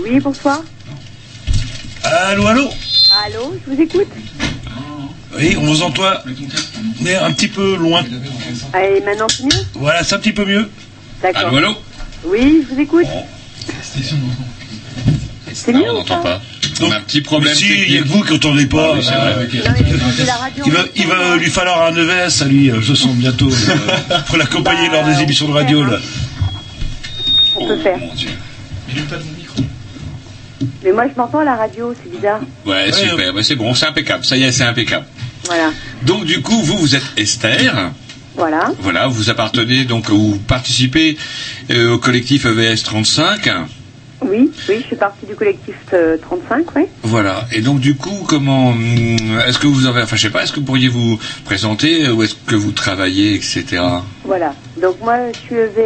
Oui, bonsoir. Allô, allô. Allô, je vous écoute. Oui, on vous entend, mais un petit peu loin. Allez, maintenant c'est mieux. Voilà, c'est un petit peu mieux. D'accord. Allô, allô. Oui, je vous écoute. C'est mieux, on n'entend pas. Donc, on a un petit problème si, technique. Il y a que vous qui n'entendez pas. Il va lui falloir un E V S à lui, je sens bientôt. Euh, pour l'accompagner bah, lors des émissions de radio. Faire, là. On oh, peut faire. Mon Dieu. Mais il n'y a pas de micro. Mais moi, je m'entends à la radio, c'est bizarre. Ouais, ouais super, ouais. Ouais, c'est bon, c'est impeccable. Ça y est, c'est impeccable. Voilà. Donc, du coup, vous, vous êtes Esther. Voilà. Voilà, vous appartenez donc, ou participez euh, au collectif E V S trente-cinq. Oui, oui, je suis partie du collectif trente-cinq, oui. Voilà. Et donc, du coup, comment est-ce que vous avez, enfin, je sais pas, est-ce que vous pourriez vous présenter, où est-ce que vous travaillez, et cetera. Voilà. Donc moi, je suis E V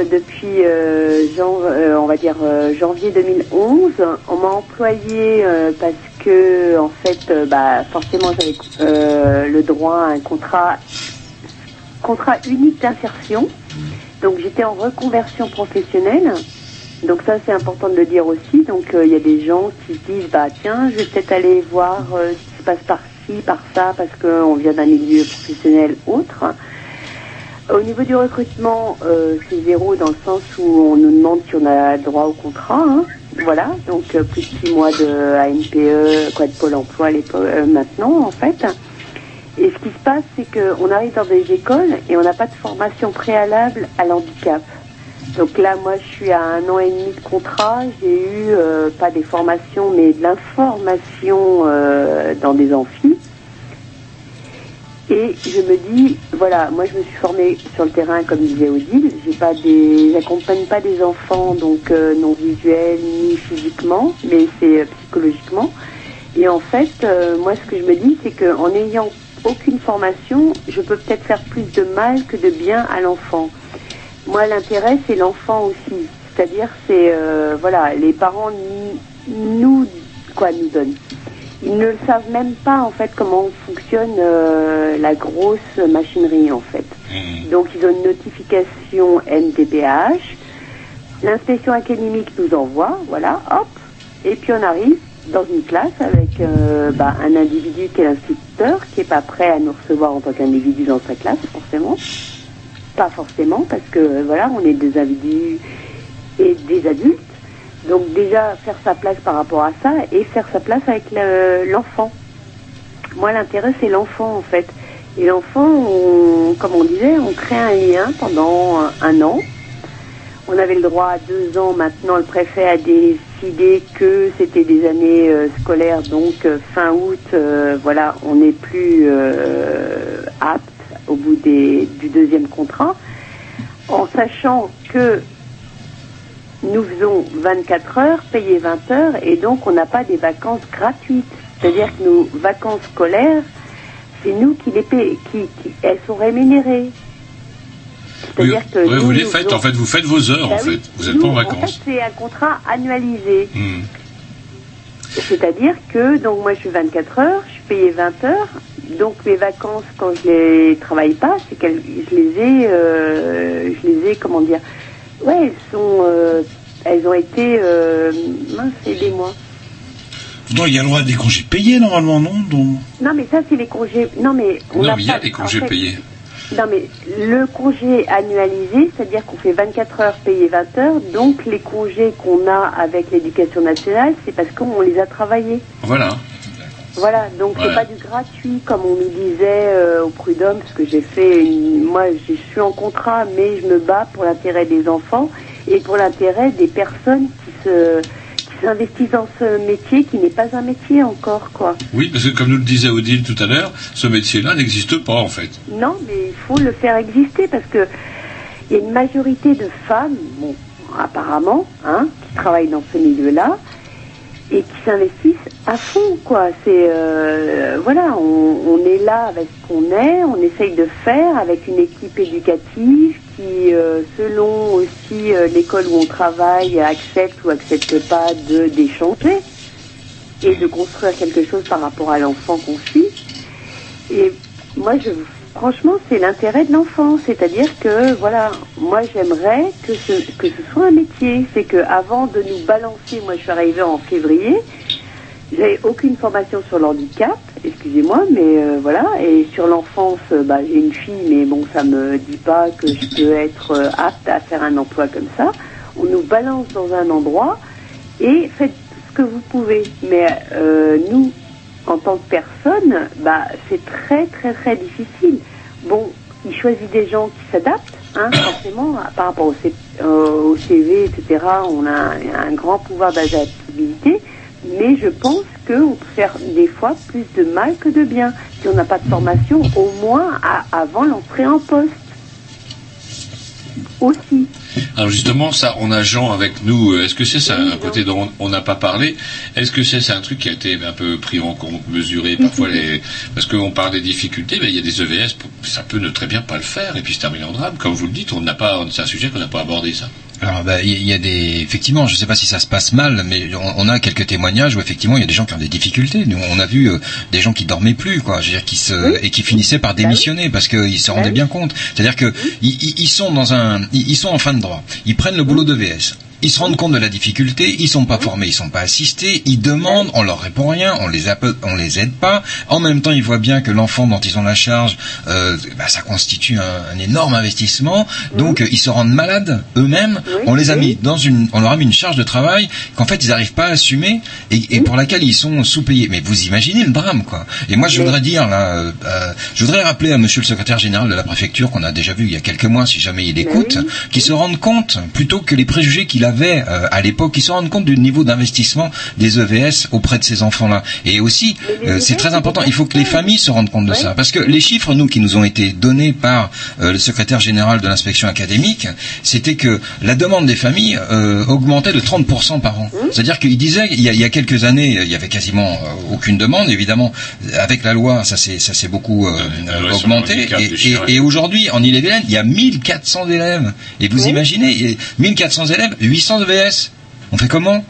S depuis, euh, genre, euh, on va dire euh, janvier deux mille onze. On m'a employée euh, parce que, en fait, euh, bah, forcément, j'avais euh, le droit à un contrat, contrat unique d'insertion. Donc j'étais en reconversion professionnelle. Donc ça, c'est important de le dire aussi. Donc il euh, y a des gens qui se disent, bah tiens, je vais peut-être aller voir euh, ce qui se passe par-ci, par ça, parce qu'on vient d'un milieu professionnel autre. Au niveau du recrutement, euh, c'est zéro dans le sens où on nous demande si on a droit au contrat. Hein. Voilà, donc euh, plus de six mois de A N P E, quoi, de Pôle Emploi les pôles, euh, maintenant, en fait. Et ce qui se passe, c'est qu'on arrive dans des écoles et on n'a pas de formation préalable à l'handicap. Donc là, moi, je suis à un an et demi de contrat. J'ai eu, euh, pas des formations, mais de l'information euh, dans des amphis. Et je me dis, voilà, moi, je me suis formée sur le terrain, comme disait Odile. J'ai pas des, j'accompagne pas des enfants, donc euh, non visuels, ni physiquement, mais c'est euh, psychologiquement. Et en fait, euh, moi, ce que je me dis, c'est qu'en n'ayant aucune formation, je peux peut-être faire plus de mal que de bien à l'enfant. Moi, l'intérêt, c'est l'enfant aussi. C'est-à-dire, c'est, euh, voilà, les parents nous, quoi, nous donnent. Ils ne le savent même pas, en fait, comment fonctionne euh, la grosse machinerie, en fait. Donc, ils ont une notification M D B H. L'inspection académique nous envoie, voilà, hop. Et puis, on arrive dans une classe avec euh, bah, un individu qui est l'instituteur, qui n'est pas prêt à nous recevoir en tant qu'individu dans sa classe, forcément. Pas forcément, parce que voilà, on est des individus et des adultes. Donc déjà, faire sa place par rapport à ça et faire sa place avec le, l'enfant. Moi, l'intérêt, c'est l'enfant, en fait. Et l'enfant, on, comme on disait, on crée un lien pendant un an. On avait le droit à deux ans. Maintenant, le préfet a décidé que c'était des années euh, scolaires. Donc, euh, fin août, euh, voilà, on n'est plus euh, apte au bout des, du deuxième contrat, en sachant que nous faisons vingt-quatre heures, payées vingt heures, et donc on n'a pas des vacances gratuites. C'est-à-dire que nos vacances scolaires, c'est nous qui les payons, qui, qui, elles sont rémunérées. C'est-à-dire que oui, nous, vous les faites, faisons... en fait, vous faites vos heures, bah en oui, fait, vous n'êtes pas en vacances. En fait, c'est un contrat annualisé. Mmh. C'est-à-dire que, donc moi je suis vingt-quatre heures, je suis payée vingt heures, donc mes vacances, quand je les travaille pas, c'est qu'elles, je les ai, euh, je les ai, comment dire, ouais, elles sont, euh, elles ont été, euh, mince, aidez-moi. Donc il y a le droit à des congés payés normalement, non donc... Non, mais ça c'est les congés, non mais on non, mais il y a des congés en fait, payés. Non mais le congé annualisé, c'est-à-dire qu'on fait vingt-quatre heures payées vingt heures, donc les congés qu'on a avec l'éducation nationale, c'est parce qu'on les a travaillés. Voilà. Voilà, donc ouais. C'est pas du gratuit comme on nous disait euh, au Prud'homme, parce que j'ai fait une... moi je suis en contrat, mais je me bats pour l'intérêt des enfants et pour l'intérêt des personnes qui se... qui s'investissent dans ce métier qui n'est pas un métier encore, quoi. Oui, parce que comme nous le disait Odile tout à l'heure, ce métier-là n'existe pas en fait. Non, mais il faut le faire exister parce que il y a une majorité de femmes, bon, apparemment, hein, qui travaillent dans ce milieu-là. Et qui s'investissent à fond, quoi. C'est euh, voilà, on, on est là avec ce qu'on est, on essaye de faire avec une équipe éducative qui, euh, selon aussi euh, l'école où on travaille, accepte ou accepte pas de d'échanger et de construire quelque chose par rapport à l'enfant qu'on suit. Et moi, je Franchement, c'est l'intérêt de l'enfant. C'est-à-dire que, voilà, moi j'aimerais que ce, que ce soit un métier. C'est qu'avant de nous balancer, moi je suis arrivée en février, j'avais aucune formation sur l'handicap, excusez-moi, mais euh, voilà. Et sur l'enfance, bah, j'ai une fille, mais bon, ça me dit pas que je peux être apte à faire un emploi comme ça. On nous balance dans un endroit et faites ce que vous pouvez. Mais euh, nous, en tant que personne, bah, c'est très, très, très difficile. Bon, il choisit des gens qui s'adaptent, hein, forcément, par rapport au, C- euh, au C V, et cetera. On a un, un grand pouvoir d'adaptabilité, mais je pense qu'on peut faire des fois plus de mal que de bien. Si on n'a pas de formation, au moins à, avant l'entrée en poste. Aussi. Alors justement, ça, on a Jean avec nous. Est-ce que c'est ça, oui, un côté dont on n'a pas parlé? Est-ce que c'est, c'est un truc qui a été un peu pris en compte, mesuré parfois les... Parce qu'on parle des difficultés, mais il y a des E V S, ça peut ne très bien pas le faire, et puis se terminer en drame. Comme vous le dites, on n'a pas, c'est un sujet qu'on n'a pas abordé, ça. Alors, bah, il y a des, effectivement, je sais pas si ça se passe mal, mais on a quelques témoignages où effectivement il y a des gens qui ont des difficultés. Nous, on a vu euh, des gens qui dormaient plus, quoi, je veux dire, qui se, oui. et qui finissaient par démissionner parce qu'ils se rendaient oui. bien compte. C'est-à-dire que oui. ils, ils sont dans un, ils sont en fin de droit. Ils prennent le boulot d'E V S. Ils se rendent compte de la difficulté, ils sont pas formés, ils sont pas assistés, ils demandent, on leur répond rien, on les appe- on les aide pas. En même temps, ils voient bien que l'enfant dont ils ont la charge, euh, bah, ça constitue un, un énorme investissement. Donc, euh, ils se rendent malades eux-mêmes. On les a mis dans une, on leur a mis une charge de travail qu'en fait ils n'arrivent pas à assumer et, et pour laquelle ils sont sous-payés. Mais vous imaginez le drame, quoi. Et moi, je voudrais dire là, euh, euh, je voudrais rappeler à Monsieur le Secrétaire Général de la Préfecture qu'on a déjà vu il y a quelques mois, si jamais il écoute, qu'il se rende compte plutôt que les préjugés qu'il a avait à l'époque, qui se rendent compte du niveau d'investissement des E V S auprès de ces enfants-là. Et aussi, euh, c'est très important, il faut que les familles se rendent compte de ça. Parce que les chiffres, nous, qui nous ont été donnés par euh, le secrétaire général de l'inspection académique, c'était que la demande des familles euh, augmentait de trente pour cent par an. C'est-à-dire qu'il disait, il y a, il y a quelques années, il y avait quasiment euh, aucune demande. Évidemment, avec la loi, ça s'est, ça s'est beaucoup euh, euh, augmenté. Et, et, et aujourd'hui, en Ille-et-Vilaine, il y a mille quatre cents élèves. Et vous imaginez, mille quatre cents élèves, huit cents E V S, on fait comment ?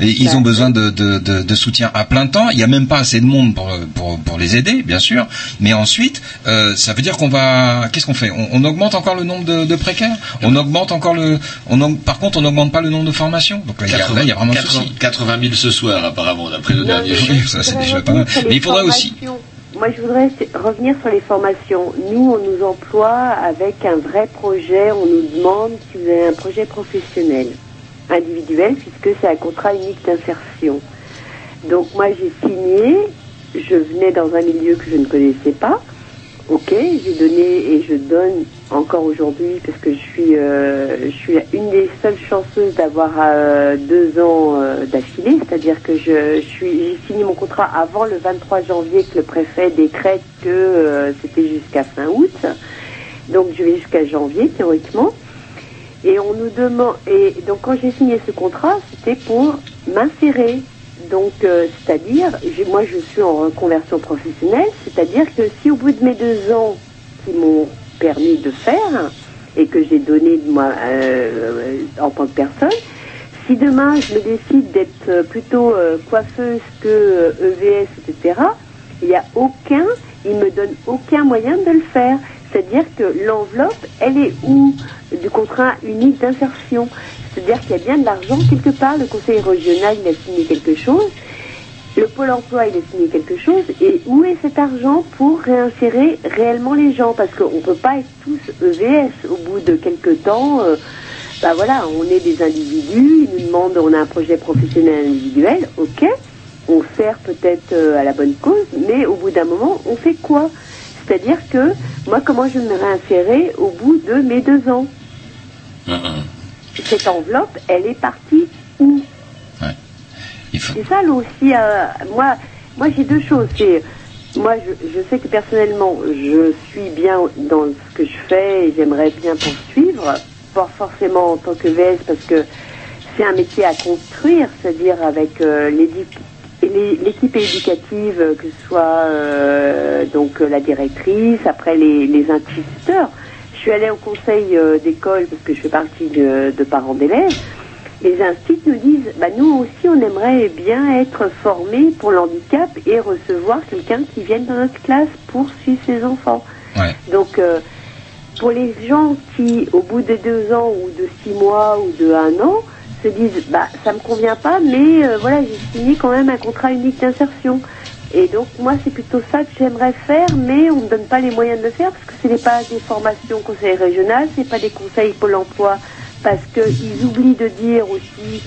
Ils ont besoin de, de, de, de soutien à plein temps. Il n'y a même pas assez de monde pour, pour, pour les aider, bien sûr. Mais ensuite, euh, ça veut dire qu'on va... Qu'est-ce qu'on fait ? on, on augmente encore le nombre de, de précaires ? On augmente encore le... On en, par contre, on n'augmente pas le nombre de formations. Donc là, quatre-vingts, il y a vraiment souci. quatre-vingt mille ce soir, apparemment, d'après le non, dernier chiffre. Ça, c'est déjà pas mal. Mais il faudrait aussi... Moi, je voudrais revenir sur les formations. Nous, on nous emploie avec un vrai projet. On nous demande si vous avez un projet professionnel, individuel, puisque c'est un contrat unique d'insertion. Donc, moi, j'ai signé. Je venais dans un milieu que je ne connaissais pas. OK, j'ai donné et je donne encore aujourd'hui, parce que je suis, euh, je suis une des seules chanceuses d'avoir euh, deux ans euh, d'affilée, c'est-à-dire que je, je suis, j'ai signé mon contrat avant le vingt-trois janvier que le préfet décrète que euh, c'était jusqu'à fin août, donc je vais jusqu'à janvier théoriquement, et on nous demande, et donc quand j'ai signé ce contrat, c'était pour m'insérer. Donc, euh, c'est-à-dire, moi je suis en reconversion professionnelle, c'est-à-dire que si au bout de mes deux ans qui m'ont permis de faire et que j'ai donné de moi euh, en tant que personne, si demain je me décide d'être plutôt euh, coiffeuse que euh, E V S, et cetera, il n'y a aucun, il ne me donne aucun moyen de le faire. C'est-à-dire que l'enveloppe, elle est où du contrat unique d'insertion ? C'est-à-dire qu'il y a bien de l'argent quelque part. Le conseil régional, il a signé quelque chose. Le Pôle emploi, il a signé quelque chose. Et où est cet argent pour réinsérer réellement les gens ? Parce qu'on ne peut pas être tous E V S. Au bout de quelques temps, euh, bah voilà, on est des individus. Ils nous demandent, on a un projet professionnel individuel. OK, on sert peut-être euh, à la bonne cause. Mais au bout d'un moment, on fait quoi ? C'est-à-dire que moi, comment je me réinsérer au bout de mes deux ans ? Uh-uh. Cette enveloppe, elle est partie où ? Ouais. Il faut... C'est ça, là aussi. Euh, moi, moi, j'ai deux choses. C'est, moi, je, je sais que personnellement, je suis bien dans ce que je fais et j'aimerais bien poursuivre. Pas forcément en tant que V S, parce que c'est un métier à construire, c'est-à-dire avec euh, les, l'équipe éducative, que ce soit euh, donc la directrice, après les, les instituteurs. Je suis allée au conseil euh, d'école parce que je fais partie de, de parents d'élèves. Les instituts nous disent, bah, nous aussi, on aimerait bien être formés pour l'handicap et recevoir quelqu'un qui vienne dans notre classe pour suivre ses enfants. Ouais. Donc, euh, pour les gens qui, au bout de deux ans ou de six mois ou de un an, se disent « bah ça me convient pas, mais euh, voilà, j'ai signé quand même un contrat unique d'insertion ». Et donc, moi, c'est plutôt ça que j'aimerais faire, mais on ne me donne pas les moyens de le faire, parce que ce n'est pas des formations conseil régional, ce n'est pas des conseils Pôle emploi, parce qu'ils oublient de dire aussi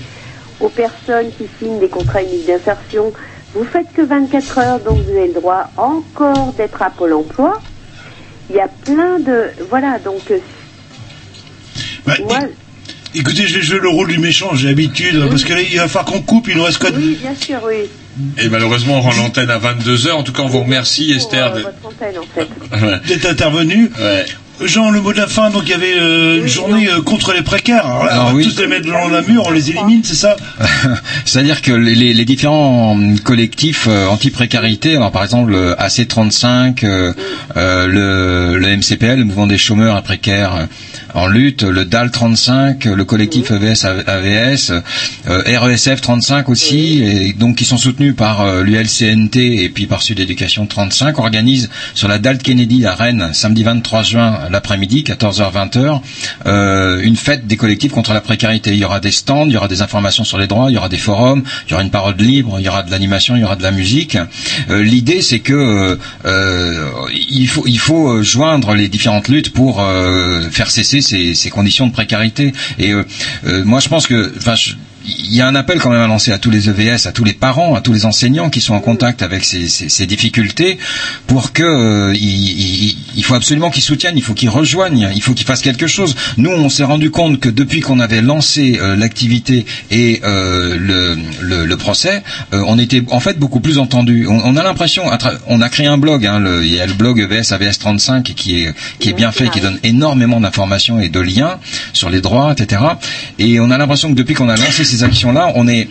aux personnes qui signent des contrats uniques d'insertion, vous faites que vingt-quatre heures, donc vous avez le droit encore d'être à Pôle emploi. Il y a plein de... Voilà, donc... Bah, moi, écoutez, je vais jouer le rôle du méchant, j'ai l'habitude, oui. Parce que là, il va falloir qu'on coupe, il nous reste quoi de... Oui, bien sûr, oui. Et malheureusement, on rend l'antenne à vingt-deux heures. En tout cas, on vous remercie, Esther, d'être en fait. intervenue. Ouais. Jean, le mot de la fin, donc il y avait euh, une oui, journée euh, contre les précaires. Alors là, on va oui. tous les mettre dans la mur, on les élimine, c'est ça? C'est-à-dire que les, les différents collectifs euh, anti-précarité, alors par exemple le A C trente-cinq, euh, oui. euh, le, le M C P L, le Mouvement des chômeurs imprécaires euh, en lutte, le D A L trente-cinq, le collectif oui. E V S A V S, euh, R E S F trente-cinq aussi, oui. et donc qui sont soutenus par euh, l'U L C N T et puis par Sud Éducation trente-cinq, organisent sur la D A L Kennedy à Rennes, samedi vingt-trois juin, l'après-midi, quatorze heures, vingt heures, euh, une fête des collectifs contre la précarité. Il y aura des stands, il y aura des informations sur les droits, il y aura des forums, il y aura une parole libre, il y aura de l'animation, il y aura de la musique. Euh, l'idée, c'est que euh, il faut il faut joindre les différentes luttes pour euh, faire cesser ces, ces conditions de précarité. Et euh, euh, moi, je pense que... enfin, je, il y a un appel quand même à lancer à tous les E V S, à tous les parents, à tous les enseignants qui sont en contact avec ces, ces, ces difficultés, pour que euh, il, il, il faut absolument qu'ils soutiennent, il faut qu'ils rejoignent, il faut qu'ils fassent quelque chose. Nous, on s'est rendu compte que depuis qu'on avait lancé euh, l'activité et euh, le, le, le procès, euh, on était en fait beaucoup plus entendus. On, on a l'impression, on a créé un blog, hein, le, il y a le blog E V S A V S trente-cinq qui est qui est bien fait, qui donne énormément d'informations et de liens sur les droits, et cetera. Et on a l'impression que depuis qu'on a lancé ces actions-là, on est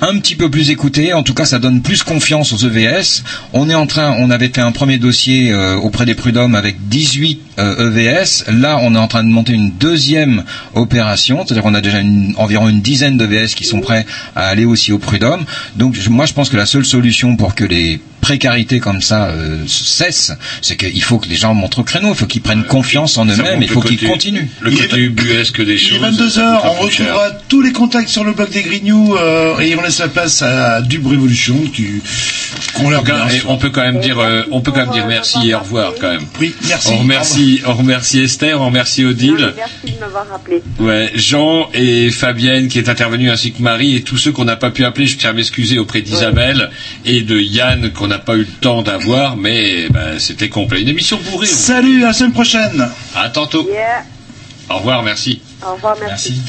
un petit peu plus écouté. En tout cas, ça donne plus confiance aux E V S. On est en train, on avait fait un premier dossier euh, auprès des prud'hommes avec dix-huit euh, E V S. Là, on est en train de monter une deuxième opération. C'est-à-dire qu'on a déjà une, environ une dizaine d'E V S qui sont prêts à aller aussi aux prud'hommes. Donc, je, moi, je pense que la seule solution pour que les précarités comme ça euh, cessent, c'est qu'il faut que les gens montrent au créneau. Il faut qu'ils prennent euh, confiance en eux-mêmes. Il faut qu'ils continuent. Le côté ubuesque des choses. Il est vingt-deux heures. On retrouvera tous les contacts sur le blog des Grignoux euh, et on sa place à Dub Révolution qui qu'on leur garde. On peut quand même dire euh, on peut quand même dire merci et au revoir quand même. Oui, merci. On remercie, on remercie Esther, on remercie Odile. Merci de m'avoir rappelé. Ouais, Jean et Fabienne qui est intervenue ainsi que Marie et tous ceux qu'on n'a pas pu appeler, je tiens à m'excuser auprès d'Isabelle oui. et de Yann qu'on n'a pas eu le temps d'avoir, mais ben, c'était complet. Une émission bourrée. Salut, à la semaine prochaine. À tantôt. Yeah. Au revoir, merci. Au revoir, merci. merci.